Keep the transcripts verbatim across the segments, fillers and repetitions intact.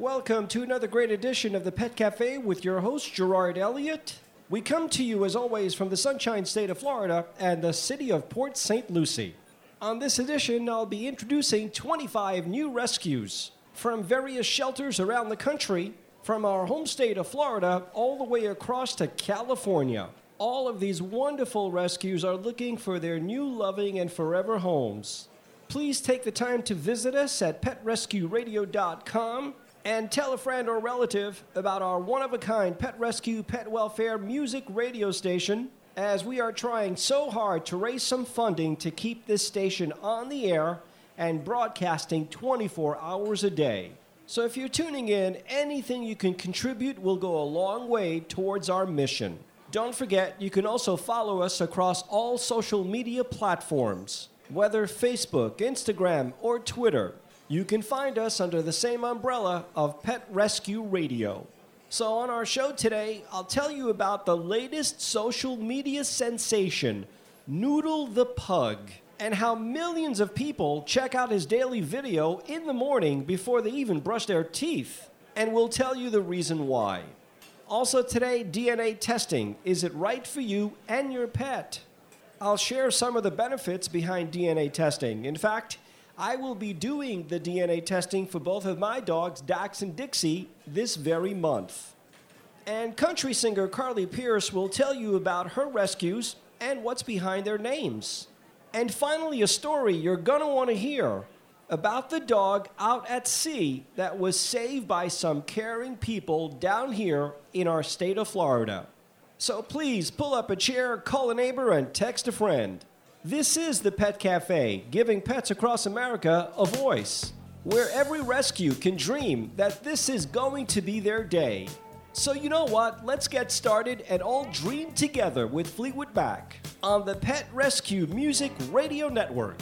Welcome to another great edition of the Pet Cafe with your host, Gerard Elliott. We come to you, as always, from the Sunshine State of Florida and the city of Port Saint Lucie. On this edition, I'll be introducing twenty-five new rescues from various shelters around the country, from our home state of Florida all the way across to California. All of these wonderful rescues are looking for their new loving and forever homes. Please take the time to visit us at Pet Rescue Radio dot com and tell a friend or relative about our one-of-a-kind pet rescue, pet welfare, music radio station, as we are trying so hard to raise some funding to keep this station on the air and broadcasting twenty-four hours a day. So if you're tuning in, anything you can contribute will go a long way towards our mission. Don't forget, you can also follow us across all social media platforms, whether Facebook, Instagram, or Twitter. You can find us under the same umbrella of Pet Rescue Radio. So on our show today, I'll tell you about the latest social media sensation, Noodle the Pug, and how millions of people check out his daily video in the morning before they even brush their teeth, and we'll tell you the reason why. Also today, D N A testing. Is it right for you and your pet? I'll share some of the benefits behind D N A testing. In fact, I will be doing the D N A testing for both of my dogs, Dax and Dixie, this very month. And country singer Carly Pearce will tell you about her rescues and what's behind their names. And finally, a story you're going to want to hear about the dog out at sea that was saved by some caring people down here in our state of Florida. So please pull up a chair, call a neighbor, and text a friend. This is the Pet Cafe, giving pets across America a voice, where every rescue can dream that this is going to be their day. So you know what? Let's get started and all dream together with Fleetwood Mac on the Pet Rescue Music Radio Network.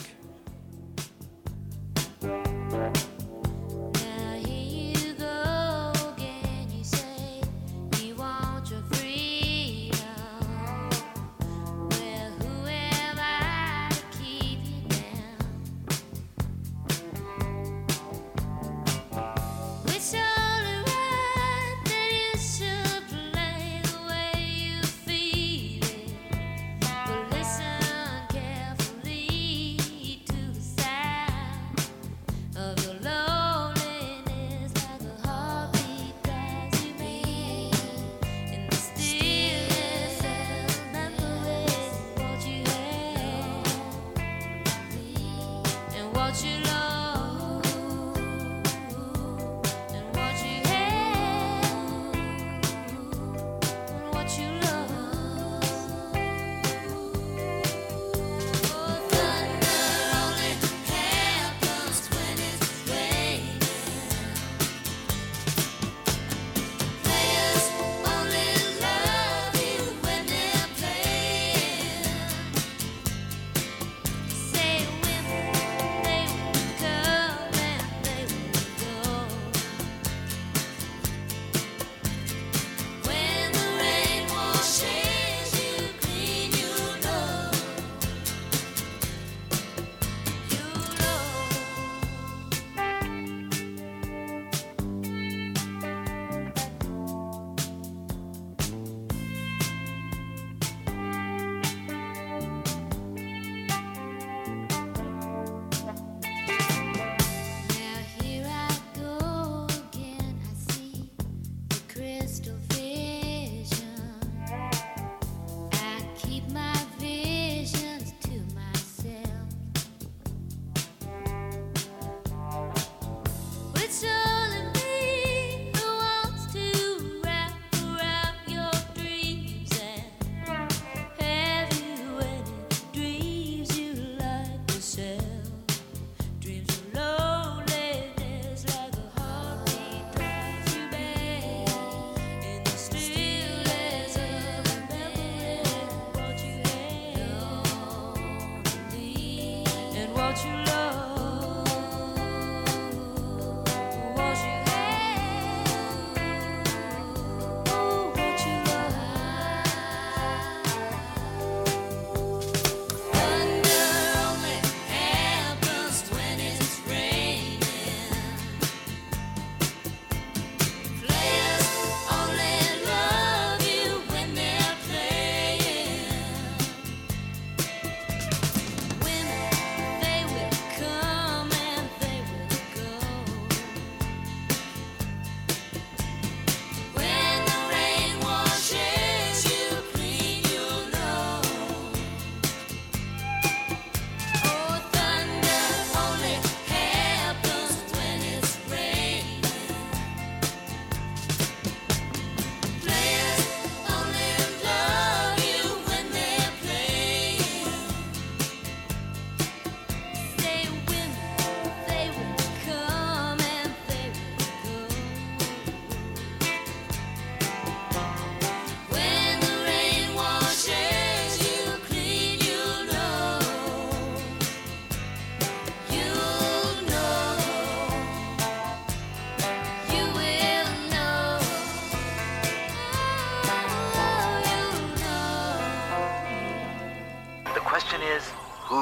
Who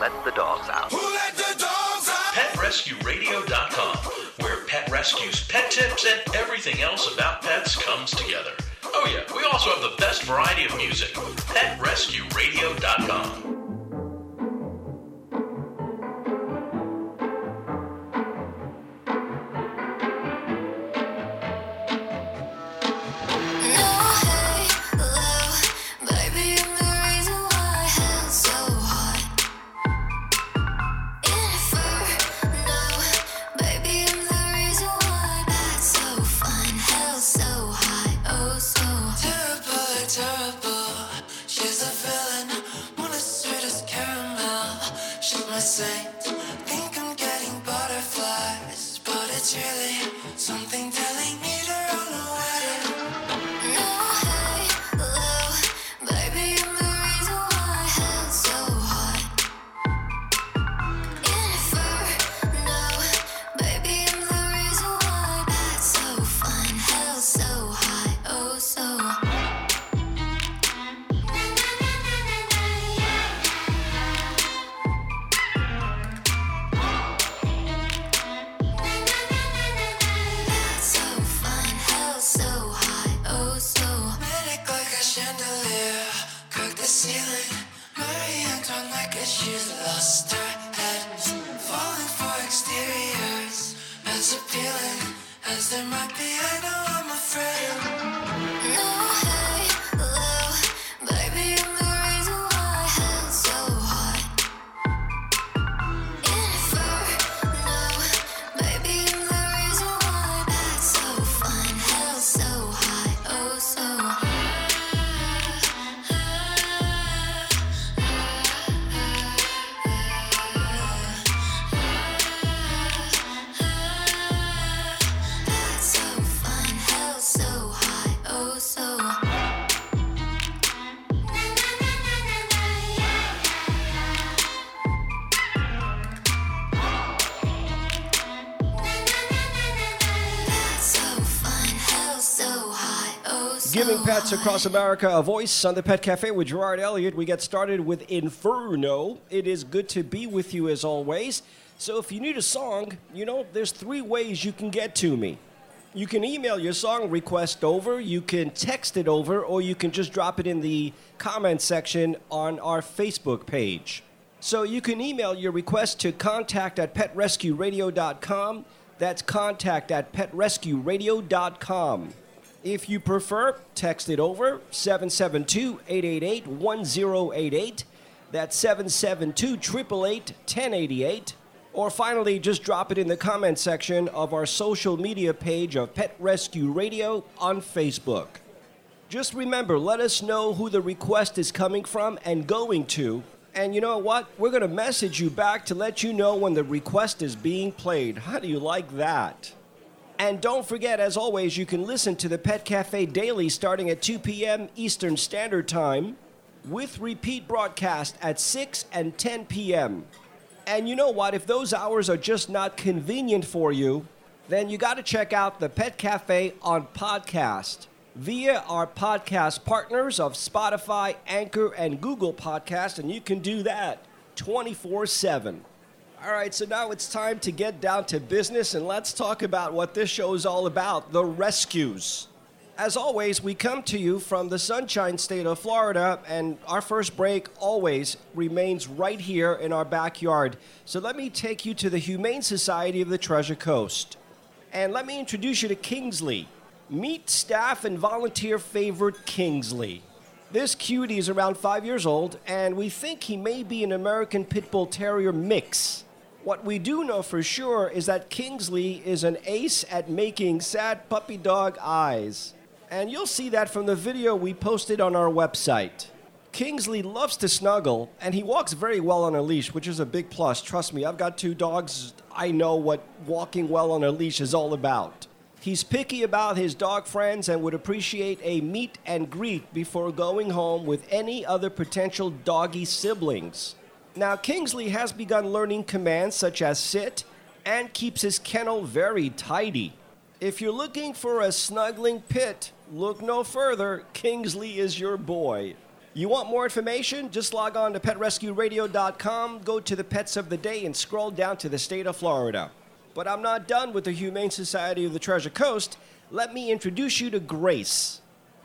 let the dogs out? Who let the dogs out? Pet Rescue Radio dot com, where pet rescues, pet tips, and everything else about pets comes together. Oh yeah, we also have the best variety of music. Pet Rescue Radio dot com. Pets across America a voice on the Pet Cafe with Gerard Elliott. We get started with Inferno. It is good to be with you as always. So if you need a song, you know, there's three ways you can get to me. You can email your song request over, you can text it over, or you can just drop it in the comment section on our Facebook page. So you can email your request to contact at pet rescue radio dot com. That's contact at pet rescue radio dot com. If you prefer, text it over, seven seven two, eight eight eight, one zero eight eight. That's seven seven two, eight eight eight, one zero eight eight. Or finally, just drop it in the comment section of our social media page of Pet Rescue Radio on Facebook. Just remember, let us know who the request is coming from and going to. And you know what? We're going to message you back to let you know when the request is being played. How do you like that? And don't forget, as always, you can listen to the Pet Cafe daily starting at two p.m. Eastern Standard Time with repeat broadcast at six and ten p.m. And you know what? If those hours are just not convenient for you, then you got to check out the Pet Cafe on podcast via our podcast partners of Spotify, Anchor, and Google Podcast, and you can do that twenty-four seven. All right, so now it's time to get down to business, and let's talk about what this show is all about, the rescues. As always, we come to you from the Sunshine State of Florida, and our first break always remains right here in our backyard. So let me take you to the Humane Society of the Treasure Coast. And let me introduce you to Kingsley. Meet staff and volunteer favorite Kingsley. This cutie is around five years old, and we think he may be an American Pit Bull Terrier mix. What we do know for sure is that Kingsley is an ace at making sad puppy dog eyes. And you'll see that from the video we posted on our website. Kingsley loves to snuggle, and he walks very well on a leash, which is a big plus. Trust me, I've got two dogs. I know what walking well on a leash is all about. He's picky about his dog friends and would appreciate a meet and greet before going home with any other potential doggy siblings. Now, Kingsley has begun learning commands such as sit and keeps his kennel very tidy. If you're looking for a snuggling pit, look no further. Kingsley is your boy. You want more information? Just log on to Pet Rescue Radio dot com, go to the Pets of the Day, and scroll down to the state of Florida. But I'm not done with the Humane Society of the Treasure Coast. Let me introduce you to Grace.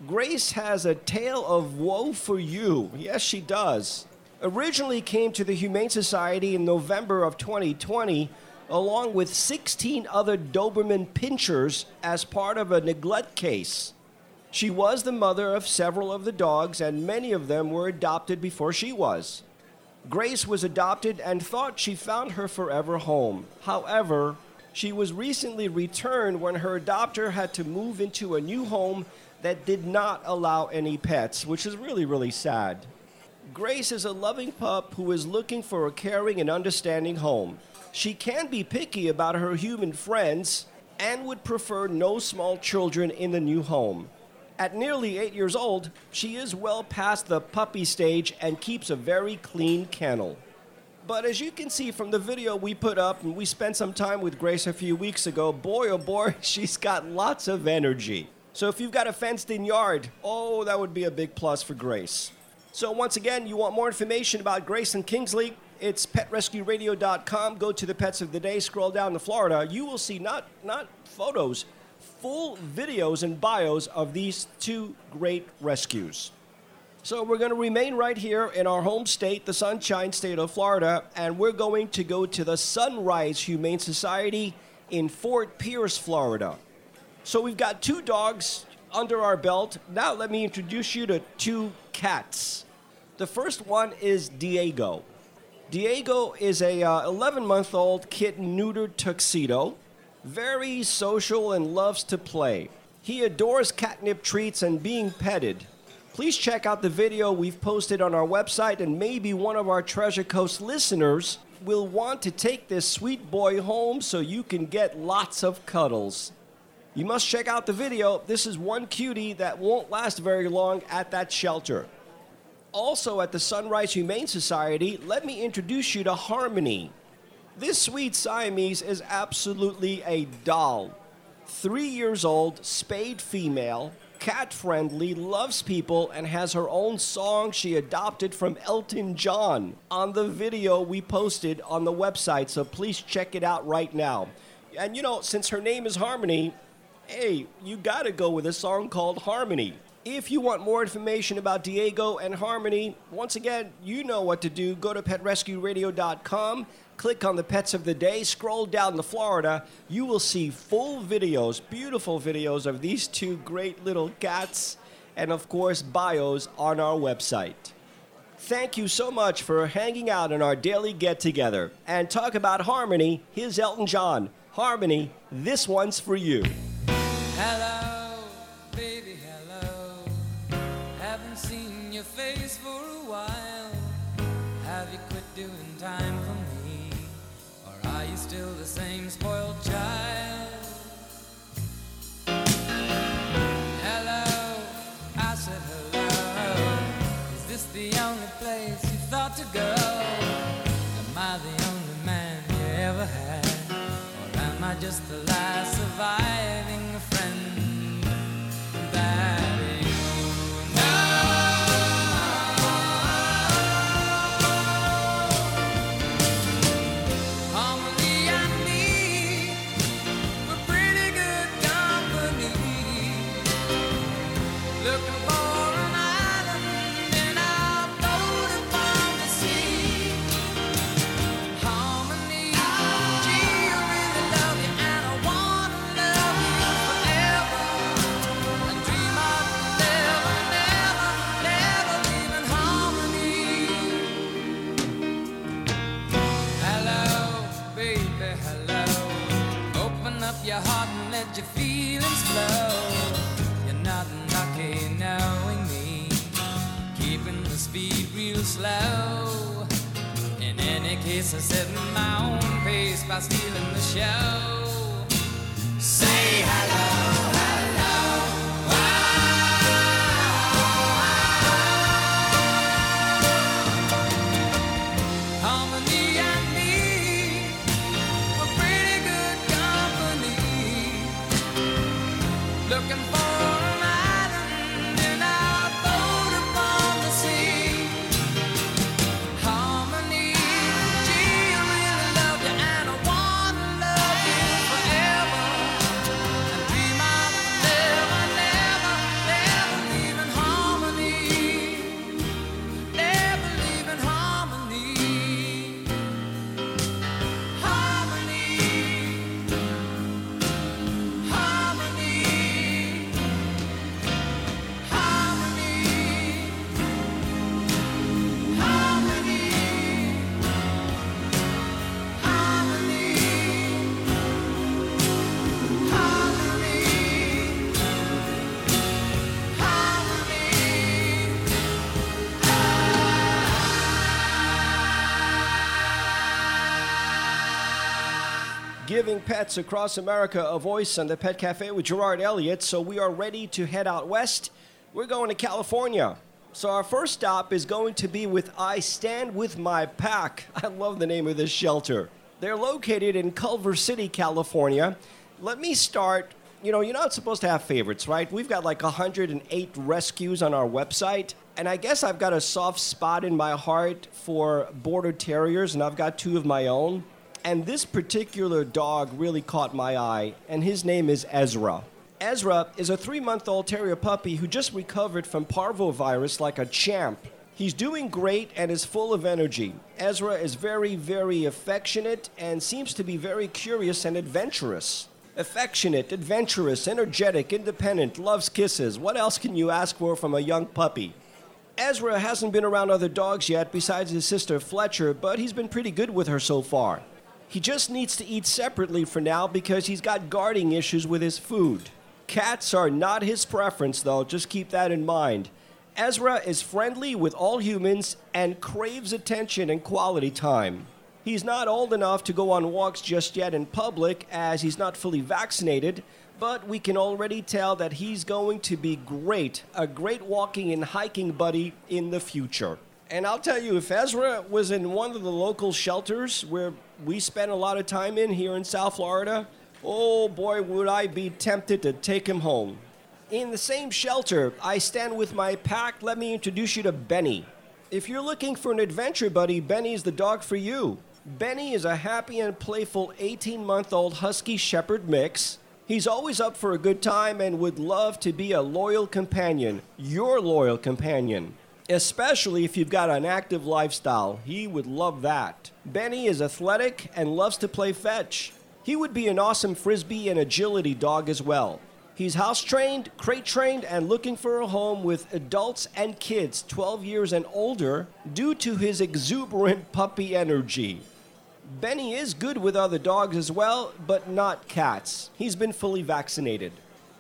Grace has a tale of woe for you. Yes, she does. Originally came to the Humane Society in November of twenty twenty, along with sixteen other Doberman pinchers as part of a neglect case. She was the mother of several of the dogs, and many of them were adopted before she was. Grace was adopted and thought she found her forever home. However, she was recently returned when her adopter had to move into a new home that did not allow any pets, which is really, really sad. Grace is a loving pup who is looking for a caring and understanding home. She can be picky about her human friends and would prefer no small children in the new home. At nearly eight years old, she is well past the puppy stage and keeps a very clean kennel. But as you can see from the video we put up, and we spent some time with Grace a few weeks ago, boy oh boy, she's got lots of energy. So if you've got a fenced-in yard, oh, that would be a big plus for Grace. So once again, you want more information about Grace and Kingsley, it's Pet Rescue Radio dot com. Go to the Pets of the Day, scroll down to Florida. You will see not, not photos, full videos and bios of these two great rescues. So we're going to remain right here in our home state, the Sunshine State of Florida, and we're going to go to the Sunrise Humane Society in Fort Pierce, Florida. So we've got two dogs under our belt. Now let me introduce you to two cats. The first one is Diego. Diego is a uh, eleven-month-old kitten neutered tuxedo, very social and loves to play. He adores catnip treats and being petted. Please check out the video we've posted on our website, and maybe one of our Treasure Coast listeners will want to take this sweet boy home so you can get lots of cuddles. You must check out the video. This is one cutie that won't last very long at that shelter. Also at the Sunrise Humane Society, let me introduce you to Harmony. This sweet Siamese is absolutely a doll. Three years old, spayed female, cat-friendly, loves people, and has her own song she adopted from Elton John on the video we posted on the website, so please check it out right now. And you know, since her name is Harmony, hey, you gotta go with a song called Harmony. If you want more information about Diego and Harmony, once again, you know what to do. Go to Pet Rescue Radio dot com, click on the Pets of the Day, scroll down to Florida. You will see full videos, beautiful videos of these two great little cats, and of course, bios on our website. Thank you so much for hanging out in our daily get-together. And talk about Harmony, here's Elton John. Harmony, this one's for you. Hello, baby, hello. Haven't seen your face for a while. Have you quit doing time for me? Or are you still the same spoiled child? Hello, I said hello. Is this the only place you thought to go? Am I the only man you ever had? Or am I just the last surviving? Slow. In any case, I set my own pace by stealing the show. Say hello. Looking for an island, and I'll boat upon the sea. giving pets across America a voice on the Pet Cafe with Gerard Elliott, so we are ready to head out west. We're going to California. So our first stop is going to be with I Stand With My Pack. I love the name of this shelter. They're located in Culver City, California. Let me start, you know, you're not supposed to have favorites, right? We've got like one hundred eight rescues on our website. And I guess I've got a soft spot in my heart for border terriers, and I've got two of my own. And this particular dog really caught my eye, and his name is Ezra. Ezra is a three-month-old terrier puppy who just recovered from parvovirus like a champ. He's doing great and is full of energy. Ezra is very, very affectionate and seems to be very curious and adventurous. Affectionate, adventurous, energetic, independent, loves kisses. What else can you ask for from a young puppy? Ezra hasn't been around other dogs yet besides his sister Fletcher, but he's been pretty good with her so far. He just needs to eat separately for now because he's got guarding issues with his food. Cats are not his preference, though. Just keep that in mind. Ezra is friendly with all humans and craves attention and quality time. He's not old enough to go on walks just yet in public as he's not fully vaccinated, but we can already tell that he's going to be great, a great walking and hiking buddy in the future. And I'll tell you, if Ezra was in one of the local shelters where we spent a lot of time in here in South Florida, oh boy, would I be tempted to take him home. In the same shelter, I Stand With My Pack, let me introduce you to Benny. If you're looking for an adventure buddy, Benny's the dog for you. Benny is a happy and playful eighteen-month-old Husky Shepherd mix. He's always up for a good time and would love to be a loyal companion, your loyal companion, especially if you've got an active lifestyle. He would love that. Benny is athletic and loves to play fetch. He would be an awesome frisbee and agility dog as well. He's house-trained, crate-trained, and looking for a home with adults and kids twelve years and older due to his exuberant puppy energy. Benny is good with other dogs as well, but not cats. He's been fully vaccinated.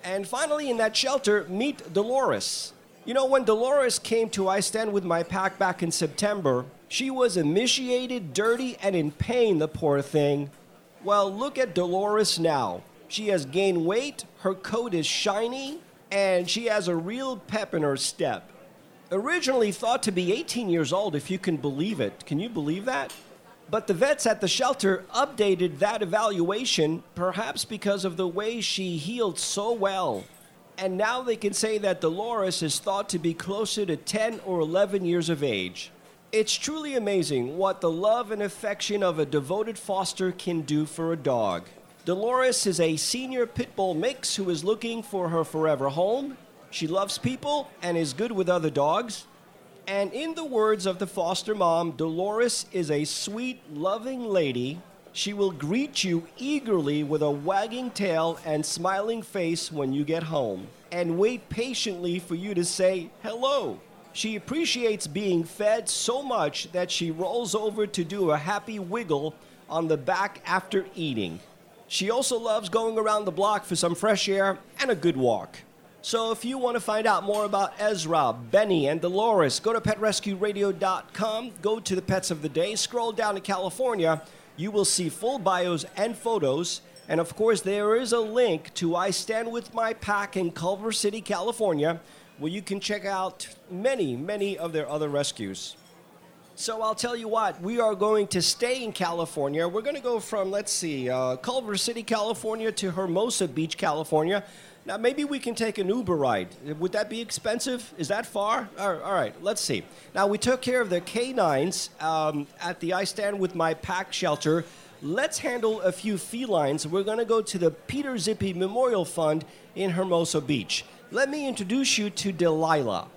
And finally, in that shelter, meet Dolores. You know, when Dolores came to I Stand With My Pack back in September, she was emaciated, dirty, and in pain, the poor thing. Well, look at Dolores now. She has gained weight, her coat is shiny, and she has a real pep in her step. Originally thought to be eighteen years old, if you can believe it. Can you believe that? But the vets at the shelter updated that evaluation, perhaps because of the way she healed so well. And now they can say that Dolores is thought to be closer to ten or eleven years of age. It's truly amazing what the love and affection of a devoted foster can do for a dog. Dolores is a senior pit bull mix who is looking for her forever home. She loves people and is good with other dogs. And in the words of the foster mom, Dolores is a sweet, loving lady. She will greet you eagerly with a wagging tail and smiling face when you get home and wait patiently for you to say hello. She appreciates being fed so much that she rolls over to do a happy wiggle on the back after eating. She also loves going around the block for some fresh air and a good walk. So if you want to find out more about Ezra, Benny, and Dolores, go to Pet Rescue Radio dot com, go to the Pets of the Day, scroll down to California. You will see full bios and photos. And of course, there is a link to I Stand With My Pack in Culver City, California, where you can check out many, many of their other rescues. So I'll tell you what, we are going to stay in California. We're going to go from, let's see, uh, Culver City, California to Hermosa Beach, California. Now, maybe we can take an Uber ride. Would that be expensive? Is that far? All right, all right, let's see. Now, we took care of the canines um, at the I Stand With My Pack shelter. Let's handle a few felines. We're going to go to the Peter Zippy Memorial Fund in Hermosa Beach. Let me introduce you to Delilah.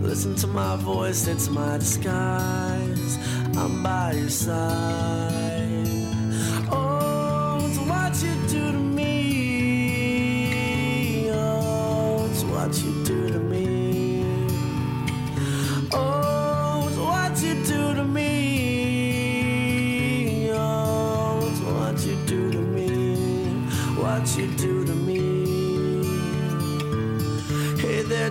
Listen to my voice, it's my disguise. I'm by your side. Oh, it's what you do to me. Oh, it's what you do to me. Oh, it's what you do to me. Oh, it's what you do to me. What you do to me. Hey there,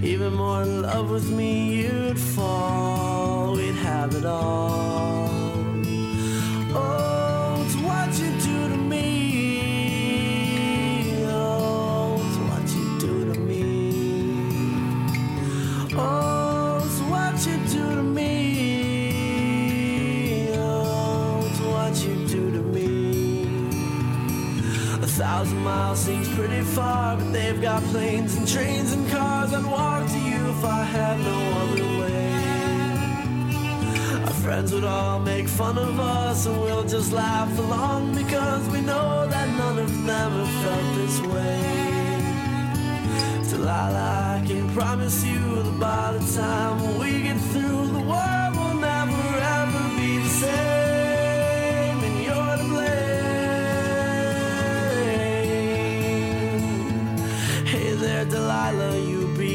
Even more in love with me, you'd fall. We'd have it all. Oh, it's what you do to me. Oh, it's what you do to me. Oh, it's what you do to me. Oh, it's what you do to me. A thousand miles seems pretty far, but they've got planes and trains and cars. I'd walk if I had no other way. Our friends would all make fun of us, and we'll just laugh along because we know that none of them have felt this way. Delilah, I can promise you that by the time we get through, the world will never ever be the same, and you're to blame. Hey there, Delilah, you be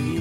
you.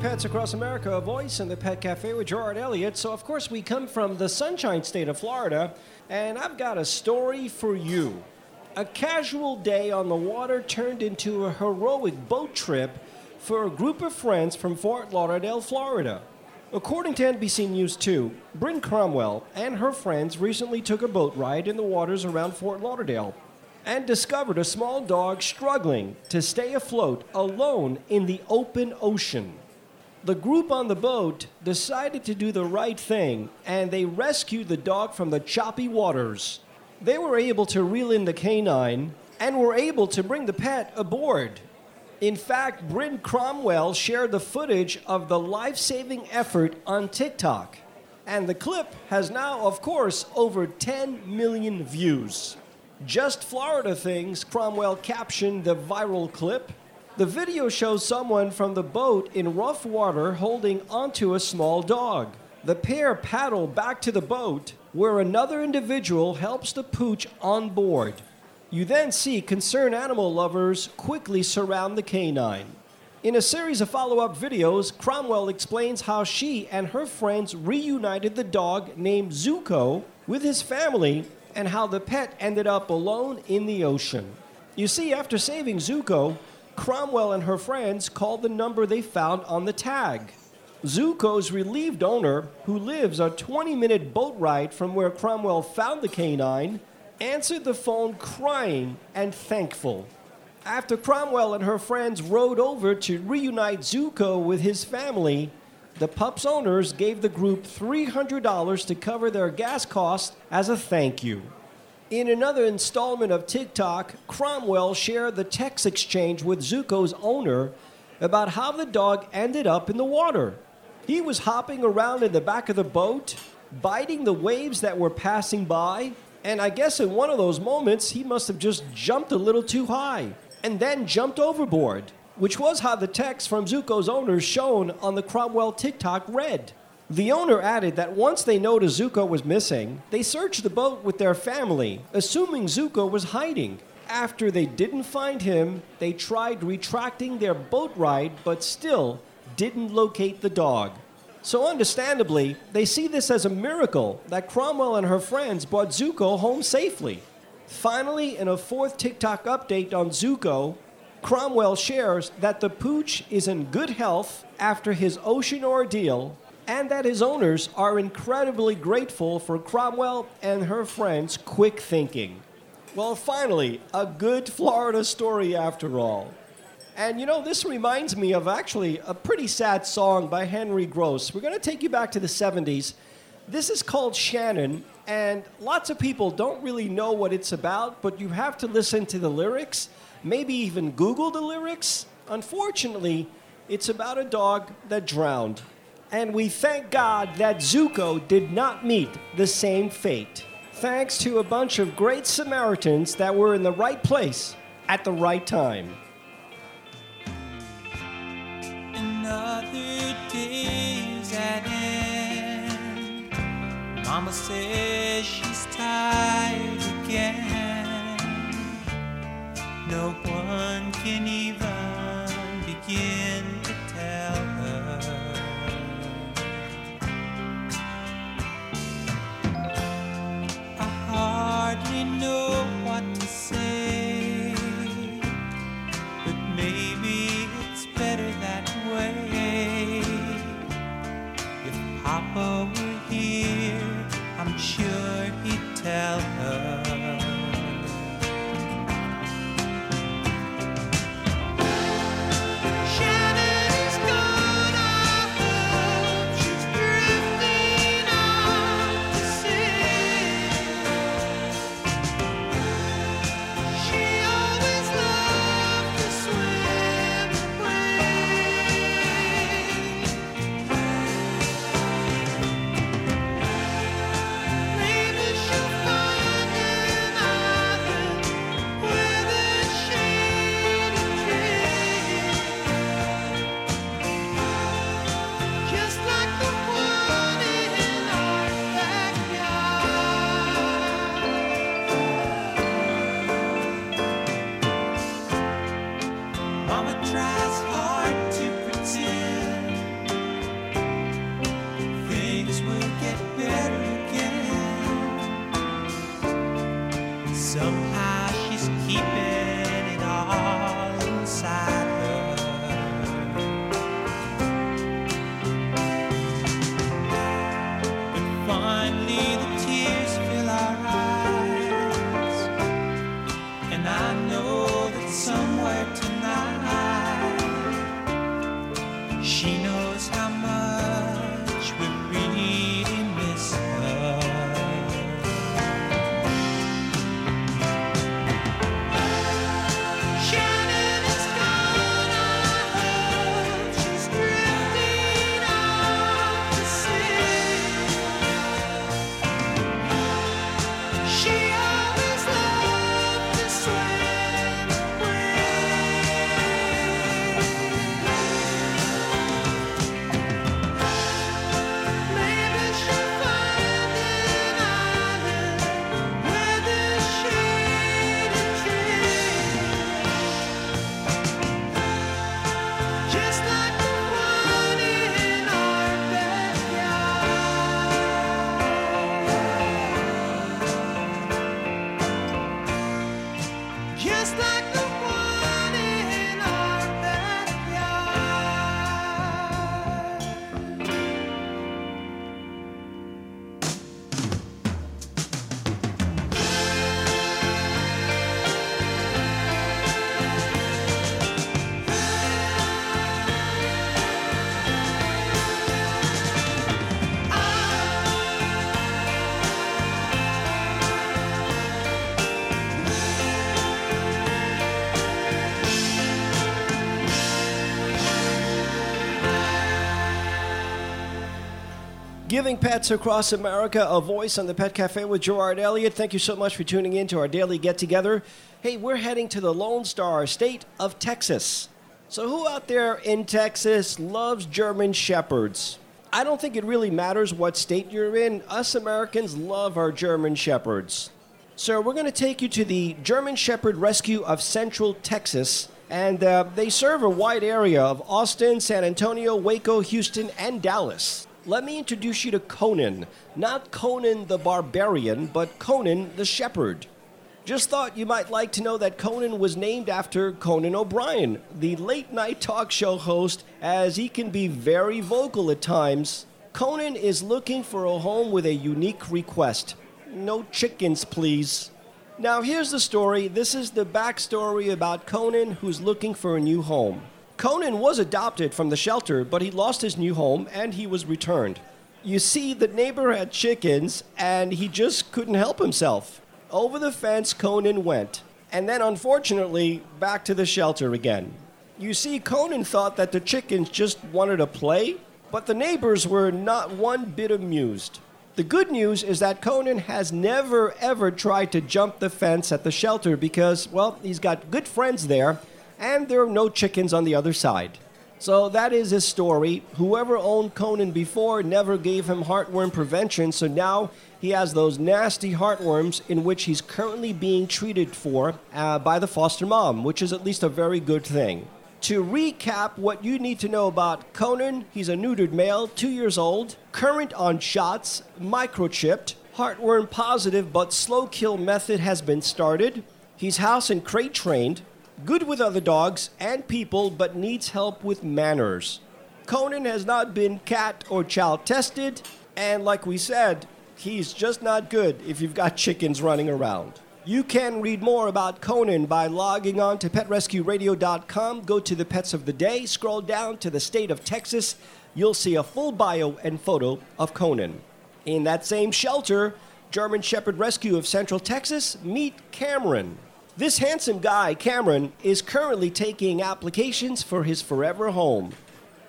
Pets across America, a voice in the Pet Cafe with Gerard Elliott. So, of course, we come from the Sunshine State of Florida, and I've got a story for you. A casual day on the water turned into a heroic boat trip for a group of friends from Fort Lauderdale, Florida. According to N B C News two, Bryn Cromwell and her friends recently took a boat ride in the waters around Fort Lauderdale and discovered a small dog struggling to stay afloat alone in the open ocean. The group on the boat decided to do the right thing, and they rescued the dog from the choppy waters. They were able to reel in the canine and were able to bring the pet aboard. In fact, Bryn Cromwell shared the footage of the life-saving effort on TikTok, and the clip has now, of course, over ten million views. Just Florida Things, Cromwell captioned the viral clip. The video shows someone from the boat in rough water holding onto a small dog. The pair paddle back to the boat, where another individual helps the pooch on board. You then see concerned animal lovers quickly surround the canine. In a series of follow-up videos, Cromwell explains how she and her friends reunited the dog named Zuko with his family and how the pet ended up alone in the ocean. You see, after saving Zuko, Cromwell and her friends called the number they found on the tag. Zuko's relieved owner, who lives a twenty-minute boat ride from where Cromwell found the canine, answered the phone crying and thankful. After Cromwell and her friends rowed over to reunite Zuko with his family, the pup's owners gave the group three hundred dollars to cover their gas costs as a thank you. In another installment of TikTok, Cromwell shared the text exchange with Zuko's owner about how the dog ended up in the water. He was hopping around in the back of the boat, biting the waves that were passing by, and I guess in one of those moments, he must have just jumped a little too high and then jumped overboard, which was how the text from Zuko's owner shown on the Cromwell TikTok read. The owner added that once they noticed Zuko was missing, they searched the boat with their family, assuming Zuko was hiding. After they didn't find him, they tried retracting their boat ride, but still didn't locate the dog. So understandably, they see this as a miracle that Cromwell and her friends brought Zuko home safely. Finally, in a fourth TikTok update on Zuko, Cromwell shares that the pooch is in good health after his ocean ordeal, and that his owners are incredibly grateful for Cromwell and her friends' quick thinking. Well, finally, a good Florida story after all. And you know, this reminds me of actually a pretty sad song by Henry Gross. We're going to take you back to the seventies. This is called Shannon, and lots of people don't really know what it's about, but you have to listen to the lyrics, maybe even Google the lyrics. Unfortunately, it's about a dog that drowned. And we thank God that Zuko did not meet the same fate, thanks to a bunch of great Samaritans that were in the right place at the right time. Another day's at end. Mama says she's tired again. No one can even begin to tell. Hardly know what to say, but maybe it's better that way. If Papa were here, I'm sure he'd tell her. Maybe she'll find much we really miss her. Shannon is gone, I heard she's drifting out to sea. She always loved to swim away. Maybe she'll find an island where there's shade and trees. Just like the one in our backyard. Just like the one in our backyard. Giving pets across America a voice on the Pet Cafe with Gerard Elliott. Thank you so much for tuning in to our daily get-together. Hey, we're heading to the Lone Star State of Texas. So who out there in Texas loves German Shepherds? I don't think it really matters what state you're in. Us Americans love our German Shepherds. So we're going to take you to the German Shepherd Rescue of Central Texas. And uh, they serve a wide area of Austin, San Antonio, Waco, Houston, and Dallas. Let me introduce you to Conan. Not Conan the Barbarian, but Conan the Shepherd. Just thought you might like to know that Conan was named after Conan O'Brien, the late-night talk show host, as he can be very vocal at times. Conan is looking for a home with a unique request. No chickens, please. Now, here's the story. This is the backstory about Conan, who's looking for a new home. Conan was adopted from the shelter, but he lost his new home and he was returned. You see, the neighbor had chickens and he just couldn't help himself. Over the fence, Conan went. And then, unfortunately, back to the shelter again. You see, Conan thought that the chickens just wanted to play, but the neighbors were not one bit amused. The good news is that Conan has never, ever tried to jump the fence at the shelter because, well, he's got good friends there. And there are no chickens on the other side. So that is his story. Whoever owned Conan before never gave him heartworm prevention, so now he has those nasty heartworms in which he's currently being treated for uh, by the foster mom, which is at least a very good thing. To recap what you need to know about Conan, he's a neutered male, two years old, current on shots, microchipped, heartworm positive but slow kill method has been started. He's house and crate trained. Good with other dogs and people, but needs help with manners. Conan has not been cat or child tested, and like we said, he's just not good if you've got chickens running around. You can read more about Conan by logging on to Pet Rescue Radio dot com. Go to the Pets of the Day, scroll down to the state of Texas. You'll see a full bio and photo of Conan. In that same shelter, German Shepherd Rescue of Central Texas, meet Cameron. This handsome guy, Cameron, is currently taking applications for his forever home.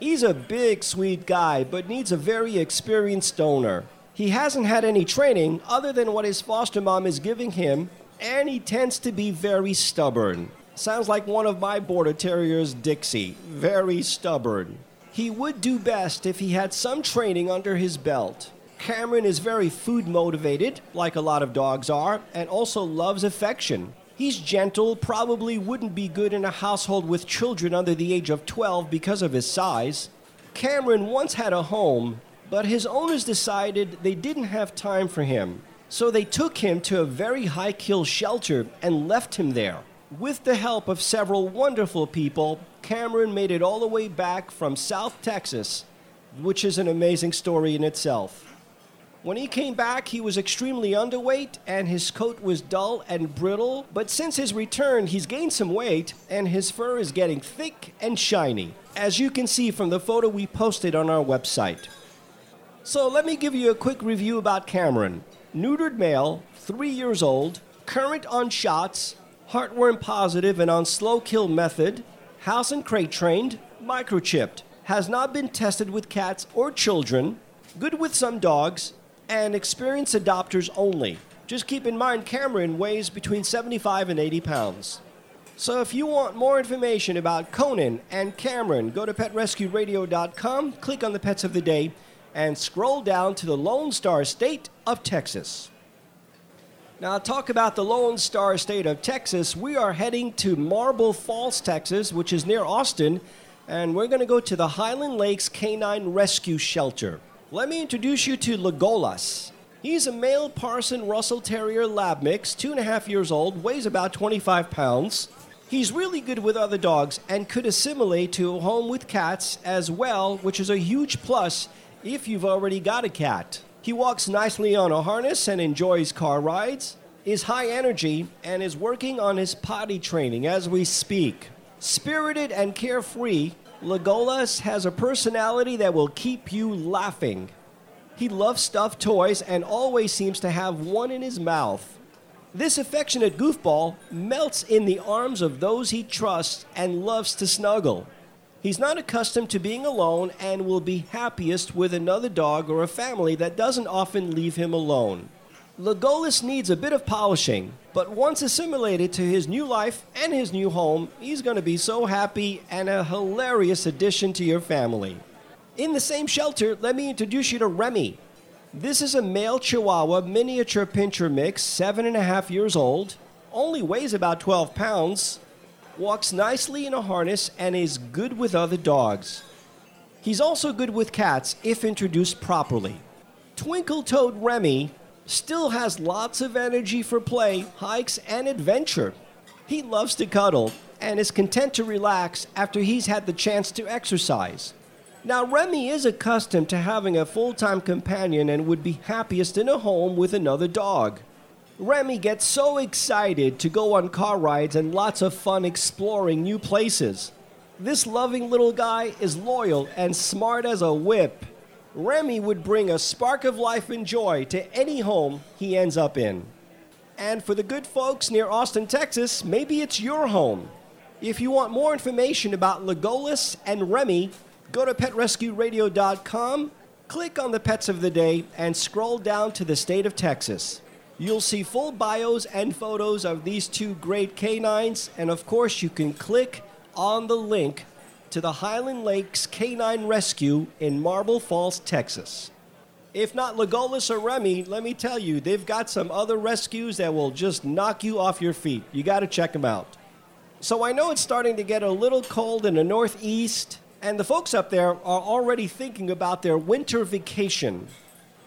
He's a big, sweet guy, but needs a very experienced owner. He hasn't had any training other than what his foster mom is giving him, and he tends to be very stubborn. Sounds like one of my border terriers, Dixie. Very stubborn. He would do best if he had some training under his belt. Cameron is very food motivated, like a lot of dogs are, and also loves affection. He's gentle, probably wouldn't be good in a household with children under the age of twelve because of his size. Cameron once had a home, but his owners decided they didn't have time for him. So they took him to a very high-kill shelter and left him there. With the help of several wonderful people, Cameron made it all the way back from South Texas, which is an amazing story in itself. When he came back, he was extremely underweight and his coat was dull and brittle. But since his return, he's gained some weight and his fur is getting thick and shiny, as you can see from the photo we posted on our website. So let me give you a quick review about Cameron. Neutered male, three years old, current on shots, heartworm positive and on slow kill method, house and crate trained, microchipped, has not been tested with cats or children, good with some dogs, and experienced adopters only. Just keep in mind, Cameron weighs between seventy-five and eighty pounds. So if you want more information about Conan and Cameron, go to Pet Rescue Radio dot com, click on the Pets of the Day, and scroll down to the Lone Star State of Texas. Now, talk about the Lone Star State of Texas. We are heading to Marble Falls, Texas, which is near Austin, and we're going to go to the Highland Lakes Canine Rescue Shelter. Let me introduce you to Legolas. He's a male Parson Russell Terrier lab mix, two and a half years old, weighs about twenty-five pounds. He's really good with other dogs and could assimilate to a home with cats as well, which is a huge plus if you've already got a cat. He walks nicely on a harness and enjoys car rides, is high energy, and is working on his potty training as we speak. Spirited and carefree, Legolas has a personality that will keep you laughing. He loves stuffed toys and always seems to have one in his mouth. This affectionate goofball melts in the arms of those he trusts and loves to snuggle. He's not accustomed to being alone and will be happiest with another dog or a family that doesn't often leave him alone. Legolas needs a bit of polishing, but once assimilated to his new life and his new home, he's going to be so happy and a hilarious addition to your family. In the same shelter, let me introduce you to Remy. This is a male Chihuahua miniature pincher mix, seven and a half years old, only weighs about twelve pounds, walks nicely in a harness, and is good with other dogs. He's also good with cats if introduced properly. Twinkle-toed Remy still has lots of energy for play, hikes, and adventure. He loves to cuddle and is content to relax after he's had the chance to exercise. Now, Remy is accustomed to having a full-time companion and would be happiest in a home with another dog. Remy gets so excited to go on car rides and lots of fun exploring new places. This loving little guy is loyal and smart as a whip. Remy would bring a spark of life and joy to any home he ends up in. And for the good folks near Austin, Texas, maybe it's your home. If you want more information about Legolas and Remy, go to Pet Rescue Radio dot com, click on the Pets of the Day, and scroll down to the state of Texas. You'll see full bios and photos of these two great canines, and of course you can click on the link to the Highland Lakes Canine Rescue in Marble Falls, Texas. If not Legolas or Remy, let me tell you, they've got some other rescues that will just knock you off your feet. You got to check them out. So I know it's starting to get a little cold in the Northeast, and the folks up there are already thinking about their winter vacation.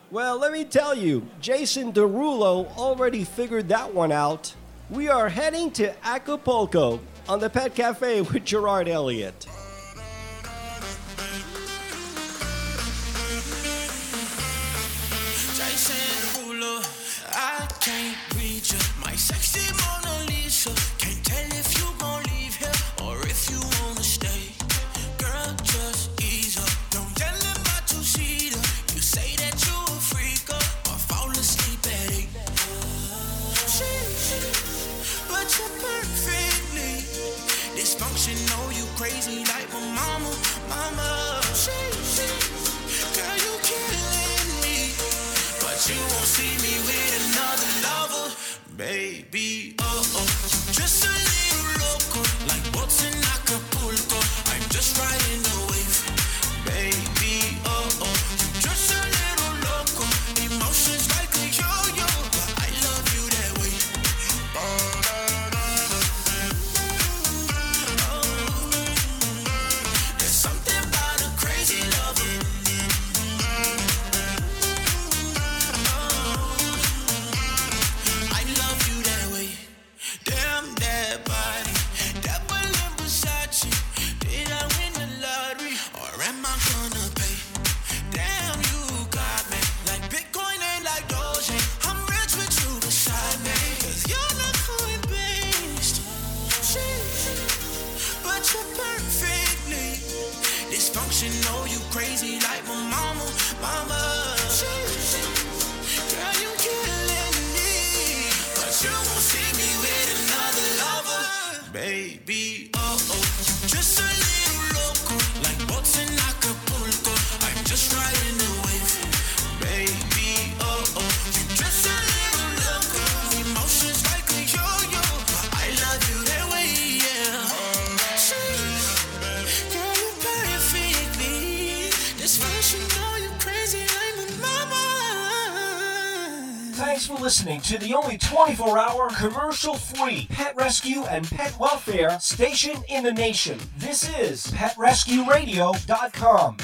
Well, let me tell you, Jason Derulo already figured that one out. We are heading to Acapulco on the Pet Cafe with Gerard Elliott. Jason Derulo, I can't reach you. My sexy Mona Lisa, can't tell if you gon' leave here or if you wanna stay. Girl, just ease up. Don't yell at my two-seater. You say that you a freak up or fall asleep at it. But you're perfectly dysfunctional. You crazy like my mama, mama. Girl, you killing me, but you won't see me with another lover, baby. Oh oh, just a little loco, like boats in Acapulco. I'm just riding the wave, baby. Oh oh, just a little loco, emotions like a yo-yo. But I love you that way. There's something about a crazy lover. I love you that way. Damn that body, that Balenciaga. Did I win the lottery? Thanks for listening to the only twenty-four hour commercial-free pet rescue and pet welfare station in the nation. This is Pet Rescue Radio dot com.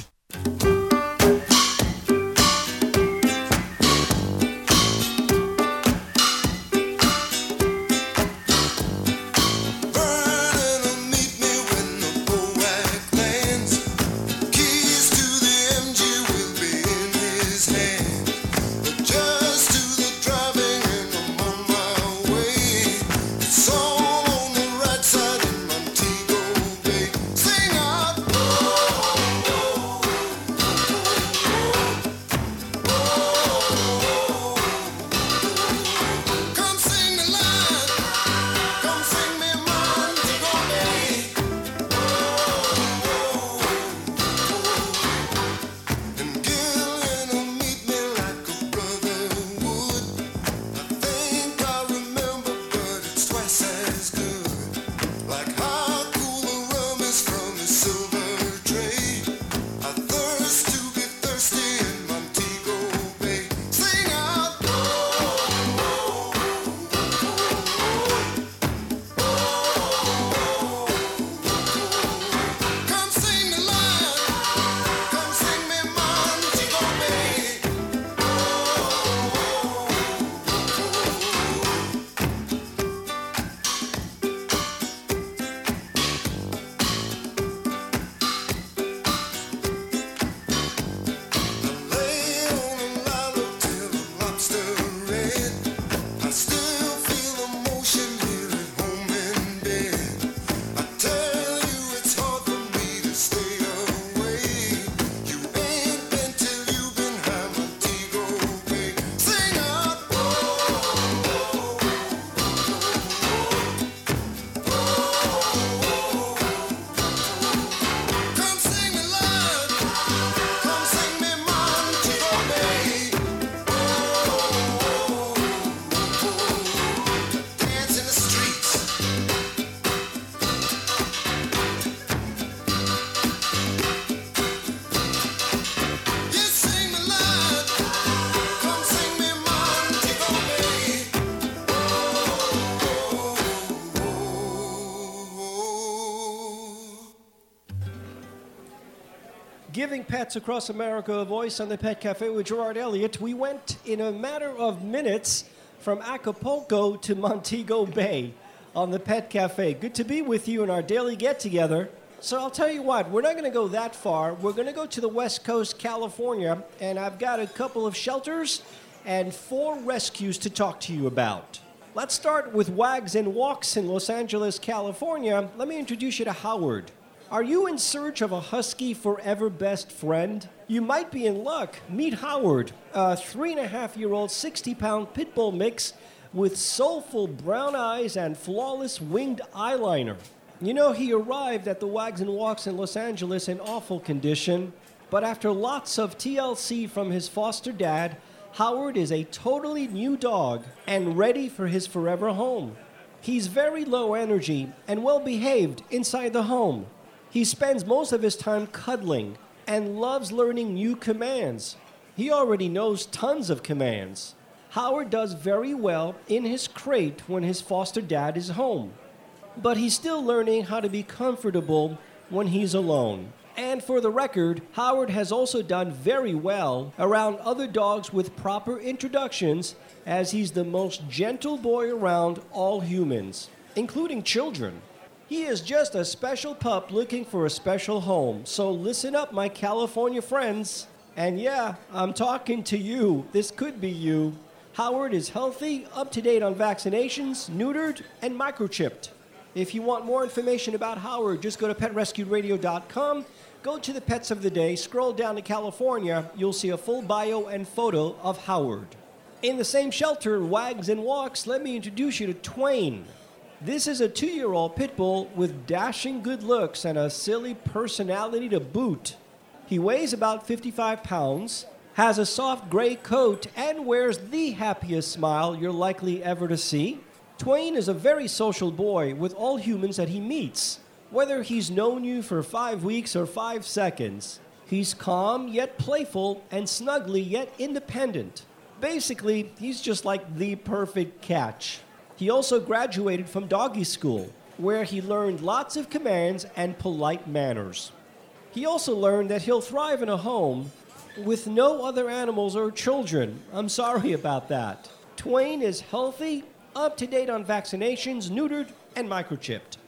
Giving pets across America a voice on the Pet Cafe with Gerard Elliott. We went in a matter of minutes from Acapulco to Montego Bay on the Pet Cafe. Good to be with you in our daily get-together. So I'll tell you what, we're not going to go that far. We're going to go to the West Coast, California, and I've got a couple of shelters and four rescues to talk to you about. Let's start with Wags and Walks in Los Angeles, California. Let me introduce you to Howard. Are you in search of a husky forever best friend? You might be in luck. Meet Howard, a three-and-a-half-year-old sixty-pound pit bull mix with soulful brown eyes and flawless winged eyeliner. You know, he arrived at the Wags and Walks in Los Angeles in awful condition, but after lots of T L C from his foster dad, Howard is a totally new dog and ready for his forever home. He's very low energy and well-behaved inside the home. He spends most of his time cuddling and loves learning new commands. He already knows tons of commands. Howard does very well in his crate when his foster dad is home, but he's still learning how to be comfortable when he's alone. And for the record, Howard has also done very well around other dogs with proper introductions, as he's the most gentle boy around all humans, including children. He is just a special pup looking for a special home. So listen up, my California friends. And yeah, I'm talking to you. This could be you. Howard is healthy, up to date on vaccinations, neutered, and microchipped. If you want more information about Howard, just go to Pet Rescue Radio dot com. Go to the Pets of the Day. Scroll down to California. You'll see a full bio and photo of Howard. In the same shelter, Wags and Walks, let me introduce you to Twain. This is a two-year-old pit bull with dashing good looks and a silly personality to boot. He weighs about fifty-five pounds, has a soft gray coat, and wears the happiest smile you're likely ever to see. Twain is a very social boy with all humans that he meets, whether he's known you for five weeks or five seconds. He's calm yet playful and snuggly yet independent. basically, he's just like the perfect catch. He also graduated from doggy school, where he learned lots of commands and polite manners. He also learned that he'll thrive in a home with no other animals or children. I'm sorry about that. Twain is healthy, up to date on vaccinations, neutered, and microchipped.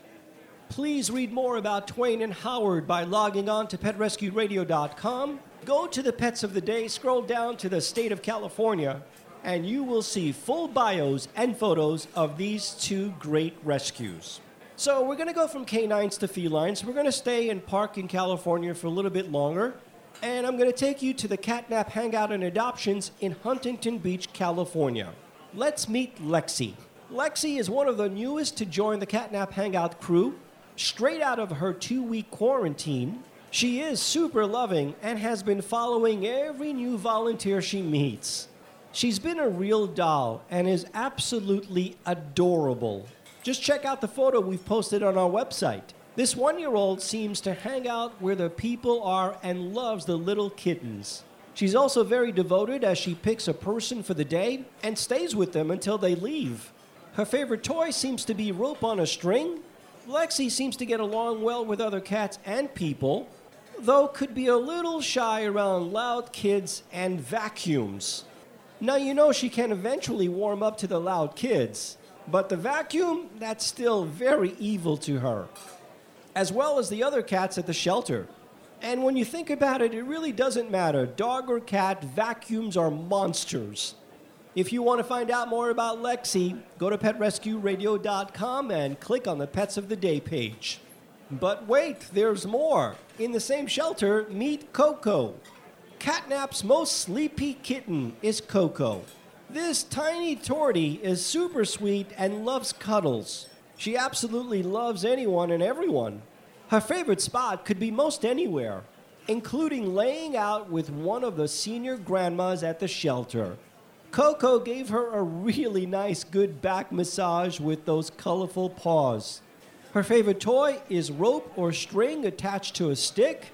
Please read more about Twain and Howard by logging on to Pet Rescue Radio dot com. Go to the Pets of the Day, scroll down to the state of California, and you will see full bios and photos of these two great rescues. So we're going to go from canines to felines. We're going to stay and park in California for a little bit longer. And I'm going to take you to the Catnap Hangout and Adoptions in Huntington Beach, California. Let's meet Lexi. Lexi is one of the newest to join the Catnap Hangout crew. Straight out of her two-week quarantine, she is super loving and has been following every new volunteer she meets. She's been a real doll and is absolutely adorable. Just check out the photo we've posted on our website. This one-year-old seems to hang out where the people are and loves the little kittens. She's also very devoted as she picks a person for the day and stays with them until they leave. Her favorite toy seems to be rope on a string. Lexi seems to get along well with other cats and people, though could be a little shy around loud kids and vacuums. Now you know she can eventually warm up to the loud kids, but the vacuum, that's still very evil to her, as well as the other cats at the shelter. And when you think about it, it really doesn't matter. Dog or cat, vacuums are monsters. If you want to find out more about Lexi, go to Pet Rescue Radio dot com and click on the Pets of the Day page. But wait, there's more. In the same shelter, meet Coco. Catnap's most sleepy kitten is Coco. This tiny tortie is super sweet and loves cuddles. She absolutely loves anyone and everyone. Her favorite spot could be most anywhere, including laying out with one of the senior grandmas at the shelter. Coco gave her a really nice good back massage with those colorful paws. Her favorite toy is rope or string attached to a stick.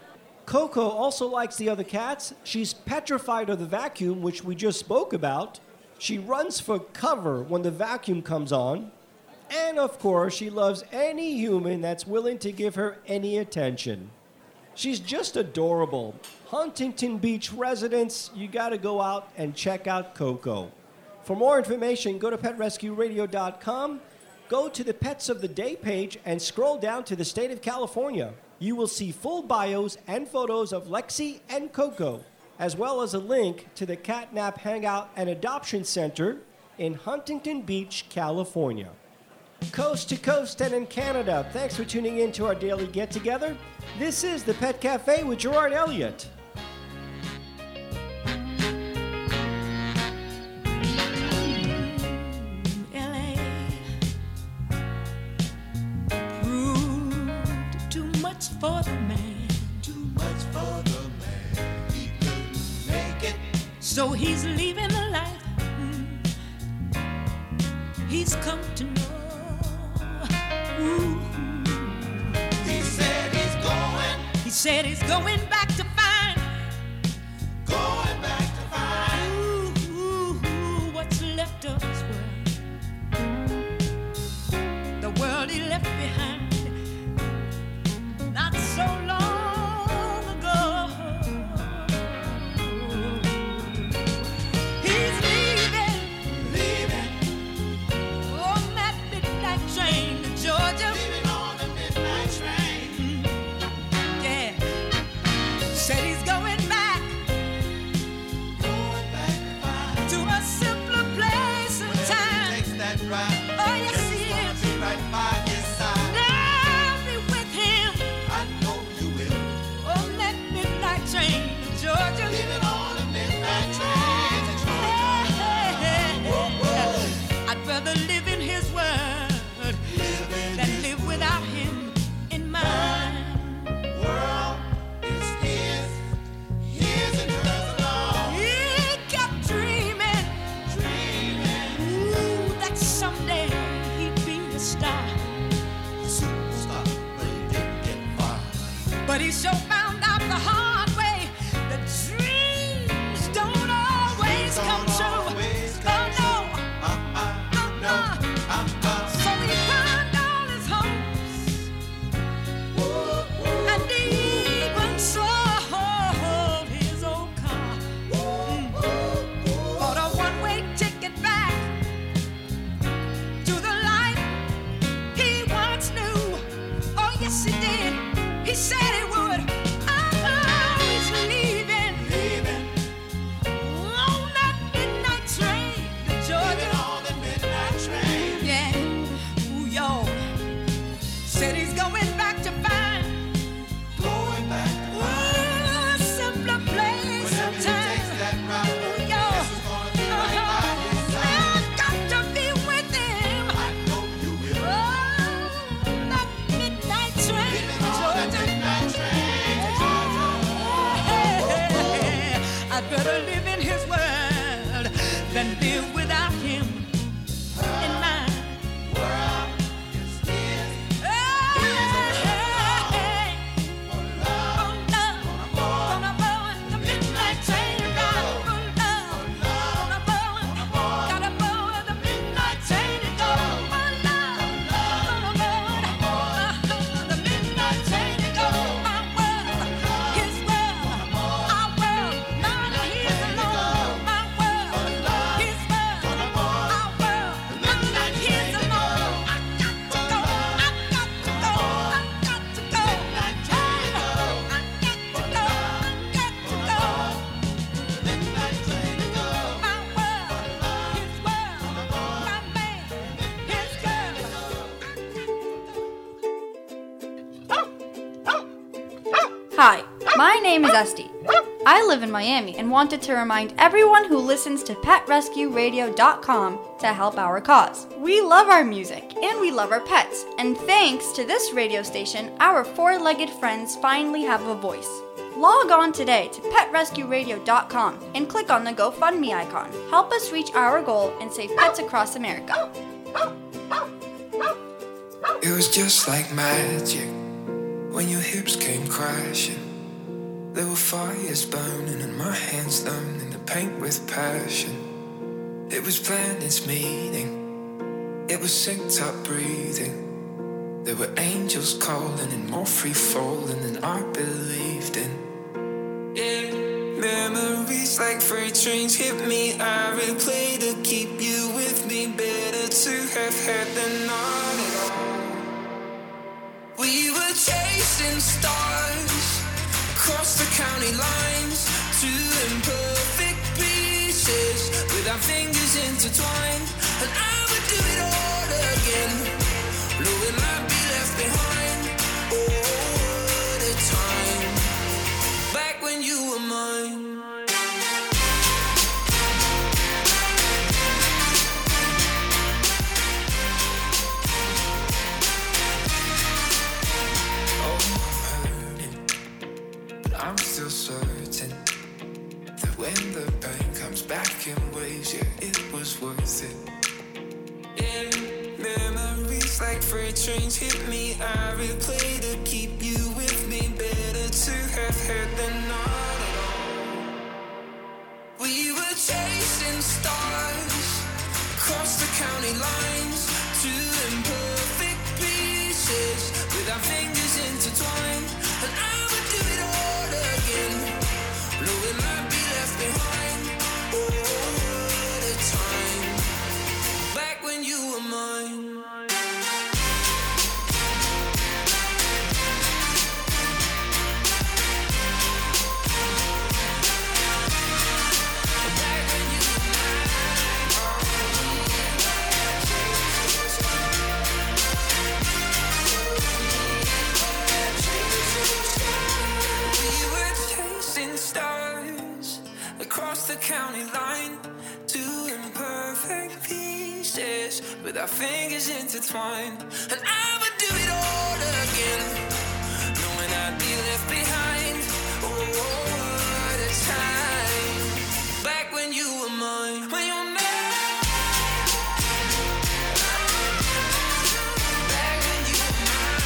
Coco also likes the other cats. She's petrified of the vacuum, which we just spoke about. She runs for cover when the vacuum comes on. And of course, she loves any human that's willing to give her any attention. She's just adorable. Huntington Beach residents, you gotta go out and check out Coco. For more information, go to Pet Rescue Radio dot com, go to the Pets of the Day page, and scroll down to the state of California. You will see full bios and photos of Lexi and Coco, as well as a link to the Catnap Hangout and Adoption Center in Huntington Beach, California. Coast to coast and in Canada, thanks for tuning in to our daily get-together. This is The Pet Cafe with Gerard Elliott. Proved too much for the man. Too much for the man. He couldn't make it. So he's leaving the life. Mm. He's come to know. He said he's going. He said he's going back to find. Going back to find. Ooh, ooh, ooh, what's left of his world? The world he left behind. Not so long ago. He's leaving. Leaving. On that midnight train. Georgia. Leaving on the midnight train. Mm-hmm. Yeah. Said he's going back. Going back to, to a simpler place and time. Takes that ride. Oh, yes, he is. Right by his side. I'll be with him. I know you will. On that midnight train to Georgia. Leaving on the midnight train to Georgia. Hey, hey, hey. Whoa, whoa. I'd rather live in his world. But he sure found out the hard way that dreams don't always don't come true. can live without him in my world. Is his. Hey, for love, for love, on a midnight train ride. For love, on a boat, got a boat on a midnight train to go. For love, on a boat, on the midnight train to go. My world, his world, our world, not his alone. My world, his world, our world, not his alone. I got to go, I got to go, I got to go, I got to go, I got to go. My world, his world, my man, his girl. Hi, my name is Esty. I live in Miami and wanted to remind everyone who listens to Pet Rescue Radio dot com to help our cause. We love our music and we love our pets, and thanks to this radio station, our four-legged friends finally have a voice. Log on today to Pet Rescue Radio dot com and click on the GoFundMe icon. Help us reach our goal and save pets across America. It was just like magic when your hips came crashing. There were fires burning and my hands thumbed in the paint with passion. It was planned, its meaning. It was synced up breathing. There were angels calling and more free falling than I believed in. Yeah. Memories like freight trains hit me. I replay to keep you with me. Better to have had than not at all. We were chasing stars across the county lines, two imperfect pieces with our fingers intertwined. And I would do it all again, knowing I'd be left behind all the time. Back when you were mine. Oh, I'm hurting. I'm still certain that when the pain comes back in waves, yeah, it was worth it. Yeah. Memories like freight trains hit me. I replay to keep you with me. Better to have had than not at all. We were chasing stars across the county lines, two imperfect pieces with our fingers intertwined. And I would do it all again, knowing I'd be left behind all the time. Back when you were mine. Back when you were mine. We were chasing stars across the county line, two imperfect pieces with our fingers intertwined. And I would do it all again, knowing I'd be left behind all the time. Back when you were mine, when you were mine. Back when you were mine.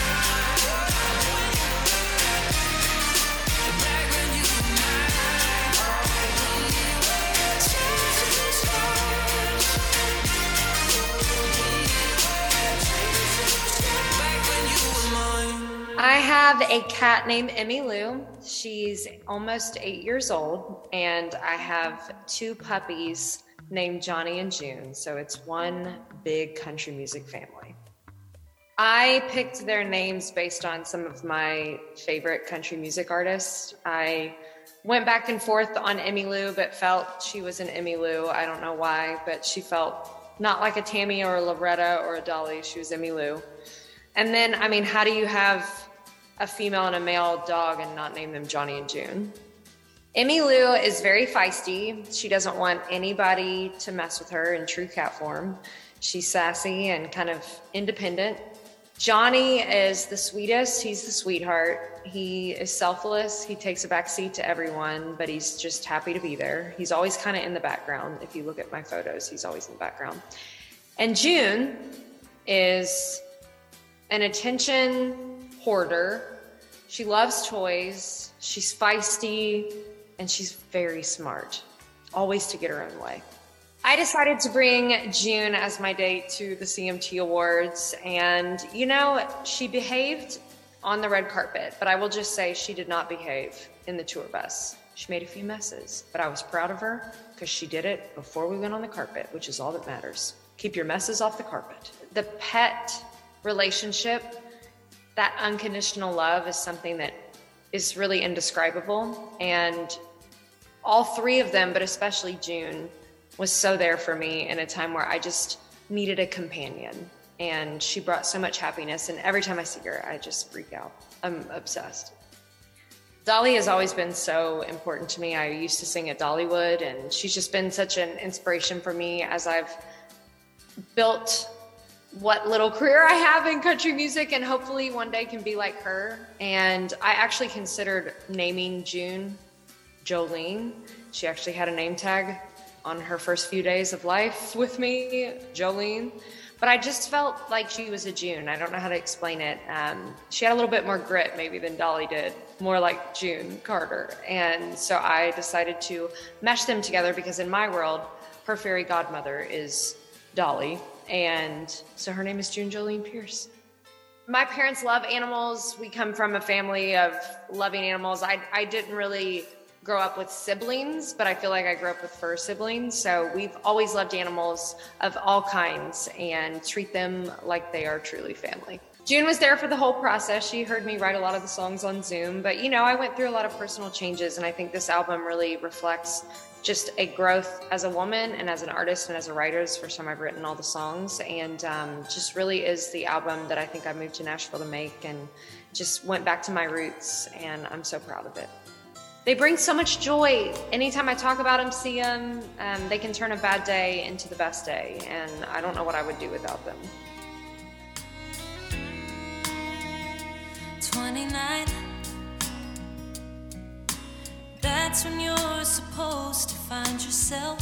Back when you were I have a cat named Emmy Lou. She's almost eight years old, and I have two puppies named Johnny and June. So it's one big country music family. I picked their names based on some of my favorite country music artists. I went back and forth on Emmy Lou, but felt she was an Emmy Lou. I don't know why, but she felt not like a Tammy or a Loretta or a Dolly. She was Emmy Lou. And then, I mean, how do you have a female and a male dog and not name them Johnny and June? Emmy Lou is very feisty. She doesn't want anybody to mess with her in true cat form. She's sassy and kind of independent. Johnny is the sweetest. He's the sweetheart. He is selfless. He takes a back seat to everyone, but he's just happy to be there. He's always kind of in the background. If you look at my photos, he's always in the background. And June is an attention hoarder. She loves toys. She's feisty, and she's very smart, always to get her own way. I decided to bring June as my date to the C M T Awards, and you know, she behaved on the red carpet, but I will just say she did not behave in the tour bus. She made a few messes, but I was proud of her because she did it before we went on the carpet, which is all that matters. Keep your messes off the carpet. The pet relationship, that unconditional love, is something that is really indescribable, and all three of them, but especially June, was so there for me in a time where I just needed a companion, and she brought so much happiness, and every time I see her, I just freak out. I'm obsessed. Dolly has always been so important to me. I used to sing at Dollywood, and she's just been such an inspiration for me as I've built what little career I have in country music, and hopefully one day can be like her. And I actually considered naming June Jolene. She actually had a name tag on her first few days of life with me, Jolene. But I just felt like she was a June. I don't know how to explain it. Um, she had a little bit more grit maybe than Dolly did, more like June Carter. And so I decided to mesh them together because in my world, her fairy godmother is Dolly. And so her name is June Jolene Pierce. My parents love animals. We come from a family of loving animals. I, I didn't really grow up with siblings, but I feel like I grew up with fur siblings. So we've always loved animals of all kinds and treat them like they are truly family. June was there for the whole process. She heard me write a lot of the songs on Zoom, but you know, I went through a lot of personal changes, and I think this album really reflects just a growth as a woman and as an artist and as a writer. It's the first time I've written all the songs, and um, just really is the album that I think I moved to Nashville to make, and just went back to my roots, and I'm so proud of it. They bring so much joy. Anytime I talk about them, see them, um, they can turn a bad day into the best day, and I don't know what I would do without them. twenty-nine, that's when you're supposed to find yourself.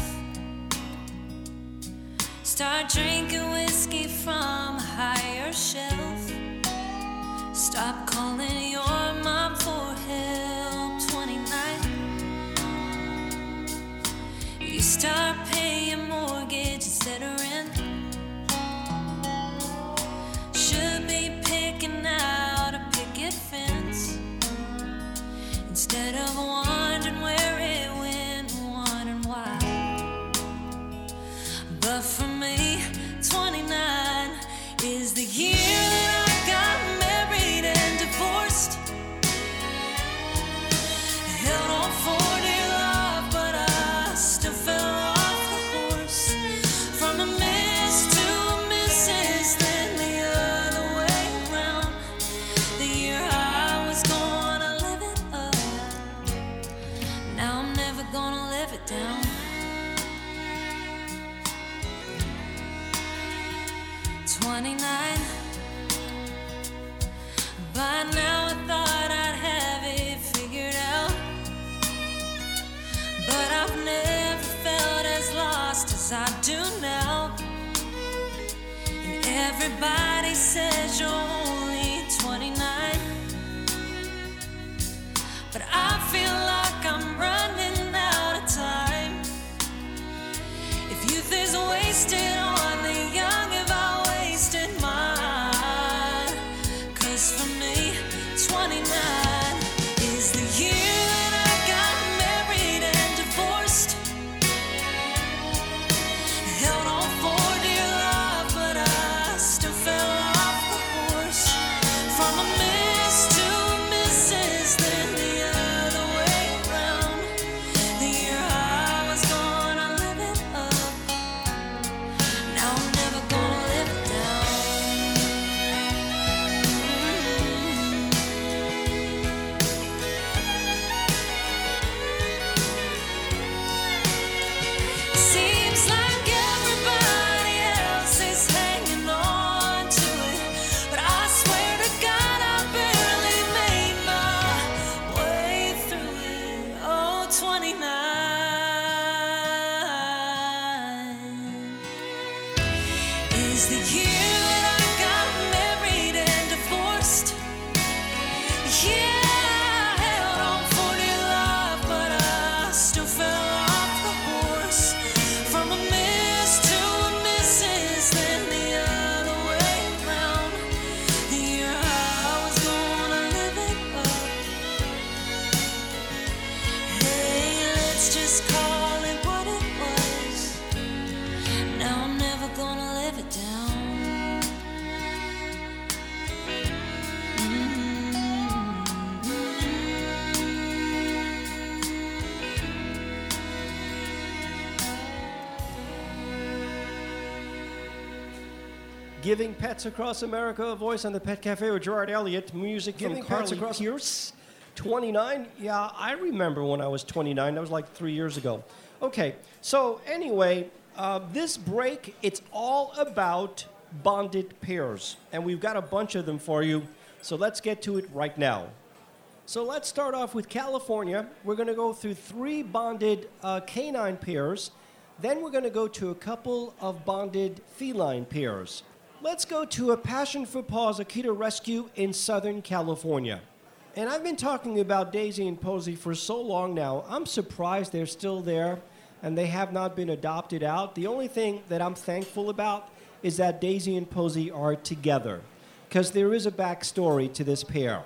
Start drinking whiskey from a higher shelf. Stop calling your mom for help. You start paying mortgage instead of rent. Should be picking out a picket fence instead of wondering where it went, wondering why. But for me, twenty-nine is the year that I got married and divorced. Held on for twenty-nine. By now I thought I'd have it figured out, but I've never felt as lost as I do now. And everybody says you're only twenty-nine, but I feel like I'm running out of time. If youth is wasted on the young, was the year that I got married and divorced. Yeah, I held on for dear life, but I still fell off the horse. From a miss to a missus, then the other way round. The year I was gonna live it up. Hey, let's just call it what it was. Now I'm never gonna live it down. Giving Pets Across America a Voice on the Pet Cafe with Gerard Elliott. Music Giving from Carly Pearce. twenty-nine? Yeah, I remember when I was twenty-nine. That was like three years ago. Okay, so anyway, uh, this break, it's all about bonded pairs. And we've got a bunch of them for you. So let's get to it right now. So let's start off with California. We're going to go through three bonded uh, canine pairs. Then we're going to go to a couple of bonded feline pairs. Let's go to A Passion for Paws Akita Rescue in Southern California. And I've been talking about Daisy and Posey for so long now, I'm surprised they're still there and they have not been adopted out. The only thing that I'm thankful about is that Daisy and Posey are together, because there is a backstory to this pair.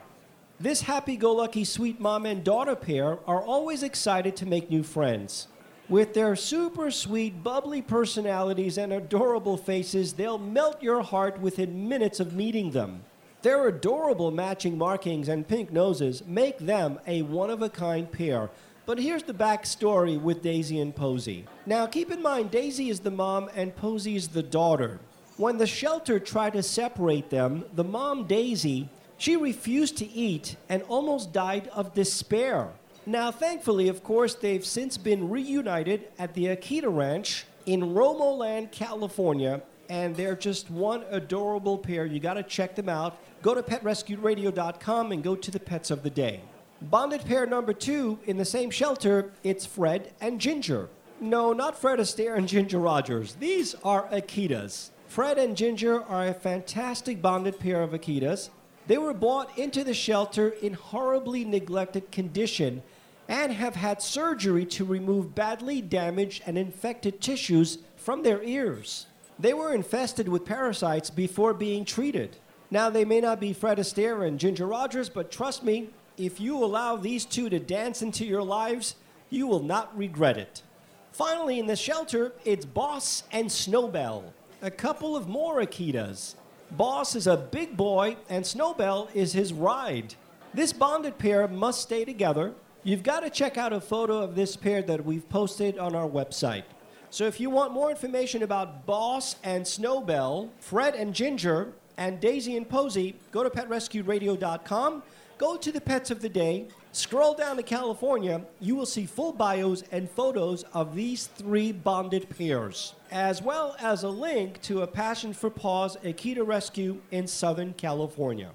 This happy-go-lucky sweet mom and daughter pair are always excited to make new friends. With their super sweet, bubbly personalities and adorable faces, they'll melt your heart within minutes of meeting them. Their adorable matching markings and pink noses make them a one-of-a-kind pair. But here's the backstory with Daisy and Posey. Now, keep in mind, Daisy is the mom and Posey is the daughter. When the shelter tried to separate them, the mom, Daisy, she refused to eat and almost died of despair. Now, thankfully, of course, they've since been reunited at the Akita Ranch in Romoland, California, and they're just one adorable pair. You got to check them out. Go to Pet Rescue Radio dot com and go to the pets of the day. Bonded pair number two in the same shelter, it's Fred and Ginger. No, not Fred Astaire and Ginger Rogers. These are Akitas. Fred and Ginger are a fantastic bonded pair of Akitas. They were brought into the shelter in horribly neglected condition and have had surgery to remove badly damaged and infected tissues from their ears. They were infested with parasites before being treated. Now, they may not be Fred Astaire and Ginger Rogers, but trust me, if you allow these two to dance into your lives, you will not regret it. Finally, in the shelter, it's Boss and Snowbell, a couple of more Akitas. Boss is a big boy, and Snowbell is his ride. This bonded pair must stay together. You've got to check out a photo of this pair that we've posted on our website. So if you want more information about Boss and Snowbell, Fred and Ginger, and Daisy and Posey, go to Pet Rescue Radio dot com, go to the pets of the day, scroll down to California, you will see full bios and photos of these three bonded pairs, as well as a link to A Passion for Paws Akita Rescue in Southern California.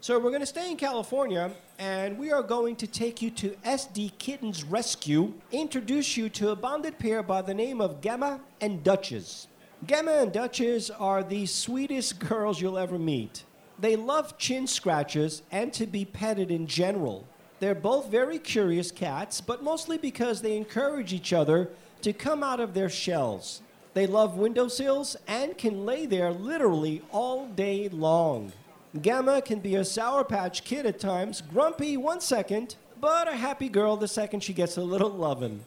So we're going to stay in California, and we are going to take you to S D Kittens Rescue, introduce you to a bonded pair by the name of Gemma and Duchess. Gemma and Duchess are the sweetest girls you'll ever meet. They love chin scratches and to be petted in general. They're both very curious cats, but mostly because they encourage each other to come out of their shells. They love windowsills and can lay there literally all day long. Gemma can be a Sour Patch Kid at times, grumpy one second, but a happy girl the second she gets a little lovin'.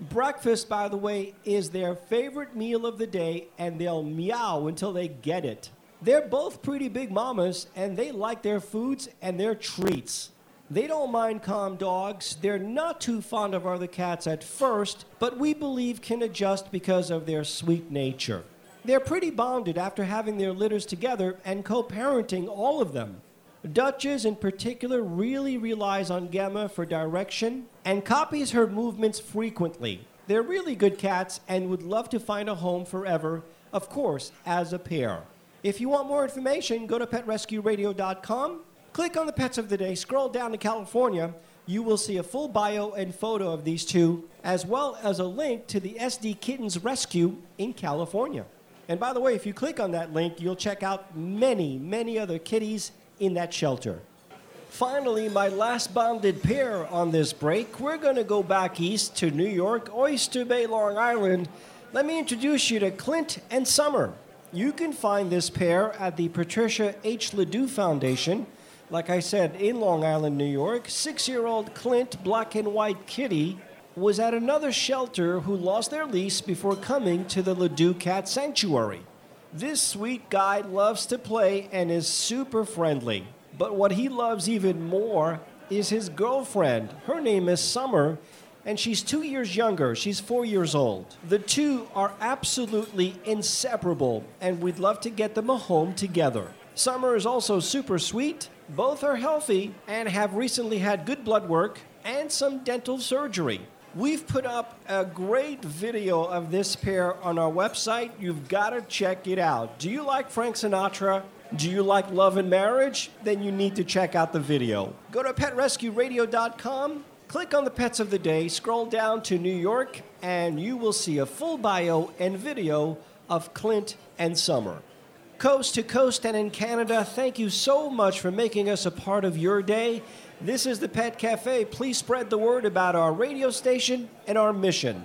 Breakfast, by the way, is their favorite meal of the day, and they'll meow until they get it. They're both pretty big mamas, and they like their foods and their treats. They don't mind calm dogs. They're not too fond of other cats at first, but we believe can adjust because of their sweet nature. They're pretty bonded after having their litters together and co-parenting all of them. Duchess, in particular, really relies on Gemma for direction and copies her movements frequently. They're really good cats and would love to find a home forever, of course, as a pair. If you want more information, go to Pet Rescue Radio dot com. Click on the pets of the day, scroll down to California. You will see a full bio and photo of these two, as well as a link to the S D Kittens Rescue in California. And by the way, if you click on that link, you'll check out many, many other kitties in that shelter. Finally, my last bonded pair on this break, we're going to go back east to New York, Oyster Bay, Long Island. Let me introduce you to Clint and Summer. You can find this pair at the Patricia H. Ledoux Foundation, like I said, in Long Island, New York. Six-year-old Clint, black and white kitty, was at another shelter who lost their lease before coming to the Ledoux Cat Sanctuary. This sweet guy loves to play and is super friendly. But what he loves even more is his girlfriend. Her name is Summer, and she's two years younger. She's four years old. The two are absolutely inseparable, and we'd love to get them a home together. Summer is also super sweet. Both are healthy and have recently had good blood work and some dental surgery. We've put up a great video of this pair on our website. You've got to check it out. Do you like Frank Sinatra? Do you like love and marriage? Then you need to check out the video. Go to pet rescue radio dot com, click on the pets of the day, scroll down to New York, and you will see a full bio and video of Clint and Summer. Coast to coast and in Canada, thank you so much for making us a part of your day. This is the Pet Cafe. Please spread the word about our radio station and our mission.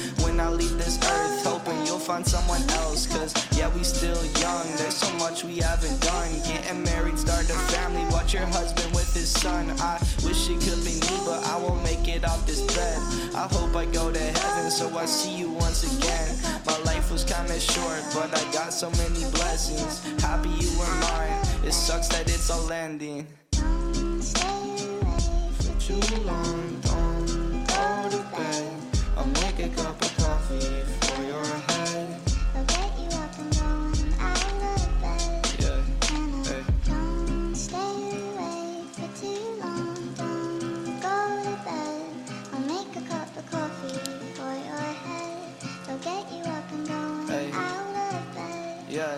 When I leave this earth, hoping you'll find someone else. Cause yeah, we still young, there's so much we haven't done. Getting married, start a family, watch your husband with his son. I wish it could be me, but I won't make it off this bed. I hope I go to heaven, so I see you once again. My life was kinda short, but I got so many blessings. Happy you were mine, it sucks that it's all ending. Don't stay away for too long, don't go to bed. I'll make a cup of coffee for your head. I'll get you up and going out of bed. Yeah. And hey. Don't stay away for too long, don't go to bed. Coffee for your head, they'll get you up and going hey. Out of bed. Yeah.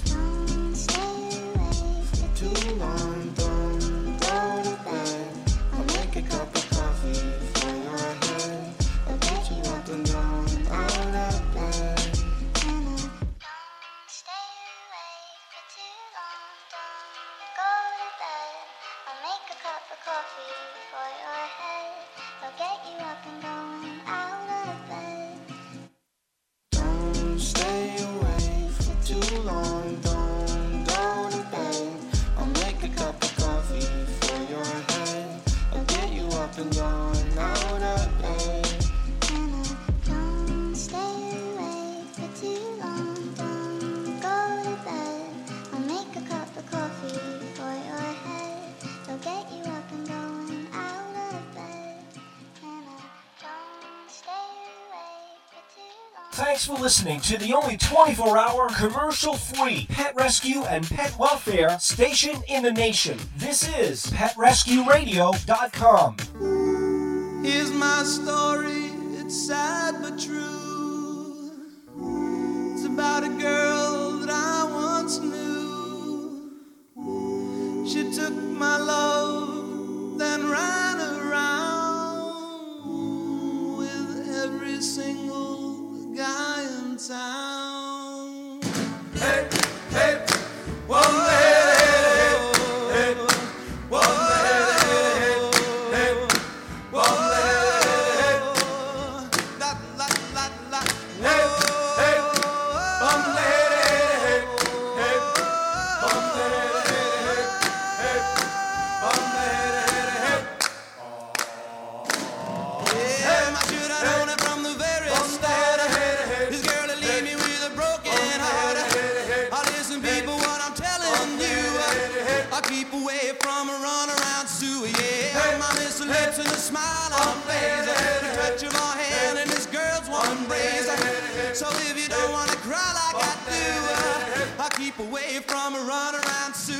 Too long, don't go to bed. I'll make a cup of coffee for your head. I'll get you up and down out of bed. Don't stay awake for too long. Don't go to bed. I'll make a cup of coffee for your head. I'll get you up and going out of bed. Don't stay awake for too long. Don't go to bed. A cup of coffee for your head. I'll get you up and going out of bed. Don't stay awake for too long. Don't go to bed. I'll make a cup of coffee for your head. I'll get you up and going out of bed. Don't stay awake for too long. Thanks for listening to the only twenty-four hour commercial-free pet rescue and pet welfare station in the nation. This is pet rescue radio dot com. Here's my story, it's sad but true. It's about a girl that I once knew. She took my love, then ran around with every single guy in town. Hey, hey. One day, hey, one day, hey, one day, la la la la, hey, hey, one day, hey, one day. my people way from a runaround zoo, yeah. Hey, my missing hey, lips and a smile on her face, I heard a touch of her hand and this girl's one embrace. So if you don't want to cry like I do, I keep away from a runaround zoo.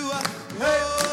Whoa.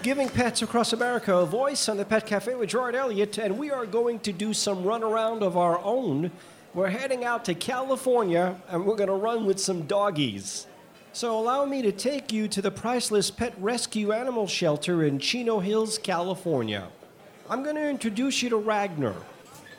Giving pets across America a voice on the Pet Cafe with Gerard Elliott, and we are going to do some runaround of our own. We're heading out to California, and we're going to run with some doggies. So allow me to take you to the Priceless Pet Rescue Animal Shelter in Chino Hills, California. I'm going to introduce you to Ragnar.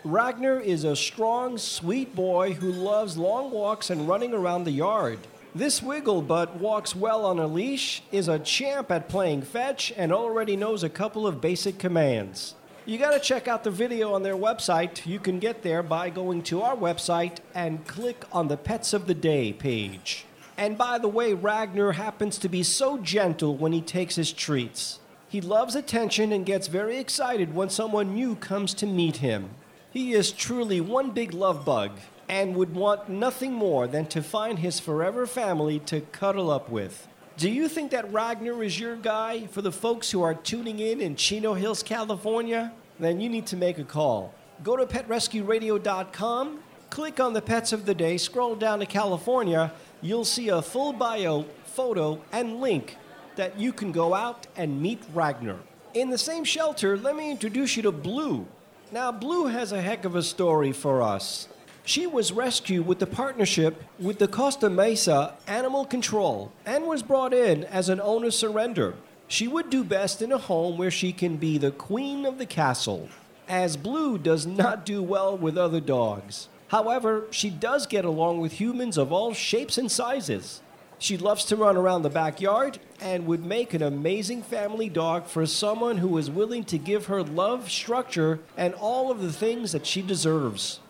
Ragnar is a strong, sweet boy who loves long walks and running around the yard. This wigglebutt walks well on a leash, is a champ at playing fetch, and already knows a couple of basic commands. You gotta check out the video on their website. You can get there by going to our website and click on the Pets of the Day page. And by the way, Ragnar happens to be so gentle when he takes his treats. He loves attention and gets very excited when someone new comes to meet him. He is truly one big love bug, and would want nothing more than to find his forever family to cuddle up with. Do you think that Ragnar is your guy for the folks who are tuning in in Chino Hills, California? Then you need to make a call. Go to Pet Rescue Radio dot com, click on the Pets of the Day, scroll down to California, you'll see a full bio, photo, and link that you can go out and meet Ragnar. In the same shelter, let me introduce you to Blue. Now, Blue has a heck of a story for us. She was rescued with the partnership with the Costa Mesa Animal Control and was brought in as an owner surrender. She would do best in a home where she can be the queen of the castle, as Blue does not do well with other dogs. However, she does get along with humans of all shapes and sizes. She loves to run around the backyard and would make an amazing family dog for someone who is willing to give her love, structure, and all of the things that she deserves.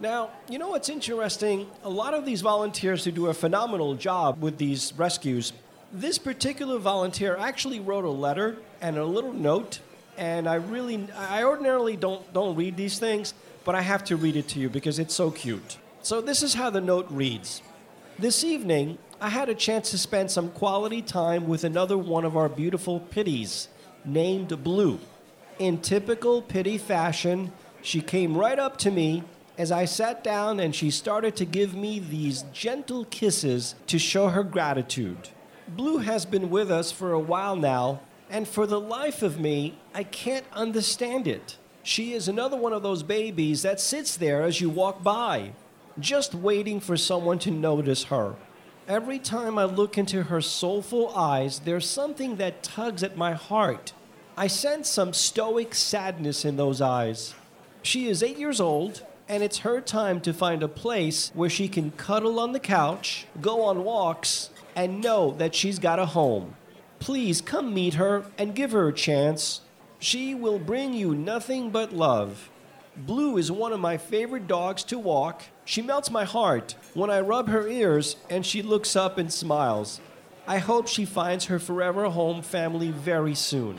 Now, you know what's interesting? A lot of these volunteers who do a phenomenal job with these rescues, this particular volunteer actually wrote a letter and a little note, and I really, I ordinarily don't, don't read these things, but I have to read it to you because it's so cute. So this is how the note reads. This evening, I had a chance to spend some quality time with another one of our beautiful pitties, named Blue. In typical pitty fashion, she came right up to me as I sat down, and she started to give me these gentle kisses to show her gratitude. Blue has been with us for a while now, and for the life of me, I can't understand it. She is another one of those babies that sits there as you walk by, just waiting for someone to notice her. Every time I look into her soulful eyes, there's something that tugs at my heart. I sense some stoic sadness in those eyes. She is eight years old, and it's her time to find a place where she can cuddle on the couch, go on walks, and know that she's got a home. Please come meet her and give her a chance. She will bring you nothing but love. Blue is one of my favorite dogs to walk. She melts my heart when I rub her ears and she looks up and smiles. I hope she finds her forever home family very soon.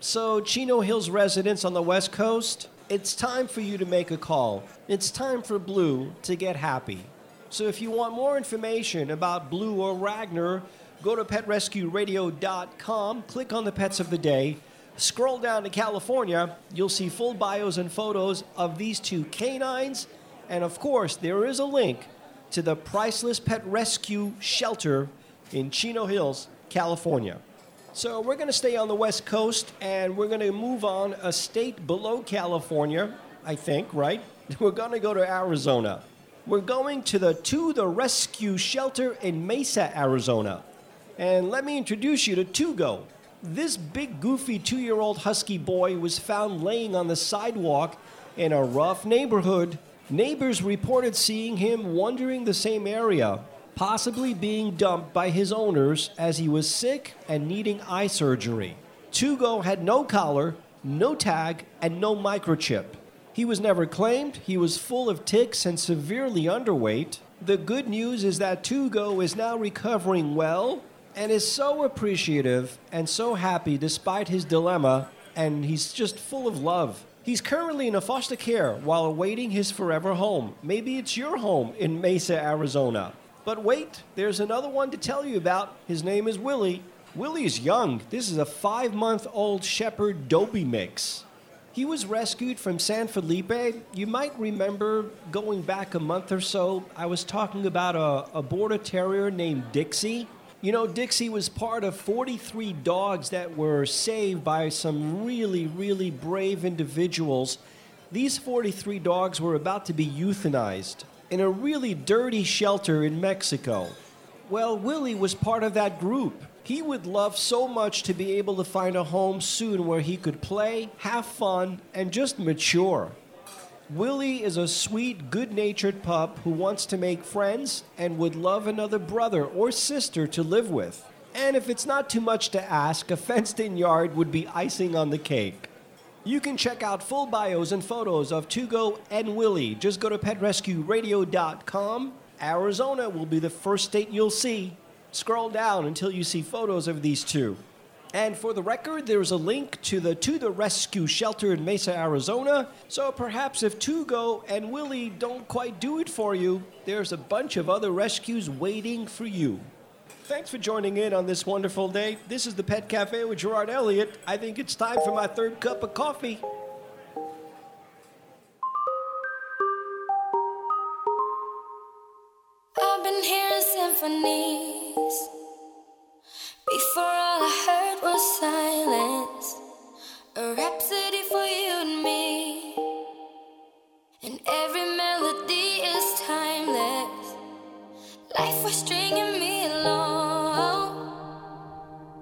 So, Chino Hills residents on the West Coast, It's time for you to make a call. It's time for Blue to get happy. So if you want more information about Blue or Ragnar, go to pet rescue radio dot com, click on the pets of the day, scroll down to California, you'll see full bios and photos of these two canines, and of course there is a link to the Priceless Pet Rescue shelter in Chino Hills, California. So we're going to stay on the West Coast, and we're going to move on a state below California, I think, right? We're going to go to Arizona. We're going to the To the Rescue shelter in Mesa, Arizona. And let me introduce you to Tugo. This big, goofy two-year-old husky boy was found laying on the sidewalk in a rough neighborhood. Neighbors reported seeing him wandering the same area, possibly being dumped by his owners as he was sick and needing eye surgery. Tugo had no collar, no tag, and no microchip. He was never claimed, he was full of ticks and severely underweight. The good news is that Tugo is now recovering well and is so appreciative and so happy despite his dilemma, and he's just full of love. He's currently in a foster care while awaiting his forever home. Maybe it's your home in Mesa, Arizona. But wait, there's another one to tell you about. His name is Willie. Willie is young. This is a five-month-old shepherd Dobie mix. He was rescued from San Felipe. You might remember, going back a month or so, I was talking about a, a border terrier named Dixie. You know, Dixie was part of forty-three dogs that were saved by some really, really brave individuals. These forty-three dogs were about to be euthanized in a really dirty shelter in Mexico. Well, Willie was part of that group. He would love so much to be able to find a home soon where he could play, have fun, and just mature. Willie is a sweet, good-natured pup who wants to make friends and would love another brother or sister to live with. And if it's not too much to ask, a fenced-in yard would be icing on the cake. You can check out full bios and photos of Tugo and Willie. Just go to pet rescue radio dot com. Arizona will be the first state you'll see. Scroll down until you see photos of these two. And for the record, there's a link to the To the Rescue shelter in Mesa, Arizona. So perhaps if Tugo and Willie don't quite do it for you, there's a bunch of other rescues waiting for you. Thanks for joining in on this wonderful day. This is the Pet Cafe with Gerard Elliott. I think it's time for my third cup of coffee. I've been hearing symphonies before all I heard was silence, a rhapsody for you and me, and every melody is timeless. Life was stringing me along,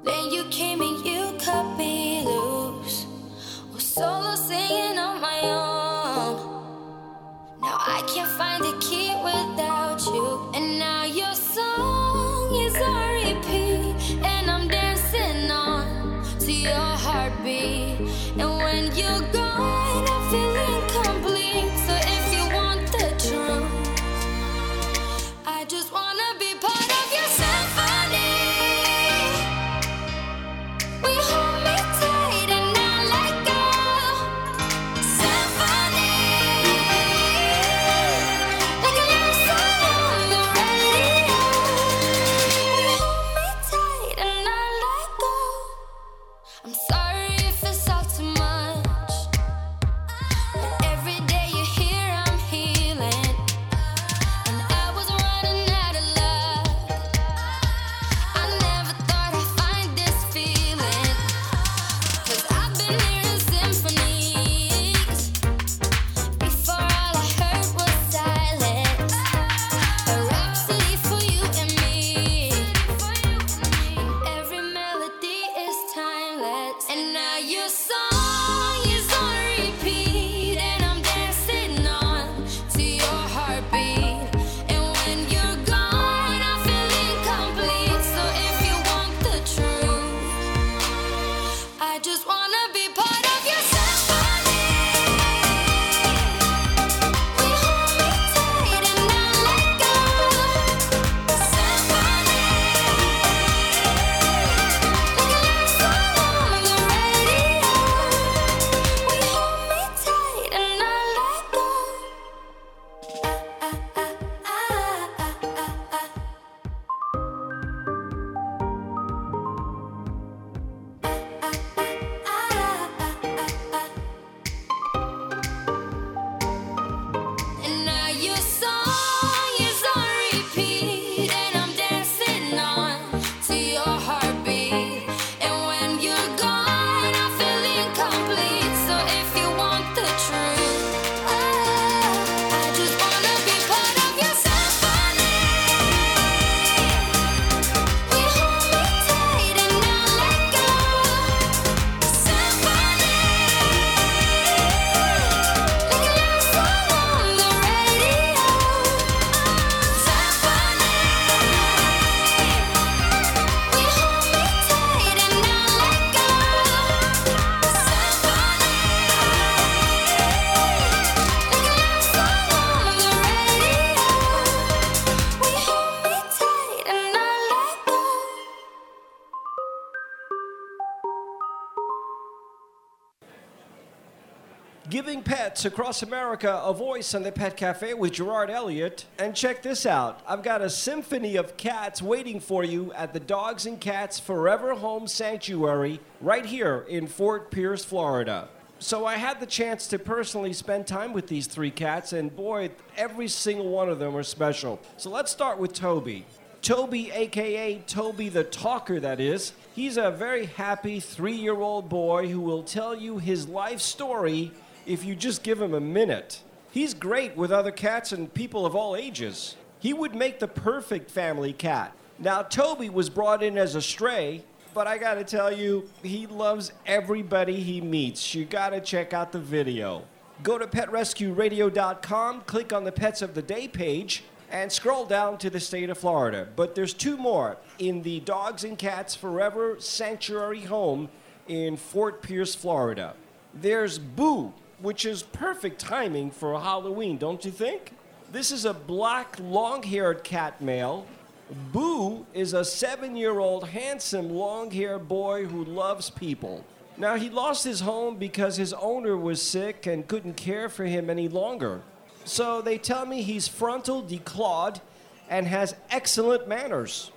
then you came and you cut me loose, was solo singing on my own. Now I can't find the key without you, and now your song is on repeat, and I'm dancing on to your heartbeat, and when you're gone I feel incomplete. So if you want the truth, I just wanna be part of your symphony. We hold me tight and I let go. Symphony, giving pets across America a voice on the Pet Cafe with Gerard Elliott. And check this out. I've got a symphony of cats waiting for you at the Dogs and Cats Forever Home Sanctuary right here in Fort Pierce, Florida. So I had the chance to personally spend time with these three cats, and boy, every single one of them are special. So let's start with Toby. Toby, a k a. Toby the Talker, that is. He's a very happy three-year-old boy who will tell you his life story if you just give him a minute. He's great with other cats and people of all ages. He would make the perfect family cat. Now, Toby was brought in as a stray, but I gotta tell you, he loves everybody he meets. You gotta check out the video. Go to Pet Rescue Radio dot com, click on the Pets of the Day page, and scroll down to the state of Florida. But there's two more in the Dogs and Cats Forever Sanctuary Home in Fort Pierce, Florida. There's Boo, which is perfect timing for Halloween, don't you think? This is a black, long-haired cat male. Boo is a seven-year-old, handsome, long-haired boy who loves people. Now, he lost his home because his owner was sick and couldn't care for him any longer. So they tell me he's frontal declawed and has excellent manners.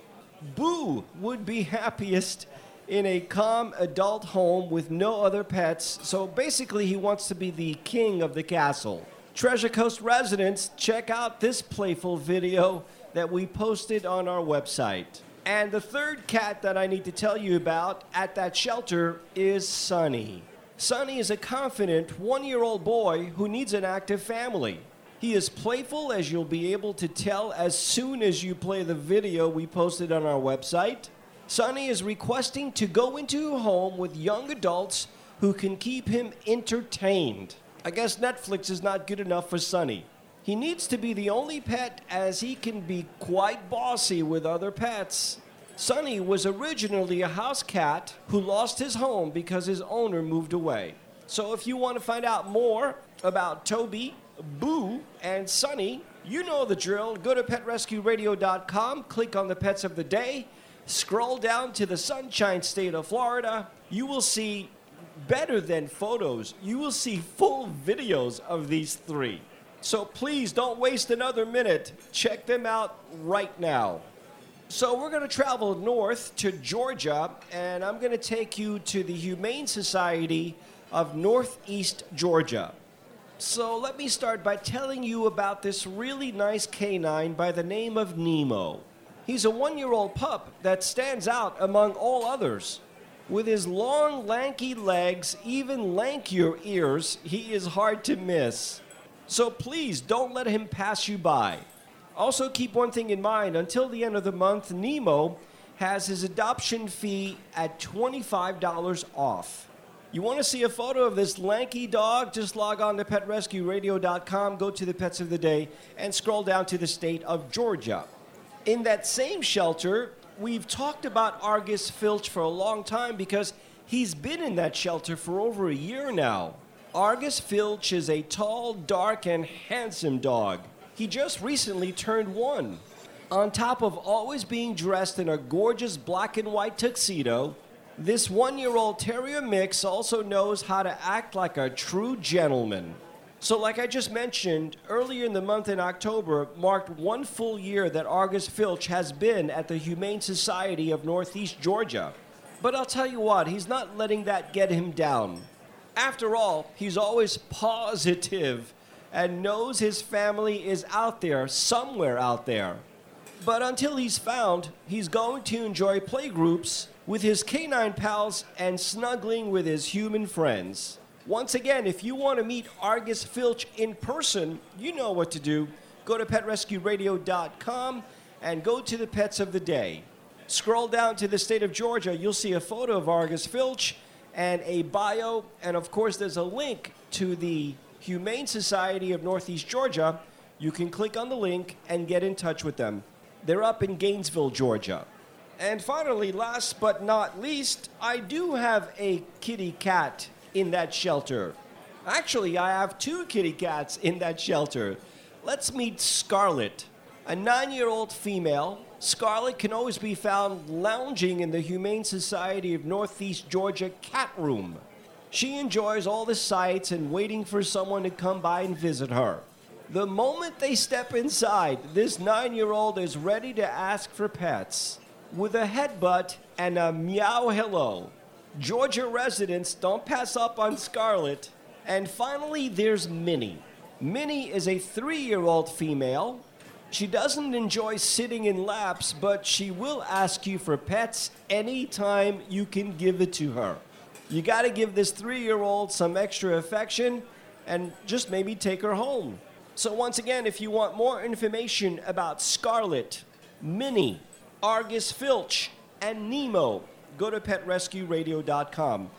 Boo would be happiest in a calm adult home with no other pets, so basically he wants to be the king of the castle. Treasure Coast residents, check out this playful video that we posted on our website. And the third cat that I need to tell you about at that shelter is Sunny. Sunny is a confident one-year-old boy who needs an active family. He is playful, as you'll be able to tell as soon as you play the video we posted on our website. Sunny is requesting to go into a home with young adults who can keep him entertained. I guess Netflix is not good enough for Sunny. He needs to be the only pet, as he can be quite bossy with other pets. Sunny was originally a house cat who lost his home because his owner moved away. So if you want to find out more about Toby, Boo, and Sunny, you know the drill. Go to Pet Rescue Radio dot com, click on the Pets of the Day, scroll down to the Sunshine State of Florida. You will see, better than photos, you will see full videos of these three. So please don't waste another minute. Check them out right now. So we're going to travel north to Georgia, and I'm going to take you to the Humane Society of Northeast Georgia. So let me start by telling you about this really nice canine by the name of Nemo. He's a one-year-old pup that stands out among all others. With his long, lanky legs, even lankier ears, he is hard to miss. So please don't let him pass you by. Also keep one thing in mind, until the end of the month, Nemo has his adoption fee at twenty-five dollars off. You want to see a photo of this lanky dog? Just log on to Pet Rescue Radio dot com, go to the Pets of the Day, and scroll down to the state of Georgia. In that same shelter, we've talked about Argus Filch for a long time because he's been in that shelter for over a year now. Argus Filch is a tall, dark, and handsome dog. He just recently turned one. On top of always being dressed in a gorgeous black and white tuxedo, this one-year-old terrier mix also knows how to act like a true gentleman. So like I just mentioned, earlier in the month in October marked one full year that Argus Filch has been at the Humane Society of Northeast Georgia. But I'll tell you what, he's not letting that get him down. After all, he's always positive and knows his family is out there, somewhere out there. But until he's found, he's going to enjoy playgroups with his canine pals and snuggling with his human friends. Once again, if you want to meet Argus Filch in person, you know what to do. Go to Pet Rescue Radio dot com and go to the Pets of the Day. Scroll down to the state of Georgia, you'll see a photo of Argus Filch and a bio, and of course there's a link to the Humane Society of Northeast Georgia. You can click on the link and get in touch with them. They're up in Gainesville, Georgia. And finally, last but not least, I do have a kitty cat in that shelter. Actually, I have two kitty cats in that shelter. Let's meet Scarlet, a nine-year-old female. Scarlet can always be found lounging in the Humane Society of Northeast Georgia cat room. She enjoys all the sights and waiting for someone to come by and visit her. The moment they step inside, this nine-year-old is ready to ask for pets with a headbutt and a meow hello. Georgia residents don't pass up on Scarlet. And finally, there's Minnie. Minnie is a three-year-old female. She doesn't enjoy sitting in laps, but she will ask you for pets anytime you can give it to her. You got to give this three-year-old some extra affection and just maybe take her home. So once again, if you want more information about Scarlet, Minnie, Argus Filch, and Nemo, go to Pet Rescue Radio dot com.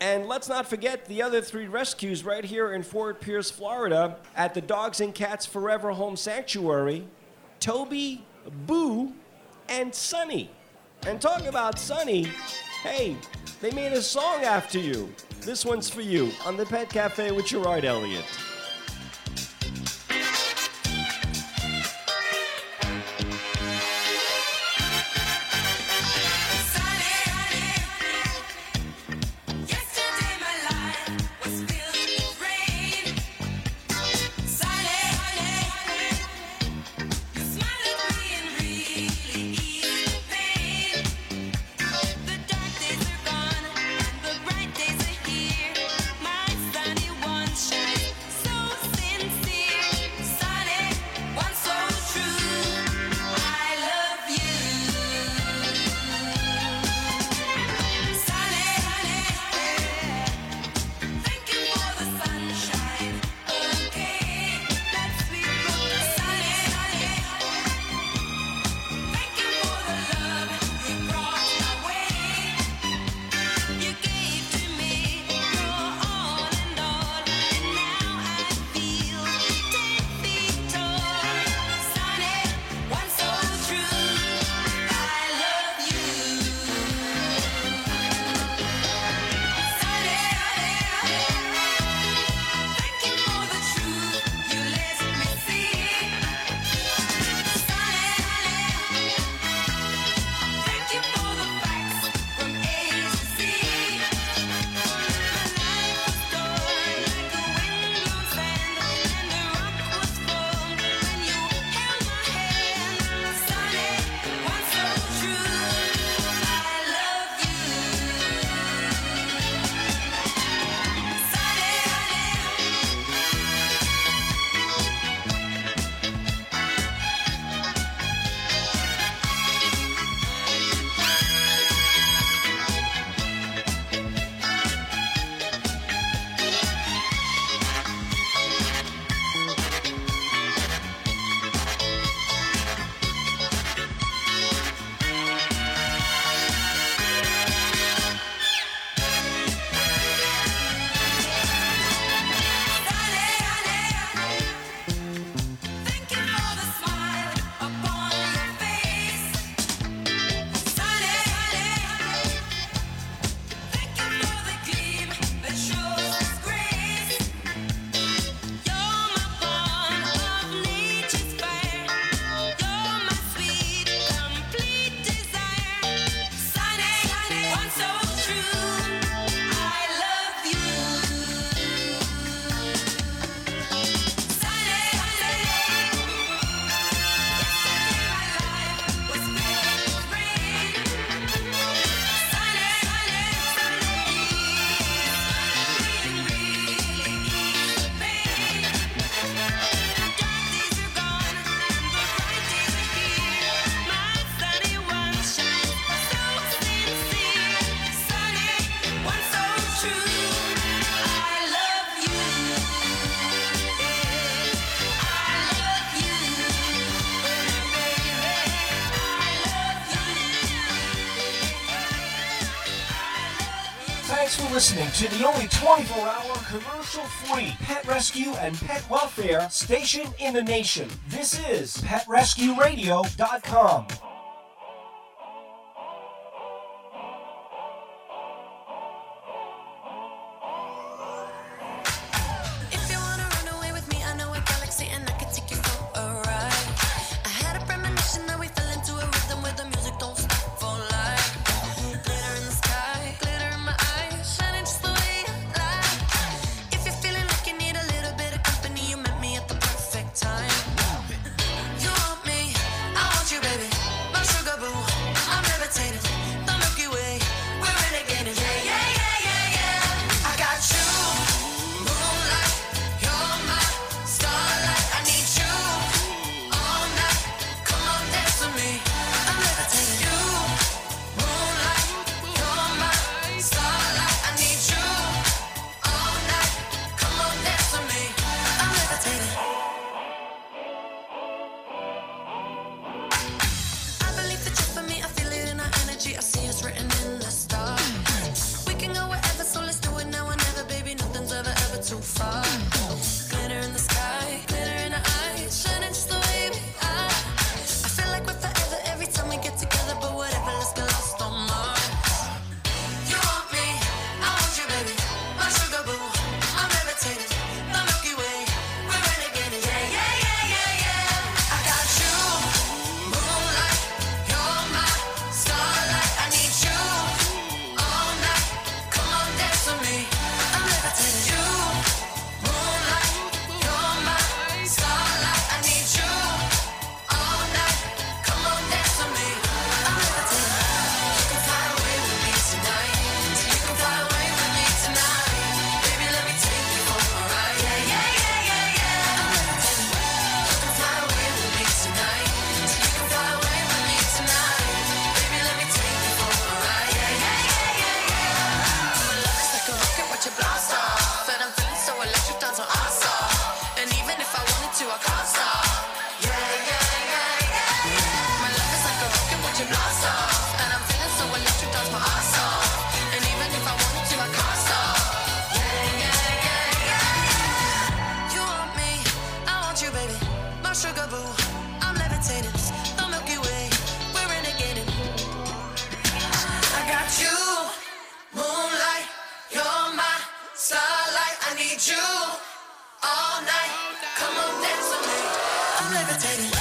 And let's not forget the other three rescues right here in Fort Pierce, Florida, at the Dogs and Cats Forever Home Sanctuary, Toby, Boo, and Sunny. And talking about Sunny, hey, they made a song after you. This one's for you on the Pet Cafe with Gerard Elliott. Listening to the only twenty-four hour commercial-free pet rescue and pet welfare station in the nation. This is Pet Rescue Radio dot com. I my sugar boo. I'm levitating, the Milky Way, we're renegading. I got you, moonlight, you're my starlight. I need you all night. Come on, dance with me. I'm levitating.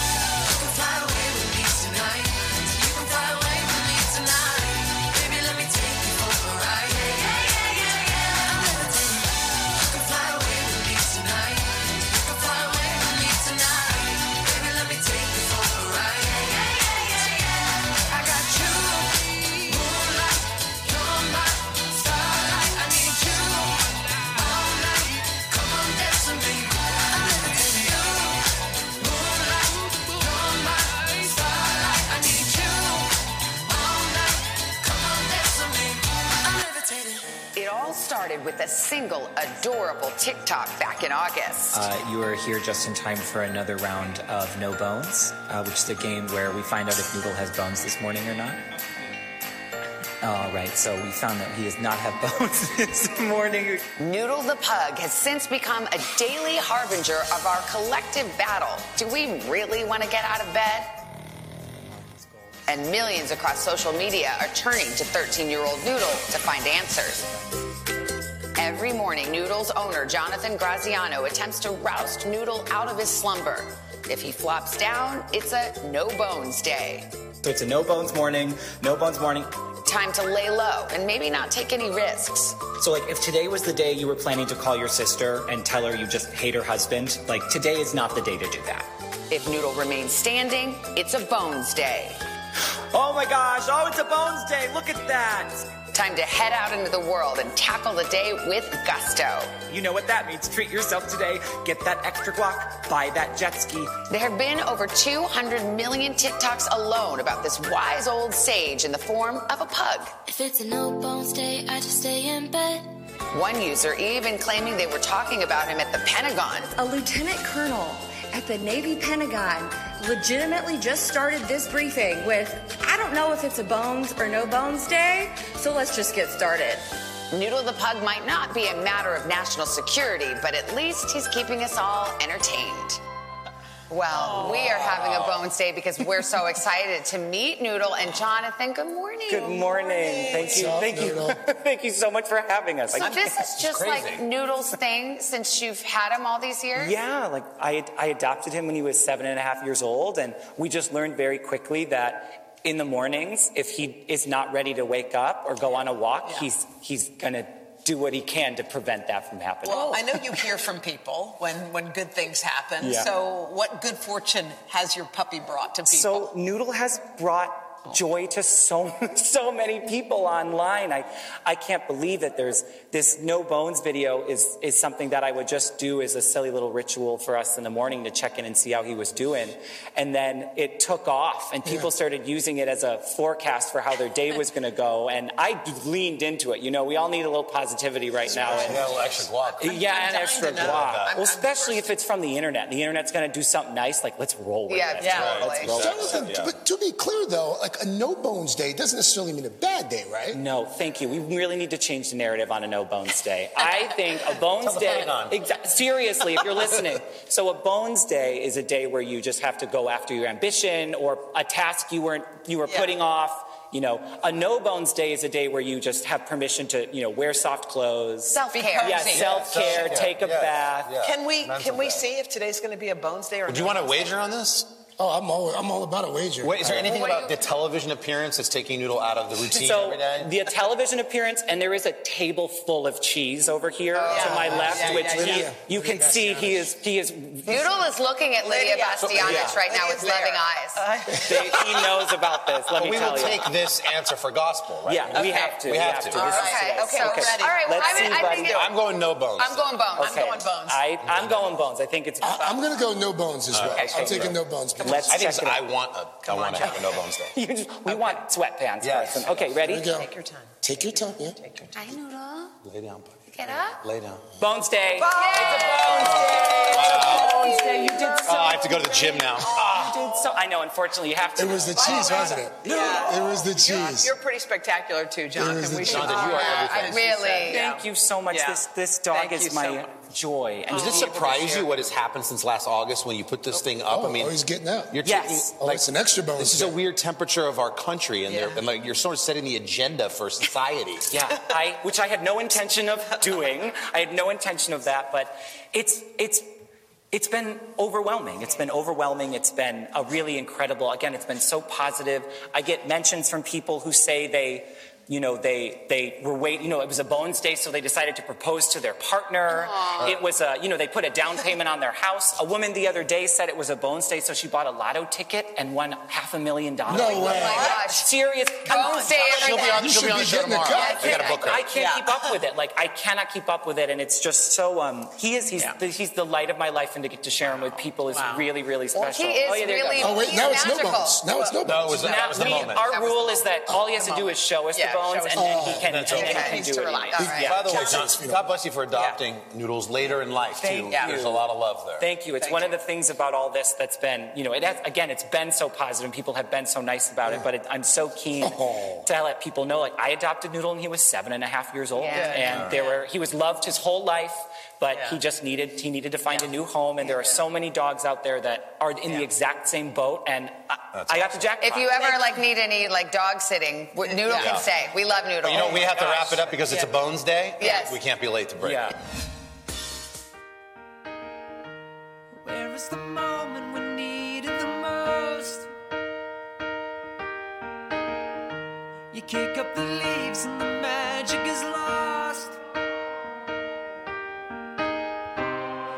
With a single adorable TikTok back in August. Uh, you are here just in time for another round of No Bones, uh, which is the game where we find out if Noodle has bones this morning or not. All right, so we found that he does not have bones this morning. Noodle the Pug has since become a daily harbinger of our collective battle. Do we really want to get out of bed? And millions across social media are turning to thirteen-year-old Noodle to find answers. Every morning, Noodle's owner, Jonathan Graziano, attempts to roust Noodle out of his slumber. If he flops down, it's a no bones day. So it's a no bones morning, no bones morning. Time to lay low and maybe not take any risks. So, like, if today was the day you were planning to call your sister and tell her you just hate her husband, like, today is not the day to do that. If Noodle remains standing, it's a bones day. Oh my gosh, oh, it's a bones day, look at that. Time to head out into the world and tackle the day with gusto. You know what that means. Treat yourself today. Get that extra guac. Buy that jet ski. There have been over two hundred million TikToks alone about this wise old sage in the form of a pug. If it's a no-bones day, I just stay in bed. One user even claiming they were talking about him at the Pentagon. A lieutenant colonel at the Navy Pentagon legitimately just started this briefing with, I don't know if it's a bones or no bones day, so let's just get started. Noodle the Pug might not be a matter of national security, but at least he's keeping us all entertained. Well, aww, we are having a bones day because we're so excited to meet Noodle and Jonathan. Good morning. Good morning. Good morning. Thank you. Up, Thank Noodle? you. Thank you so much for having us. So like, this is just crazy. Like Noodle's thing since you've had him all these years? Yeah, like I, I adopted him when he was seven and a half years old, and we just learned very quickly that in the mornings, if he is not ready to wake up or go on a walk, yeah. he's he's gonna do what he can to prevent that from happening. Well, I know you hear from people when, when good things happen. Yeah. So what good fortune has your puppy brought to people? So Noodle has brought joy to so so many people online. I, I can't believe that there's this no bones video is, is something that I would just do as a silly little ritual for us in the morning to check in and see how he was doing. And then it took off and people yeah. started using it as a forecast for how their day was going to go. And I leaned into it. You know, we all need a little positivity right so now. And, no extra guac. Yeah, an extra guac. Well, especially if it's from the internet. The internet's going to do something nice. Like, let's roll with yeah, it. Yeah, right. let's roll Jonathan, with it. But to be clear, though, like, a no-bones day doesn't necessarily mean a bad day, right? No, thank you. We really need to change the narrative on a no-bones day. I think a bones day... Exa- seriously, if you're listening. So a bones day is a day where you just have to go after your ambition or a task you weren't you were yeah. putting off. You know, a no-bones day is a day where you just have permission to, you know, wear soft clothes. Self-care. Yeah, self-care, yeah, take a yeah, bath. Yeah, can we can we bath. see if today's going to be a bones day or not? Do you want to wager on this? Oh, I'm all, I'm all about a wager. Wait, is there anything about the television appearance that's taking Noodle out of the routine so every day? The television appearance, and there is a table full of cheese over here oh, yeah. to my left, yeah, which yeah, he, yeah. you Lydia can Bastianich. see he is... he is. Noodle is looking at Lydia Bastianich so, yeah. right now Lydia's with there. loving eyes. Uh, they, he knows about this, let well, me tell you. We will take this answer for gospel, right? Yeah, okay. we have to. We have to. to. All right, okay, so okay. ready. All right, well, I mean, I'm going no bones. I'm going bones. Okay. I'm going bones. I, I'm going bones. I think it's... I'm going to go no bones as well. I'm taking no bones. Let's I think so. I want a, I want to have a no bones day. you just, we okay. want sweatpants. Yes. Person. Okay, ready? Take your time. Take your time. Yeah. Take your time. Hi, Noodle. Lay down, buddy. Get up. Lay down. Bones day. Bones. It's a bones day. Wow. It's a bones day. You did so. Oh, I have to go to the gym now. Oh. adopted so I know, unfortunately, you have to. It was the cheese, wasn't it? Yeah. It was the cheese. You're pretty spectacular, too, Jonathan. We should Jonathan, you are everything. Really. Thank you so much. Yeah. This this dog Thank is my so joy. And does it surprise you what has happened since last August when you put this oh, thing up? Oh, I mean, oh, he's getting out. You're yes. Treating, like, oh, it's an extra bonus. This is a weird temperature of our country, and, yeah. and like you're sort of setting the agenda for society. yeah, I, which I had no intention of doing. I had no intention of that, but it's it's. It's been overwhelming. It's been overwhelming. It's been a really incredible, again, it's been so positive. I get mentions from people who say they, you know, they they were waiting, you know, it was a Bones Day, so they decided to propose to their partner. Aww. It was a, you know, they put a down payment on their house. A woman the other day said it was a Bones Day, so she bought a lotto ticket and won half a million dollars. No way. Oh my gosh. Serious. Bones Day. She'll be on, she'll be on the show tomorrow. I gotta book her. I can't yeah. keep up with it. Like, I cannot keep up with it, and it's just so, um, he is, he's, yeah. the, he's the light of my life, and to get to share him with people is wow. really, really special. Well, he is oh, yeah, there really, you go. Oh, wait, now it's no Bones. Now it's no Bones. No, it was, that was the moment. Our rule is that all he has to do is show us the Bones, and then he can, okay. he can do it. Right. Yeah. By the way, John, God bless you for adopting yeah. Noodles later in life, thank too. Yeah. There's a lot of love there. Thank you. It's Thank one you. of the things about all this that's been, you know, it has, again, it's been so positive, and people have been so nice about yeah. it, but it, I'm so keen oh. to let people know, like, I adopted Noodle, and he was seven and a half years old, yeah. and right. there were he was loved his whole life, but yeah. he just needed, he needed to find yeah. a new home, and yeah. there are so many dogs out there that are in yeah. the exact same boat, and I, I got the jackpot. If you ever, like, need any, like, dog sitting, Noodle yeah. can stay. We love Noodle. But you know, we oh have gosh. to wrap it up because yeah. it's a Bones Day. Yes. We can't be late to break. Yeah. Where is the moment we need it the most? You kick up the leaves and the magic is lost.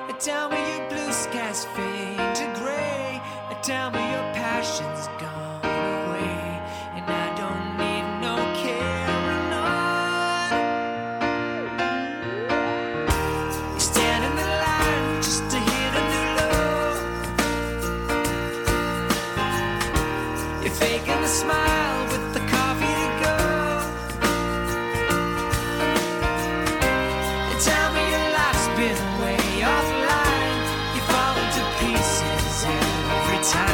A town where your blue skies fade to gray, a town where your passion's gone away, and I don't need no caring on. You stand in the line just to hit a new low. You're faking a smile with the coffee to go. A town where your life's been way off. Time, and I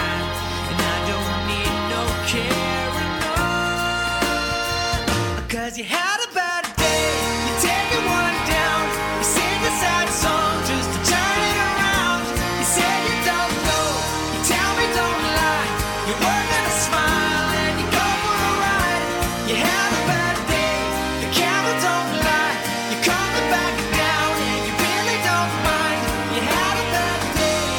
don't need no caring on, because you had a bad day, you take it one down, you sing a sad song just to turn it around, you say you don't know, you tell me don't lie, you work on a smile and you go for a ride, you had a bad day, the camera don't lie, you come back down and you really don't mind, you had a bad day.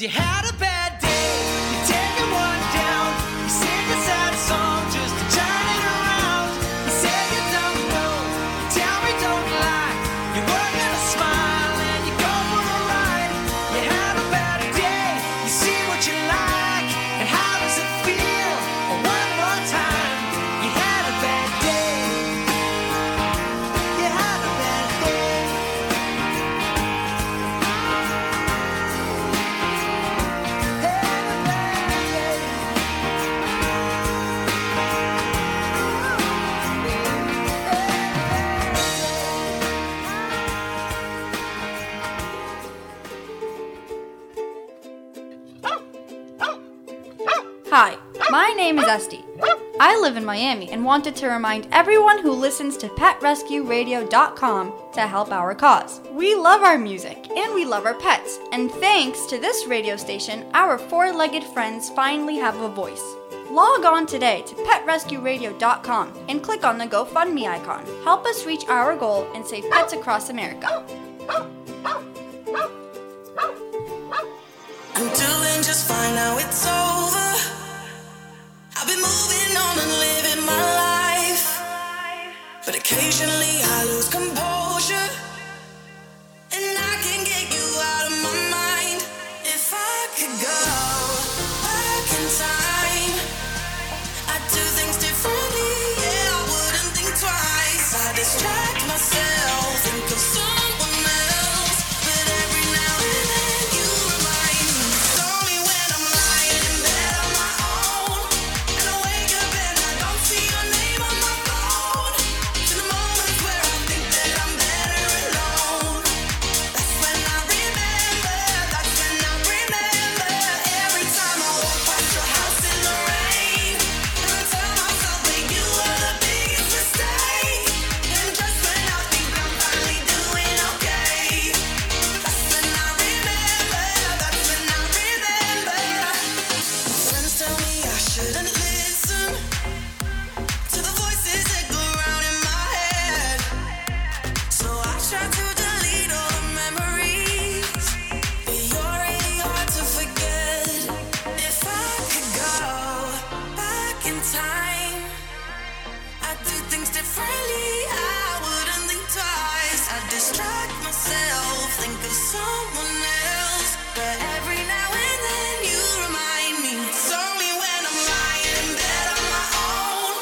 You had a bad day, you take it one down, you sing a sad song just to turn it around, you say you don't know, you tell me don't lie, you work on a smile and you go for a ride, you have a bad day, you see what you like, and how does it feel, oh, one more time, you had a bad day, you had a bad day. Hi, my name is Esty. I live in Miami and wanted to remind everyone who listens to Pet Rescue Radio dot com to help our cause. We love our music and we love our pets, and thanks to this radio station, our four-legged friends finally have a voice. Log on today to Pet Rescue Radio dot com and click on the GoFundMe icon. Help us reach our goal and save pets across America. I'm doing just fine, now it's over. I've been moving on and living my life, but occasionally I lose composure, and I can get you out of my mind. If I could go back in time, I'd do things differently, yeah, I wouldn't think twice. I distract myself, think of someone else, but every now and then you remind me. Show me when I'm lying in bed on my own, and I wake up and I don't see your name on my phone. To the moments where I think that I'm better alone, that's when I remember, that's when I remember. Every time I walk past your house in the rain, and I tell myself that you are the biggest mistake. And just when I think I'm finally doing okay, that's when I remember, that's when I remember. Friends tell me I shouldn't listen to the voices that go round in my head, so I try to delete all the memories, but you're really hard to forget. If I could go back in time, I'd do things differently, I wouldn't think twice. I'd distract myself, think of someone else, but every now and then you remind me. It's only when I'm lying in bed on my own,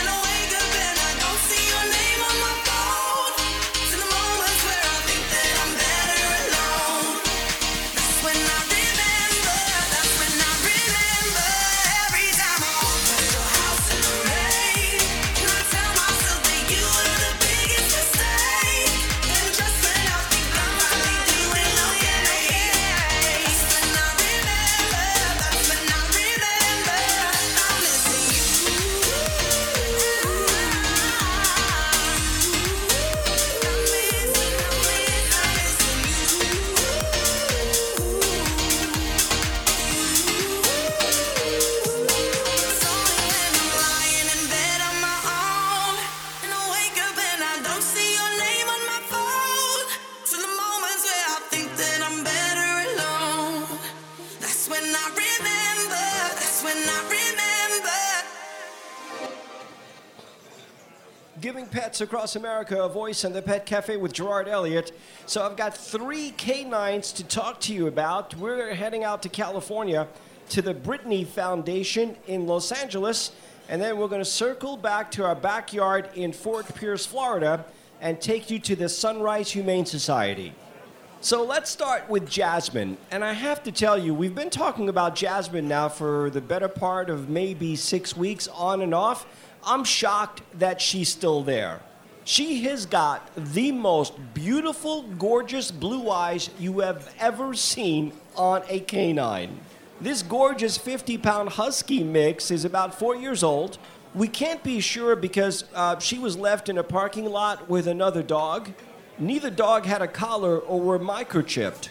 and I wake up and I don't see your name on my phone. It's in the moments where I think that I'm better alone, that's when I remember, that's when I remember. Every time I walk past your house in the rain, and I tell myself that you are the biggest mistake. And just when I think I'm finally doing okay, that's when I remember, that's when I remember. I'm missing Giving pets across America a voice in the Pet Cafe with Gerard Elliott. So I've got three canines to talk to you about. We're heading out to California to the Brittany Foundation in Los Angeles, and then we're going to circle back to our backyard in Fort Pierce, Florida, and take you to the Sunrise Humane Society. So let's start with Jasmine. And I have to tell you, we've been talking about Jasmine now for the better part of maybe six weeks on and off. I'm shocked that she's still there. She has got the most beautiful, gorgeous blue eyes you have ever seen on a canine. This gorgeous fifty-pound husky mix is about four years old. We can't be sure because uh, she was left in a parking lot with another dog. Neither dog had a collar or were microchipped.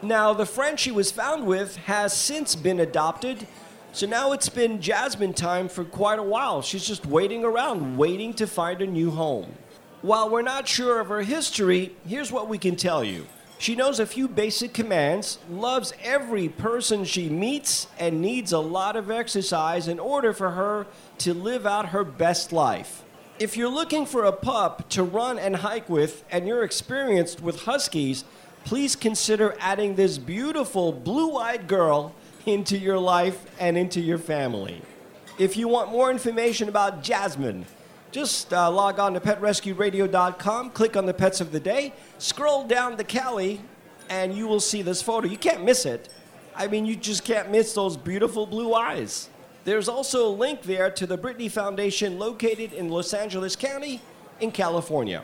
Now, the friend she was found with has since been adopted. So now it's been Jasmine time for quite a while. She's just waiting around, waiting to find a new home. While we're not sure of her history, here's what we can tell you. She knows a few basic commands, loves every person she meets, and needs a lot of exercise in order for her to live out her best life. If you're looking for a pup to run and hike with, and you're experienced with huskies, please consider adding this beautiful blue-eyed girl into your life and into your family. If you want more information about Jasmine, just uh, log on to Pet Rescue Radio dot com, click on the Pets of the Day, scroll down the Cali, and you will see this photo. You can't miss it. I mean, you just can't miss those beautiful blue eyes. There's also a link there to the Brittany Foundation located in Los Angeles County in California.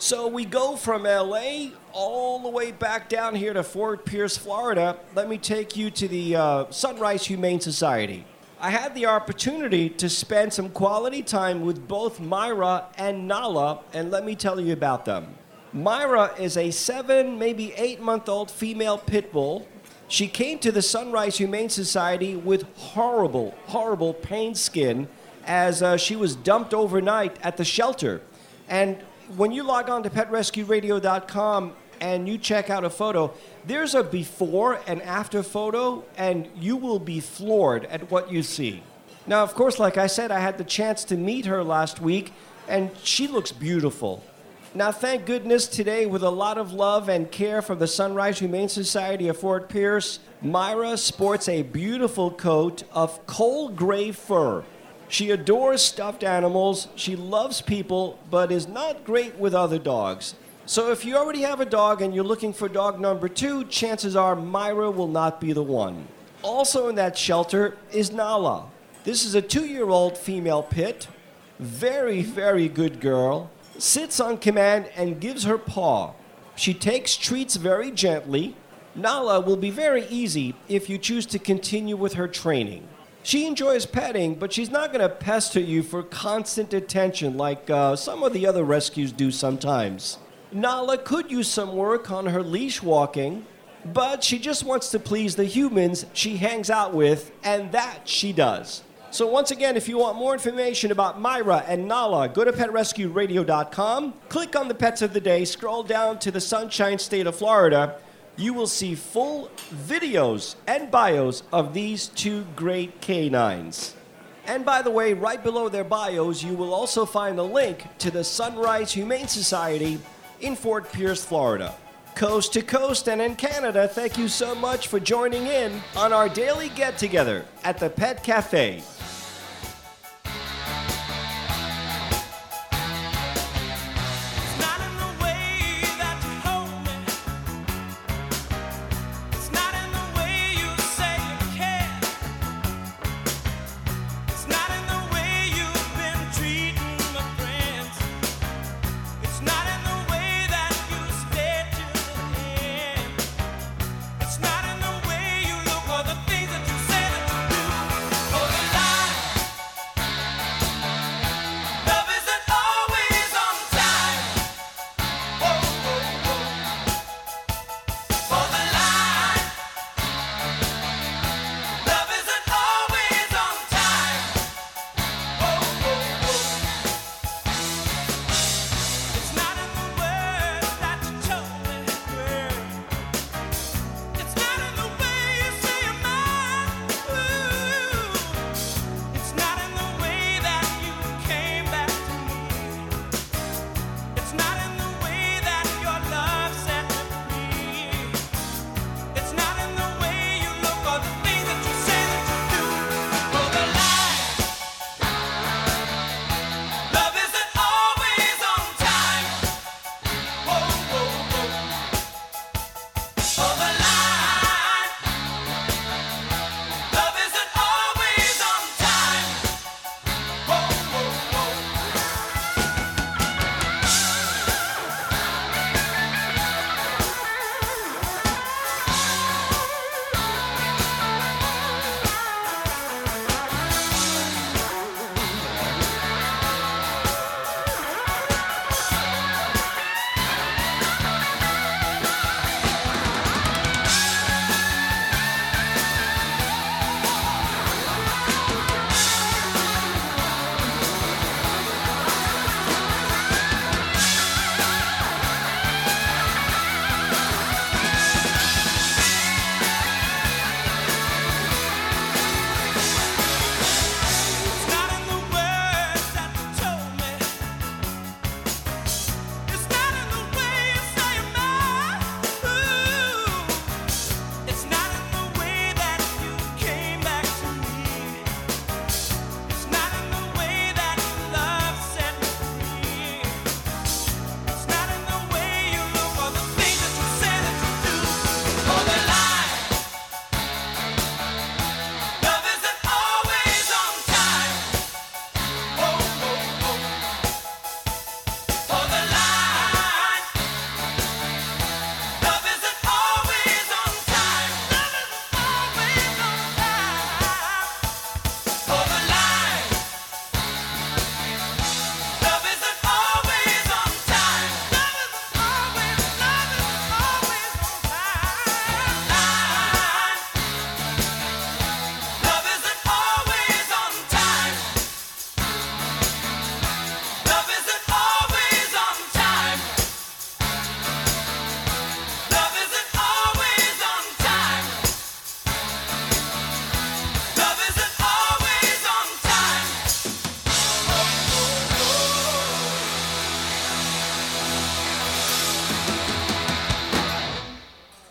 So we go from L A all the way back down here to Fort Pierce, Florida. Let me take you to the uh, Sunrise Humane Society. I had the opportunity to spend some quality time with both Myra and Nala, and let me tell you about them. Myra is a seven, maybe eight-month-old female pit bull. She came to the Sunrise Humane Society with horrible, horrible pain skin as uh, she was dumped overnight at the shelter. And when you log on to Pet Rescue Radio dot com and you check out a photo, there's a before and after photo, and you will be floored at what you see. Now, of course, like I said, I had the chance to meet her last week, and she looks beautiful. Now, thank goodness today, with a lot of love and care from the Sunrise Humane Society of Fort Pierce, Myra sports a beautiful coat of coal gray fur. She adores stuffed animals, she loves people, but is not great with other dogs. So if you already have a dog and you're looking for dog number two, chances are Myra will not be the one. Also in that shelter is Nala. This is a two-year-old female pit, very, very good girl, sits on command and gives her paw. She takes treats very gently. Nala will be very easy if you choose to continue with her training. She enjoys petting, but she's not going to pester you for constant attention like uh, some of the other rescues do sometimes. Nala could use some work on her leash walking, but she just wants to please the humans she hangs out with, and that she does. So once again, if you want more information about Myra and Nala, go to Pet Rescue Radio dot com, click on the Pets of the Day, scroll down to the Sunshine State of Florida. You will see full videos and bios of these two great canines. And by the way, right below their bios, you will also find a link to the Sunrise Humane Society in Fort Pierce, Florida. Coast to coast and in Canada, thank you so much for joining in on our daily get-together at the Pet Cafe. It's not in the way you look or the things that you say that you do. Oh, the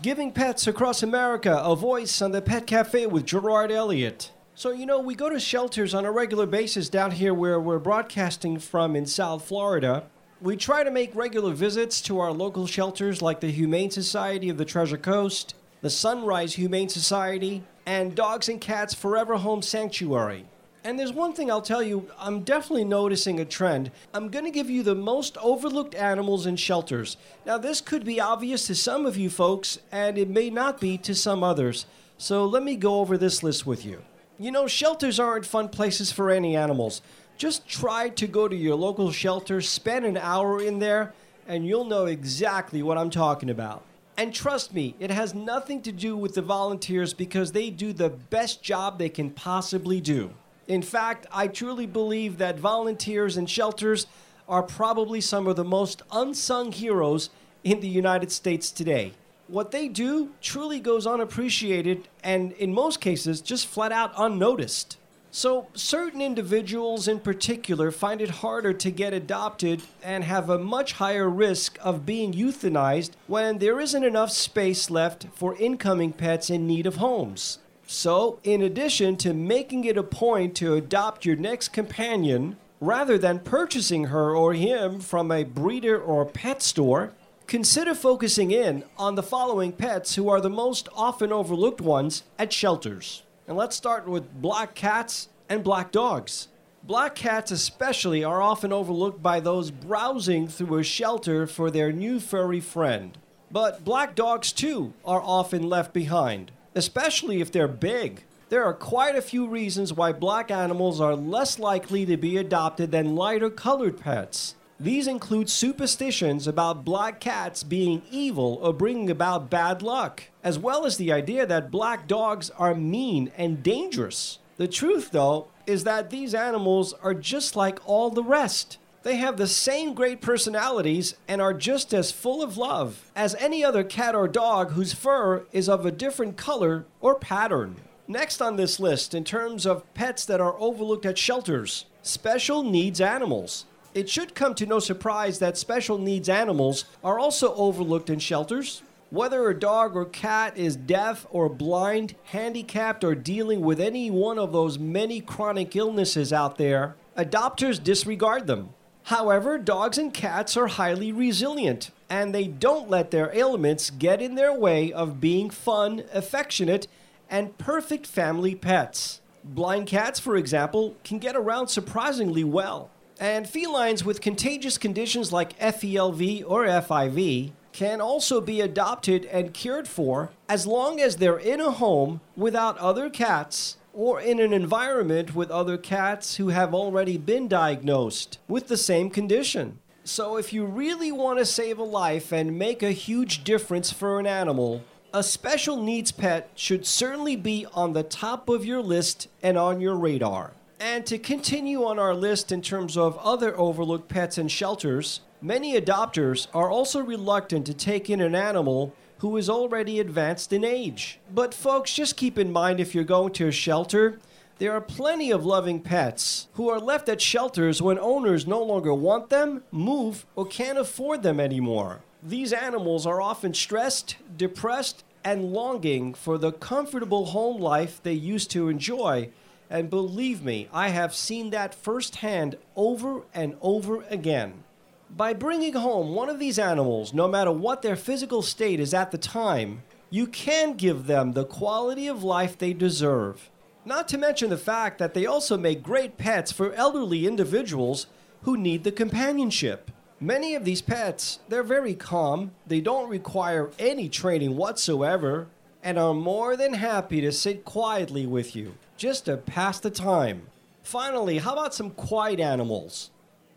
Giving Pets Across America a Voice on the Pet Cafe with Gerard Elliott. So, you know, we go to shelters on a regular basis down here where we're broadcasting from in South Florida. We try to make regular visits to our local shelters like the Humane Society of the Treasure Coast, the Sunrise Humane Society, and Dogs and Cats Forever Home Sanctuary. And there's one thing I'll tell you, I'm definitely noticing a trend. I'm going to give you the most overlooked animals in shelters. Now, this could be obvious to some of you folks, and it may not be to some others. So let me go over this list with you. You know, shelters aren't fun places for any animals. Just try to go to your local shelter, spend an hour in there, and you'll know exactly what I'm talking about. And trust me, it has nothing to do with the volunteers because they do the best job they can possibly do. In fact, I truly believe that volunteers and shelters are probably some of the most unsung heroes in the United States today. What they do truly goes unappreciated and, in most cases, just flat out unnoticed. So certain individuals in particular find it harder to get adopted and have a much higher risk of being euthanized when there isn't enough space left for incoming pets in need of homes. So, in addition to making it a point to adopt your next companion, rather than purchasing her or him from a breeder or pet store, consider focusing in on the following pets who are the most often overlooked ones at shelters. And let's start with black cats and black dogs. Black cats especially are often overlooked by those browsing through a shelter for their new furry friend. But black dogs too are often left behind, especially if they're big. There are quite a few reasons why black animals are less likely to be adopted than lighter colored pets. These include superstitions about black cats being evil or bringing about bad luck, as well as the idea that black dogs are mean and dangerous. The truth, though, is that these animals are just like all the rest. They have the same great personalities and are just as full of love as any other cat or dog whose fur is of a different color or pattern. Next on this list, in terms of pets that are overlooked at shelters, special needs animals. It should come to no surprise that special needs animals are also overlooked in shelters. Whether a dog or cat is deaf or blind, handicapped, or dealing with any one of those many chronic illnesses out there, adopters disregard them. However, dogs and cats are highly resilient, and they don't let their ailments get in their way of being fun, affectionate, and perfect family pets. Blind cats, for example, can get around surprisingly well. And felines with contagious conditions like F E L V or F I V can also be adopted and cured for as long as they're in a home without other cats or in an environment with other cats who have already been diagnosed with the same condition. So if you really want to save a life and make a huge difference for an animal, a special needs pet should certainly be on the top of your list and on your radar. And to continue on our list in terms of other overlooked pets and shelters, many adopters are also reluctant to take in an animal who is already advanced in age. But folks, just keep in mind if you're going to a shelter, there are plenty of loving pets who are left at shelters when owners no longer want them, move, or can't afford them anymore. These animals are often stressed, depressed, and longing for the comfortable home life they used to enjoy. And believe me, I have seen that firsthand over and over again. By bringing home one of these animals, no matter what their physical state is at the time, you can give them the quality of life they deserve. Not to mention the fact that they also make great pets for elderly individuals who need the companionship. Many of these pets, they're very calm, they don't require any training whatsoever, and are more than happy to sit quietly with you, just to pass the time. Finally, how about some quiet animals?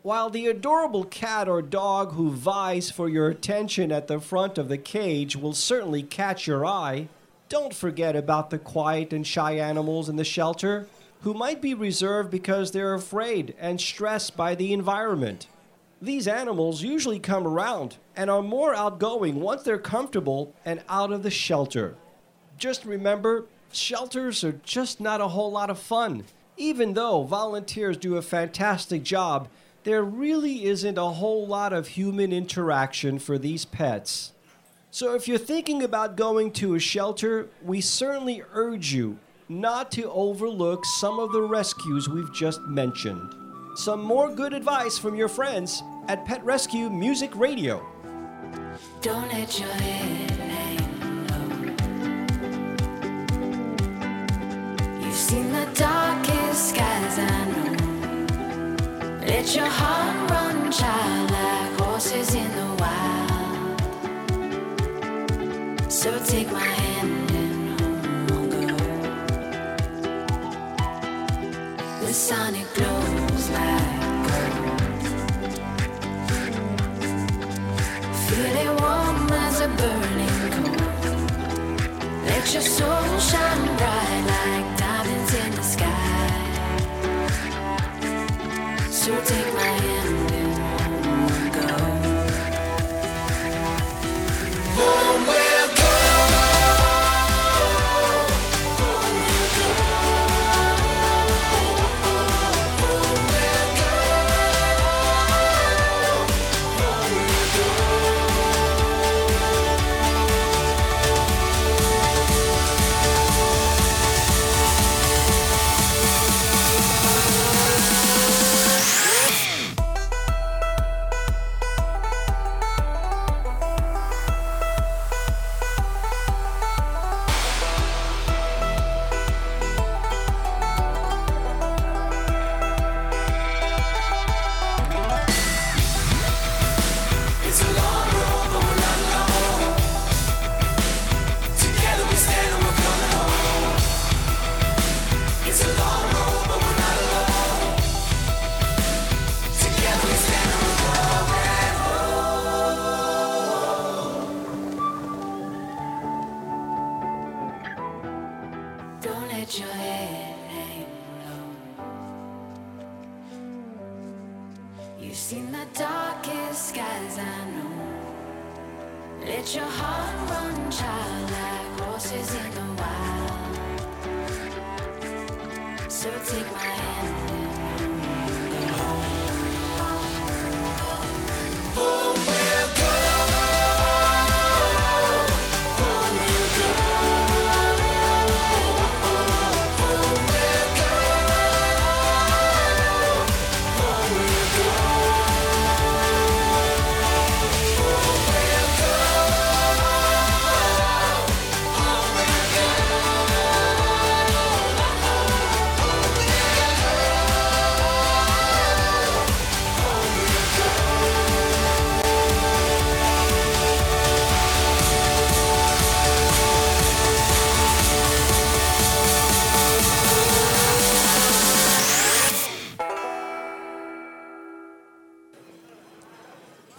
While the adorable cat or dog who vies for your attention at the front of the cage will certainly catch your eye, don't forget about the quiet and shy animals in the shelter who might be reserved because they're afraid and stressed by the environment. These animals usually come around and are more outgoing once they're comfortable and out of the shelter. Just remember, shelters are just not a whole lot of fun. Even though volunteers do a fantastic job, there really isn't a whole lot of human interaction for these pets. So if you're thinking about going to a shelter, we certainly urge you not to overlook some of the rescues we've just mentioned. Some more good advice from your friends at Pet Rescue Music Radio. Don't let your head hang low. You've seen the darkest skies, I know. Let your heart run, child, like horses in the wild. So take my hand. The sun, it glows like gold. Feel it warm as a burning coal. Let your soul shine bright like diamonds in the sky. So take my hand and we'll go. One will go.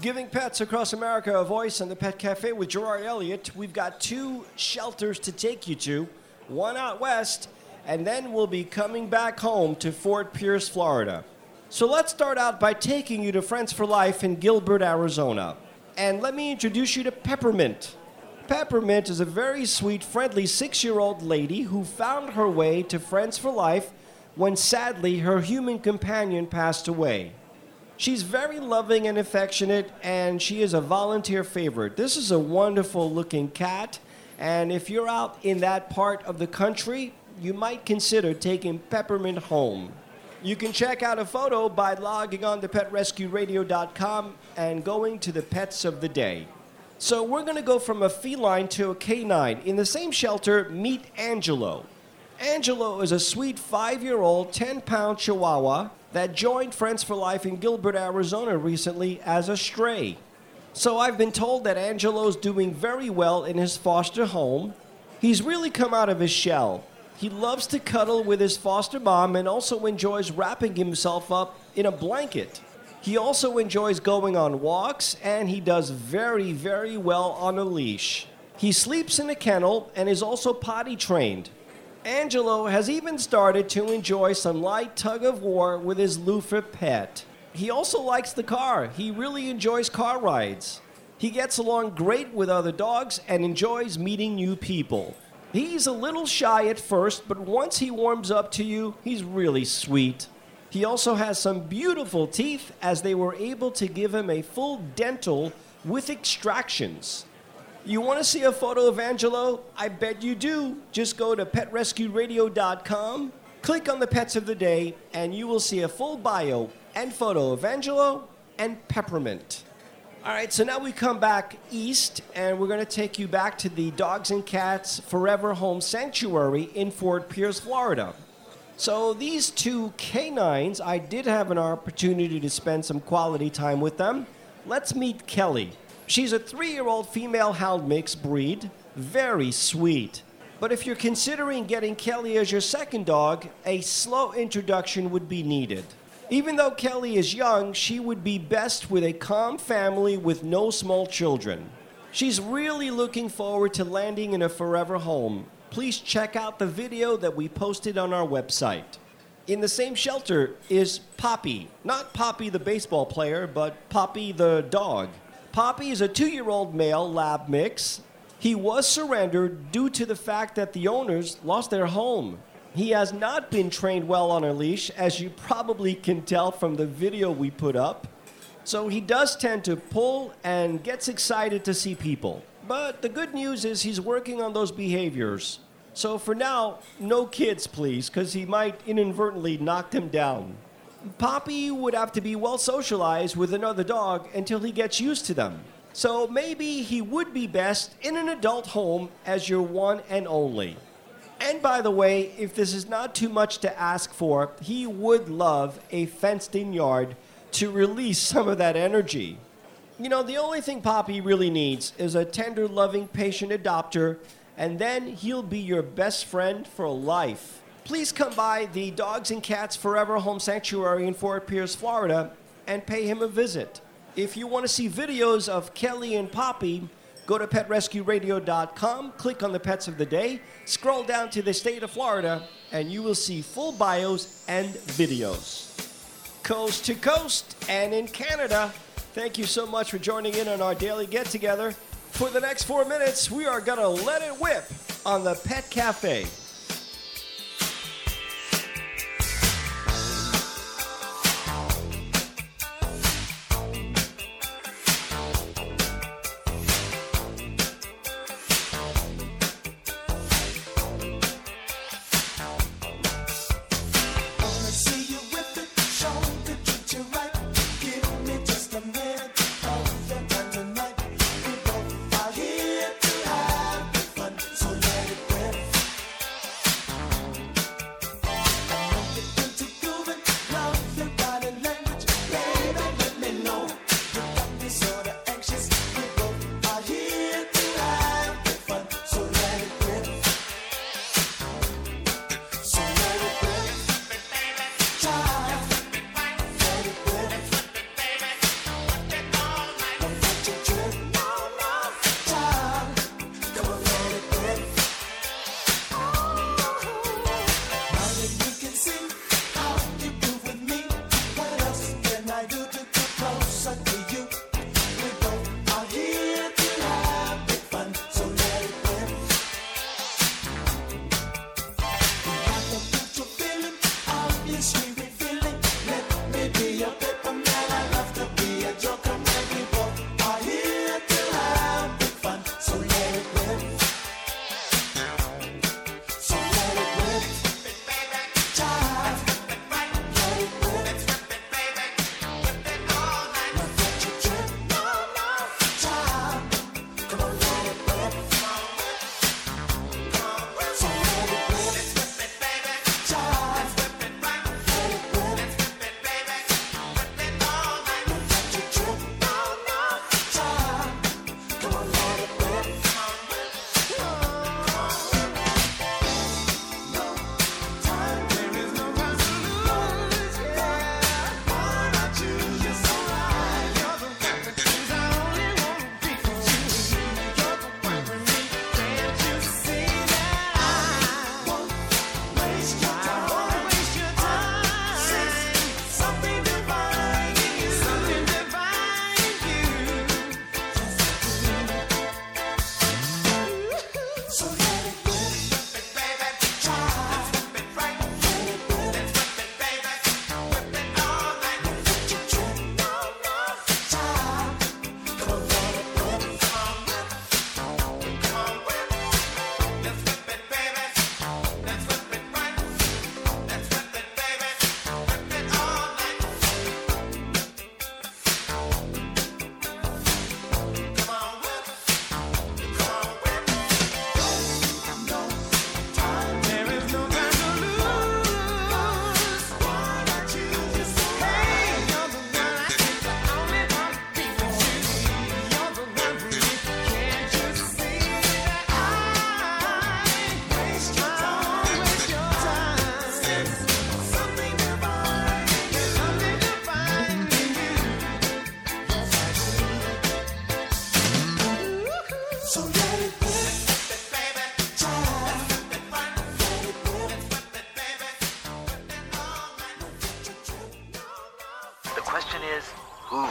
Giving pets across America a voice on the Pet Cafe with Gerard Elliott. We've got two shelters to take you to, one out west, and then we'll be coming back home to Fort Pierce, Florida. So let's start out by taking you to Friends for Life in Gilbert, Arizona. And let me introduce you to Peppermint. Peppermint is a very sweet, friendly six-year-old lady who found her way to Friends for Life when sadly her human companion passed away. She's very loving and affectionate, and she is a volunteer favorite. This is a wonderful-looking cat, and if you're out in that part of the country, you might consider taking Peppermint home. You can check out a photo by logging on to Pet Rescue Radio dot com and going to the Pets of the Day. So we're going to go from a feline to a canine. In the same shelter, meet Angelo. Angelo is a sweet five-year-old, ten-pound Chihuahua that joined Friends for Life in Gilbert, Arizona recently as a stray. So I've been told that Angelo's doing very well in his foster home. He's really come out of his shell. He loves to cuddle with his foster mom and also enjoys wrapping himself up in a blanket. He also enjoys going on walks, and he does very, very well on a leash. He sleeps in a kennel and is also potty trained. Angelo has even started to enjoy some light tug-of-war with his loofah pet. He also likes the car. He really enjoys car rides. He gets along great with other dogs and enjoys meeting new people. He's a little shy at first, but once he warms up to you, he's really sweet. He also has some beautiful teeth, as they were able to give him a full dental with extractions. You want to see a photo of Angelo? I bet you do. Just go to Pet Rescue Radio dot com, click on the pets of the day, and you will see a full bio and photo of Angelo and Peppermint. All right, so now we come back east, and we're going to take you back to the Dogs and Cats Forever Home Sanctuary in Fort Pierce, Florida. So these two canines, I did have an opportunity to spend some quality time with them. Let's meet Kelly. She's a three-year-old female hound mix breed, very sweet. But if you're considering getting Kelly as your second dog, a slow introduction would be needed. Even though Kelly is young, she would be best with a calm family with no small children. She's really looking forward to landing in a forever home. Please check out the video that we posted on our website. In the same shelter is Poppy. Not Poppy the baseball player, but Poppy the dog. Poppy is a two-year-old male lab mix. He was surrendered due to the fact that the owners lost their home. He has not been trained well on a leash, as you probably can tell from the video we put up. So he does tend to pull and gets excited to see people. But the good news is he's working on those behaviors. So for now, no kids, please, because he might inadvertently knock them down. Poppy would have to be well socialized with another dog until he gets used to them. So maybe he would be best in an adult home as your one and only. And by the way, if this is not too much to ask for, he would love a fenced-in yard to release some of that energy. You know, the only thing Poppy really needs is a tender, loving, patient adopter, and then he'll be your best friend for life. Please come by the Dogs and Cats Forever Home Sanctuary in Fort Pierce, Florida, and pay him a visit. If you want to see videos of Kelly and Poppy, go to Pet Rescue Radio dot com, click on the pets of the day, scroll down to the state of Florida, and you will see full bios and videos. Coast to coast and in Canada, thank you so much for joining in on our daily get-together. For the next four minutes, we are going to let it whip on the Pet Cafe. There is no question is, who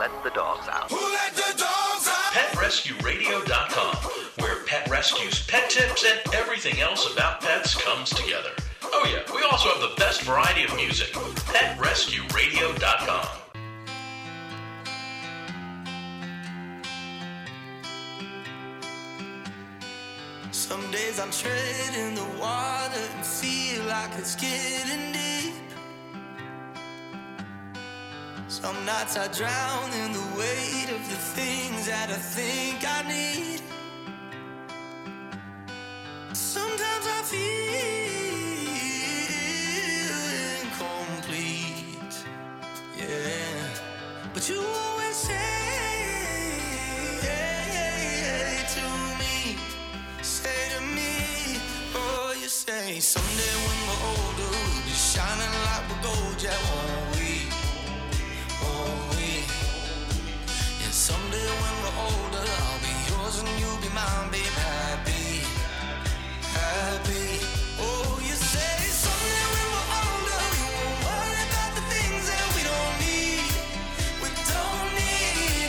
let the dogs out? Who let the dogs out? Pet Rescue Radio dot com, where pet rescues, pet tips, and everything else about pets comes together. Oh yeah, we also have the best variety of music. Pet Rescue Radio dot com. Some days I'm treading the water and feel like it's getting deep. Some nights I drown in the weight of the things that I think I need. Sometimes I feel incomplete, yeah. But you always say someday when we're older, we'll be shining like we're gold, yeah, won't we, won't we? And someday when we're older, I'll be yours and you'll be mine, babe, happy, happy. Oh, you say someday when we're older, we won't worry about the things that we don't need, we don't need.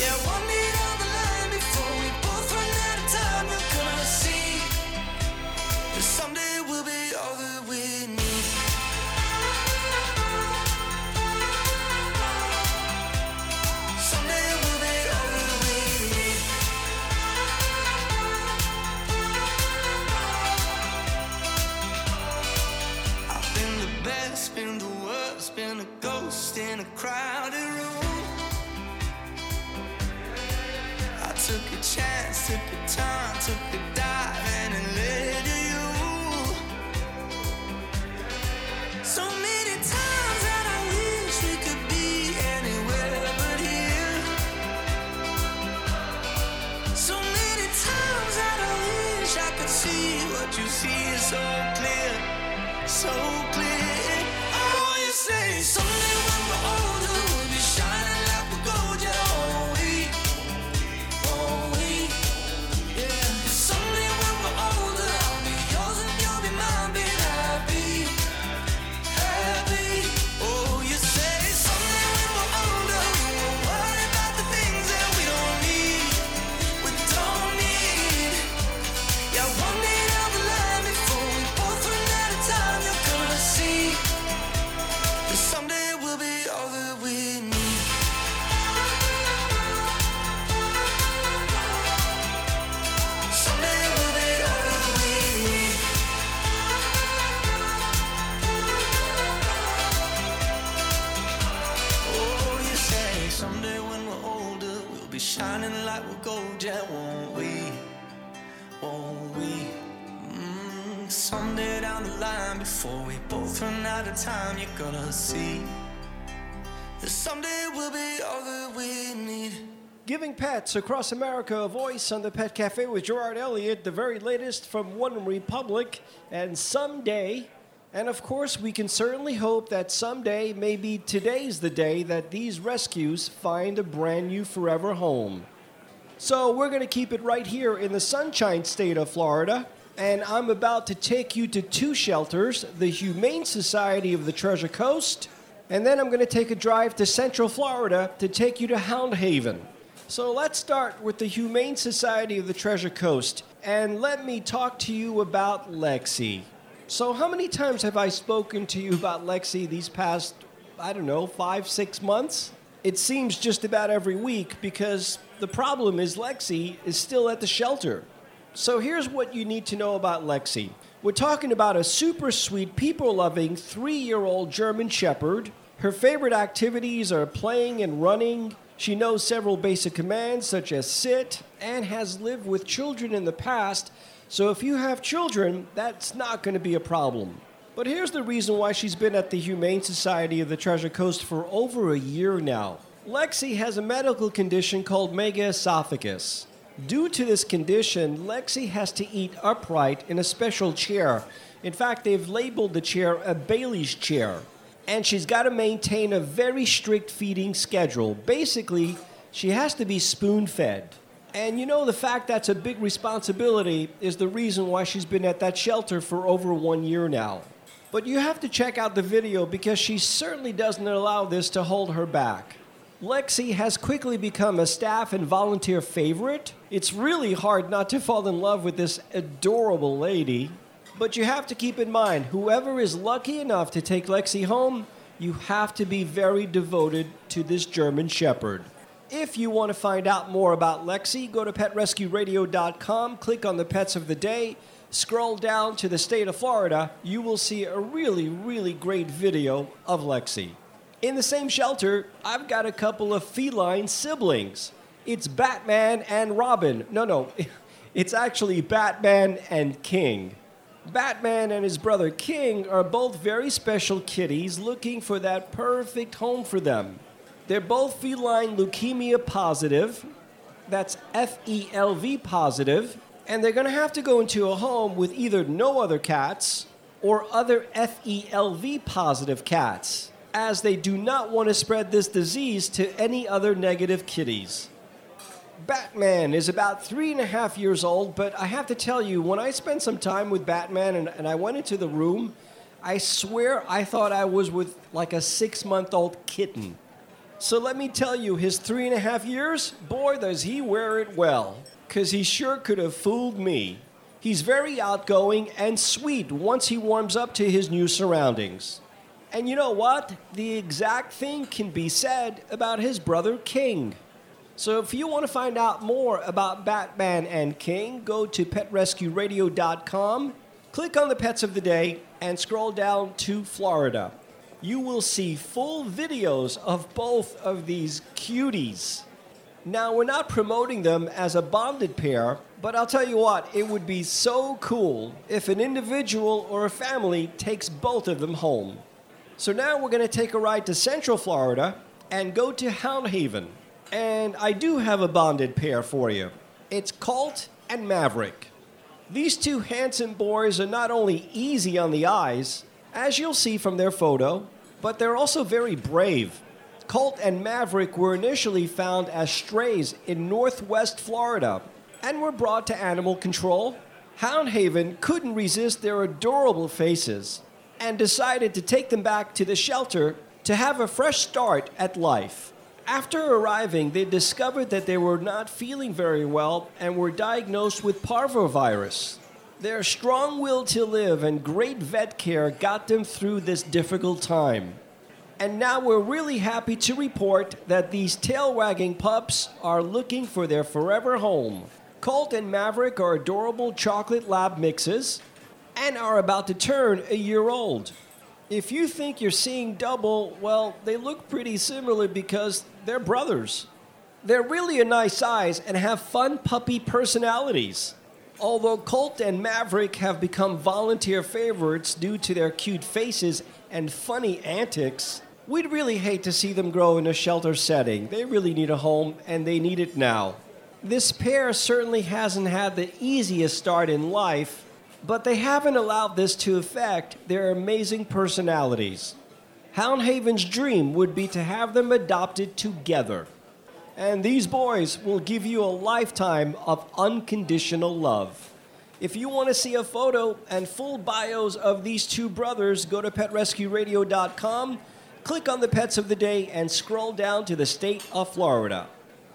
Yeah, one need on the line before we both run out of time, we're gonna see. Someday we'll be all that we need. Someday we'll be all that we need. I've been the best, been the worst, been a ghost in a crowded room. I took a chance, took a time, took a dive, and it led to you. So many times that I wish we could be anywhere but here. So many times that I wish I could see what you see is so clear, so clear. Oh, you say someday when we're older, we'll be shining like we're gold, yeah, won't we, won't we? Yeah, someday when we're older, I'll be yours and you'll be mine, be happy. Oh, you say someday when we're older, we won't worry about the things that we don't need, we don't need. Yeah, one day down the line before we both run out of time, you're gonna see that someday we'll be all that we need. Someday we'll be all that we need. Oh, you say someday when we're older, we'll be shining like we're gold, yeah, won't we, won't we? Mm, someday down the line, before we both run out of time, you're gonna see that someday we'll be all that we need. Giving pets across America a voice on the Pet Cafe with Gerard Elliott, the very latest from One Republic, and someday. And of course, we can certainly hope that someday, maybe today's the day, that these rescues find a brand new forever home. So we're going to keep it right here in the Sunshine State of Florida. And I'm about to take you to two shelters, the Humane Society of the Treasure Coast. And then I'm going to take a drive to Central Florida to take you to Hound Haven. So let's start with the Humane Society of the Treasure Coast. And let me talk to you about Lexi. So how many times have I spoken to you about Lexi these past, I don't know, five, six months? It seems just about every week, because the problem is Lexi is still at the shelter. So here's what you need to know about Lexi. We're talking about a super sweet, people-loving, three-year-old German Shepherd. Her favorite activities are playing and running. She knows several basic commands, such as sit, and has lived with children in the past. So if you have children, that's not going to be a problem. But here's the reason why she's been at the Humane Society of the Treasure Coast for over a year now. Lexi has a medical condition called megaesophagus. Due to this condition, Lexi has to eat upright in a special chair. In fact, they've labeled the chair a Bailey's chair. And she's got to maintain a very strict feeding schedule. Basically, she has to be spoon-fed. And you know, the fact that's a big responsibility is the reason why she's been at that shelter for over one year now. But you have to check out the video because she certainly doesn't allow this to hold her back. Lexi has quickly become a staff and volunteer favorite. It's really hard not to fall in love with this adorable lady. But you have to keep in mind, whoever is lucky enough to take Lexi home, you have to be very devoted to this German Shepherd. If you want to find out more about Lexi, go to Pet Rescue Radio dot com, click on the Pets of the Day, scroll down to the state of Florida, you will see a really, really great video of Lexi. In the same shelter, I've got a couple of feline siblings. It's Batman and Robin. No, no, it's actually Batman and King. Batman and his brother King are both very special kitties looking for that perfect home for them. They're both feline leukemia positive, that's F E L V positive, and they're going to have to go into a home with either no other cats or other F E L V positive cats, as they do not want to spread this disease to any other negative kitties. Batman is about three and a half years old, but I have to tell you, when I spent some time with Batman and, and I went into the room, I swear I thought I was with like a six-month-old kitten. So let me tell you, his three and a half years, boy, does he wear it well, because he sure could have fooled me. He's very outgoing and sweet once he warms up to his new surroundings. And you know what? The exact thing can be said about his brother King. So if you want to find out more about Batman and King, go to Pet Rescue Radio dot com, click on the Pets of the Day, and scroll down to Florida. You will see full videos of both of these cuties. Now, we're not promoting them as a bonded pair, but I'll tell you what, it would be so cool if an individual or a family takes both of them home. So now we're going to take a ride to Central Florida and go to Hound Haven. And I do have a bonded pair for you. It's Colt and Maverick. These two handsome boys are not only easy on the eyes, as you'll see from their photo, but they're also very brave. Colt and Maverick were initially found as strays in Northwest Florida and were brought to animal control. Hound Haven couldn't resist their adorable faces and decided to take them back to the shelter to have a fresh start at life. After arriving, they discovered that they were not feeling very well and were diagnosed with parvovirus. Their strong will to live and great vet care got them through this difficult time. And now we're really happy to report that these tail-wagging pups are looking for their forever home. Colt and Maverick are adorable chocolate lab mixes and are about to turn a year old. If you think you're seeing double, well, they look pretty similar because they're brothers. They're really a nice size and have fun puppy personalities. Although Colt and Maverick have become volunteer favorites due to their cute faces and funny antics, we'd really hate to see them grow in a shelter setting. They really need a home, and they need it now. This pair certainly hasn't had the easiest start in life, but they haven't allowed this to affect their amazing personalities. Hound Haven's dream would be to have them adopted together. And these boys will give you a lifetime of unconditional love. If you want to see a photo and full bios of these two brothers, go to Pet Rescue Radio dot com, click on the Pets of the Day, and scroll down to the state of Florida.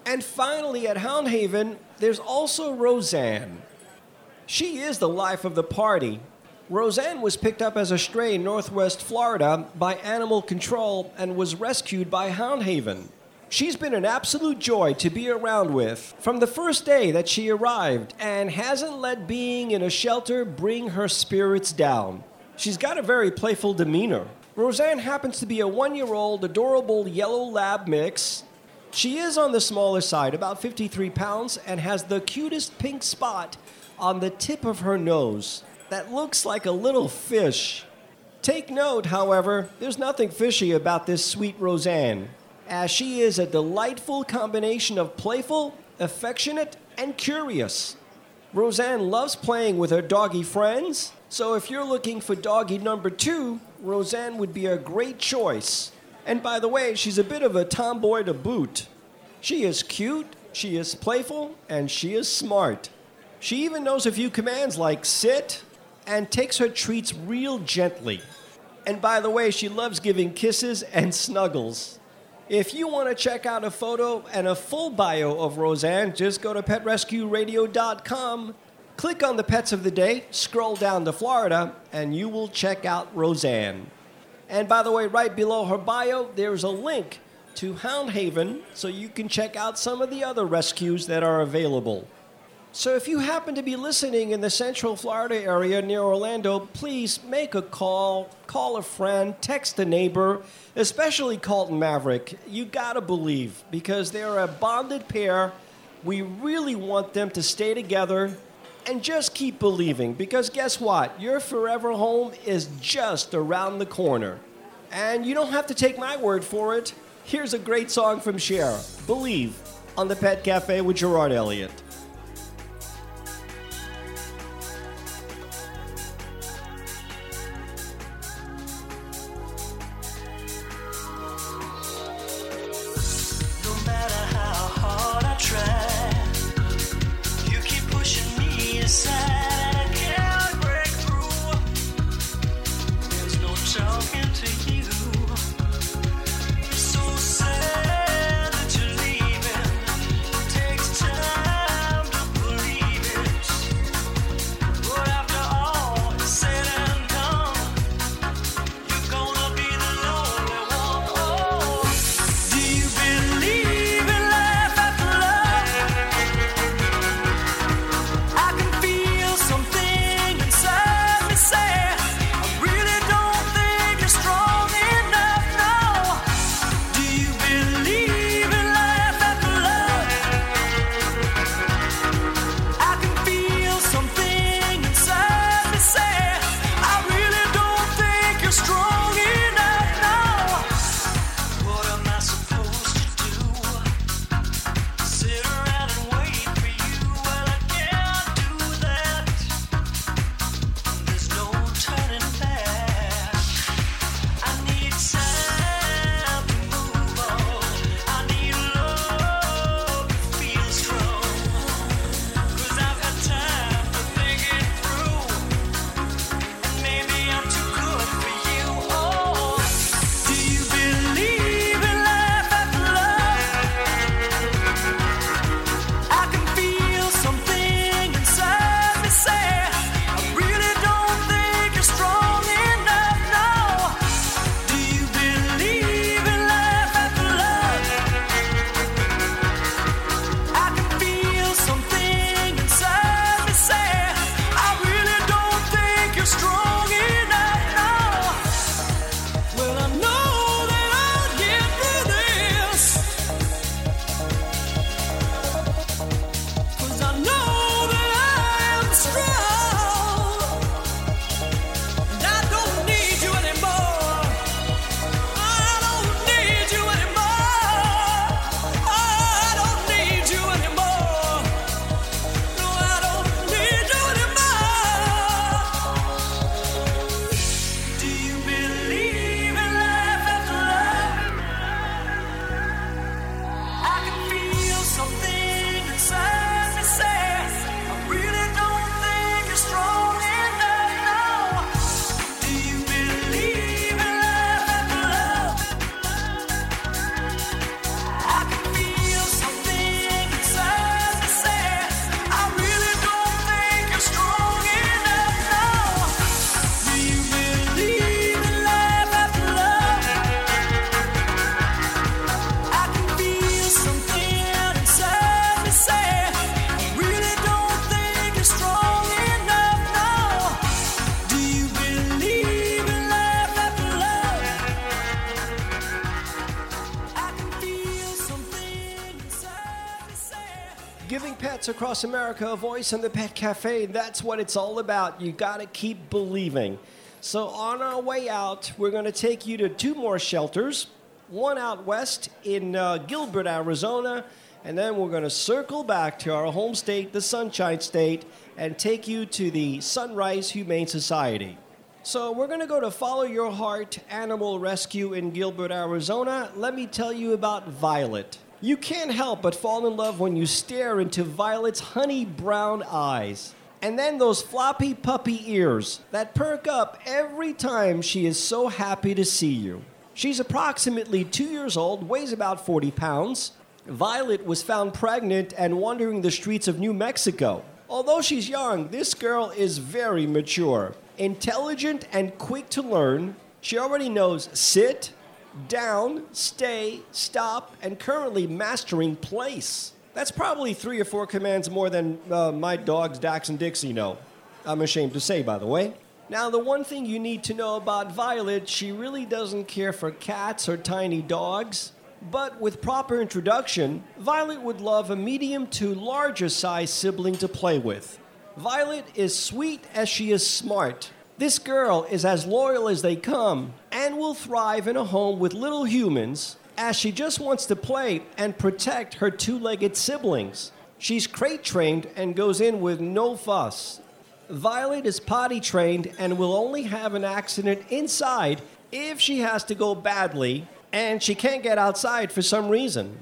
And finally, at Hound Haven, there's also Roseanne. She is the life of the party. Roseanne was picked up as a stray in Northwest Florida by animal control and was rescued by Hound Haven. She's been an absolute joy to be around with from the first day that she arrived and hasn't let being in a shelter bring her spirits down. She's got a very playful demeanor. Roseanne happens to be a one-year-old adorable yellow lab mix. She is on the smaller side, about fifty-three pounds, and has the cutest pink spot on the tip of her nose that looks like a little fish. Take note, however, there's nothing fishy about this sweet Roseanne, as she is a delightful combination of playful, affectionate, and curious. Roseanne loves playing with her doggy friends, so if you're looking for doggy number two, Roseanne would be a great choice. And by the way, she's a bit of a tomboy to boot. She is cute, she is playful, and she is smart. She even knows a few commands like sit and takes her treats real gently. And by the way, she loves giving kisses and snuggles. If you want to check out a photo and a full bio of Roseanne, just go to pet rescue radio dot com, click on the pets of the day, scroll down to Florida, and you will check out Roseanne. And by the way, right below her bio, there's a link to Hound Haven, so you can check out some of the other rescues that are available. So if you happen to be listening in the Central Florida area near Orlando, please make a call, call a friend, text a neighbor, especially Colton Maverick. You gotta believe, because they're a bonded pair. We really want them to stay together and just keep believing, because guess what? Your forever home is just around the corner. And you don't have to take my word for it. Here's a great song from Cher, Believe, on the Pet Cafe with Gerard Elliott. Across America, a voice in the Pet Cafe. That's what it's all about. You got to keep believing. So on our way out, we're going to take you to two more shelters, one out west in uh, Gilbert, Arizona, and then we're going to circle back to our home state, the Sunshine State, and take you to the Sunrise Humane Society. So we're going to go to Follow Your Heart Animal Rescue in Gilbert, Arizona. Let me tell you about Violet. You can't help but fall in love when you stare into Violet's honey brown eyes. And then those floppy puppy ears that perk up every time she is so happy to see you. She's approximately two years old, weighs about forty pounds. Violet was found pregnant and wandering the streets of New Mexico. Although she's young, this girl is very mature, intelligent, and quick to learn. She already knows sit, down, stay, stop, and currently mastering place. That's probably three or four commands more than uh, my dogs Dax and Dixie know. I'm ashamed to say, by the way. Now, the one thing you need to know about Violet, she really doesn't care for cats or tiny dogs. But with proper introduction, Violet would love a medium to larger size sibling to play with. Violet is sweet as she is smart. This girl is as loyal as they come and will thrive in a home with little humans, as she just wants to play and protect her two-legged siblings. She's crate trained and goes in with no fuss. Violet is potty trained and will only have an accident inside if she has to go badly and she can't get outside for some reason.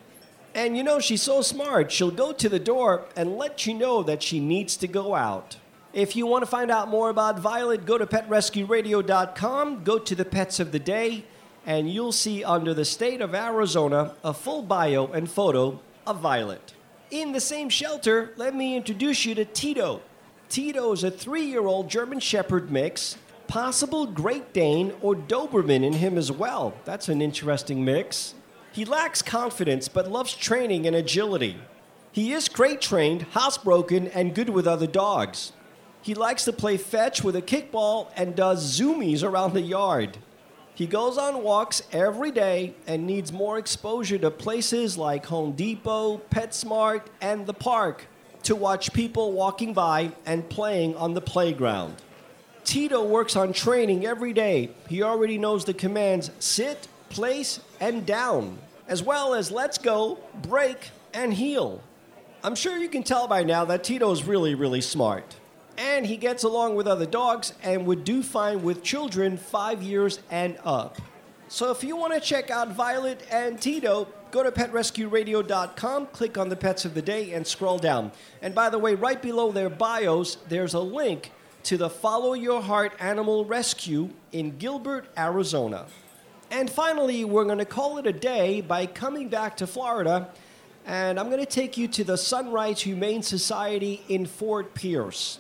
And you know, she's so smart, she'll go to the door and let you know that she needs to go out. If you want to find out more about Violet, go to Pet Rescue Radio dot com, go to the Pets of the Day, and you'll see under the state of Arizona a full bio and photo of Violet. In the same shelter, let me introduce you to Tito. Tito is a three-year-old German Shepherd mix, possible Great Dane or Doberman in him as well. That's an interesting mix. He lacks confidence but loves training and agility. He is crate trained, housebroken, and good with other dogs. He likes to play fetch with a kickball and does zoomies around the yard. He goes on walks every day and needs more exposure to places like Home Depot, PetSmart, and the park to watch people walking by and playing on the playground. Tito works on training every day. He already knows the commands sit, place, and down, as well as let's go, break, and heel. I'm sure you can tell by now that Tito is really, really smart. And he gets along with other dogs and would do fine with children five years and up. So if you want to check out Violet and Tito, go to Pet Rescue Radio dot com, click on the Pets of the Day, and scroll down. And by the way, right below their bios, there's a link to the Follow Your Heart Animal Rescue in Gilbert, Arizona. And finally, we're going to call it a day by coming back to Florida, and I'm going to take you to the Sunrise Humane Society in Fort Pierce.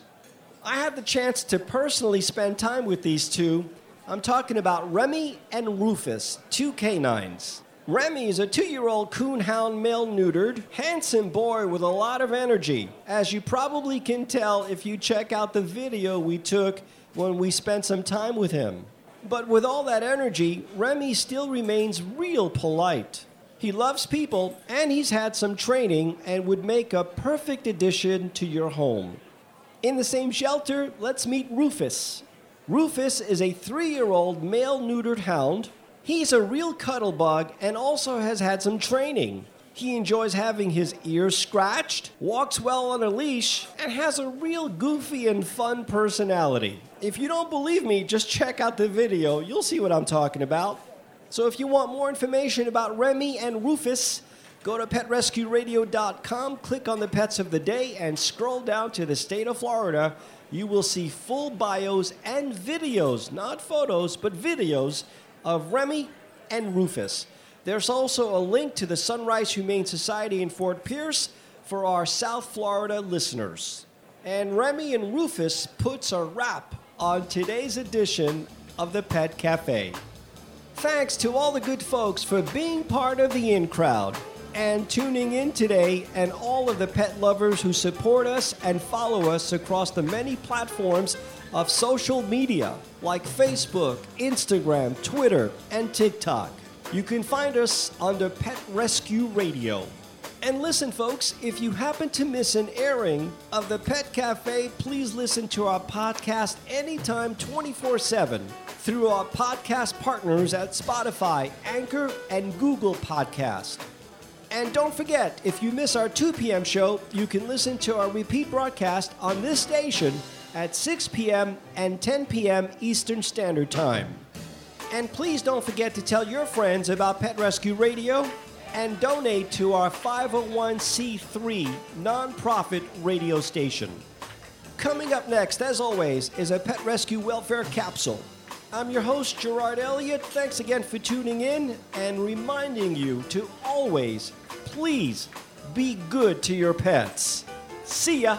I had the chance to personally spend time with these two. I'm talking about Remy and Rufus, two canines. Remy is a two-year-old coonhound male neutered, handsome boy with a lot of energy, as you probably can tell if you check out the video we took when we spent some time with him. But with all that energy, Remy still remains real polite. He loves people, and he's had some training and would make a perfect addition to your home. In the same shelter, let's meet Rufus. Rufus is a three-year-old male neutered hound. He's a real cuddle bug and also has had some training. He enjoys having his ears scratched, walks well on a leash, and has a real goofy and fun personality. If you don't believe me, just check out the video. You'll see what I'm talking about. So if you want more information about Remy and Rufus, go to Pet Rescue Radio dot com, click on the Pets of the Day, and scroll down to the state of Florida. You will see full bios and videos, not photos, but videos of Remy and Rufus. There's also a link to the Sunrise Humane Society in Fort Pierce for our South Florida listeners. And Remy and Rufus puts a wrap on today's edition of the Pet Cafe. Thanks to all the good folks for being part of the in crowd and tuning in today, and all of the pet lovers who support us and follow us across the many platforms of social media like Facebook, Instagram, Twitter, and TikTok. You can find us under Pet Rescue Radio. And listen, folks, if you happen to miss an airing of the Pet Cafe, please listen to our podcast anytime, twenty-four seven, through our podcast partners at Spotify, Anchor, and Google Podcast. And don't forget, if you miss our two p.m. show, you can listen to our repeat broadcast on this station at six p.m. and ten p.m. Eastern Standard Time. And please don't forget to tell your friends about Pet Rescue Radio and donate to our five oh one c three nonprofit radio station. Coming up next, as always, is a Pet Rescue Welfare Capsule. I'm your host, Gerard Elliott. Thanks again for tuning in and reminding you to always, please, be good to your pets. See ya!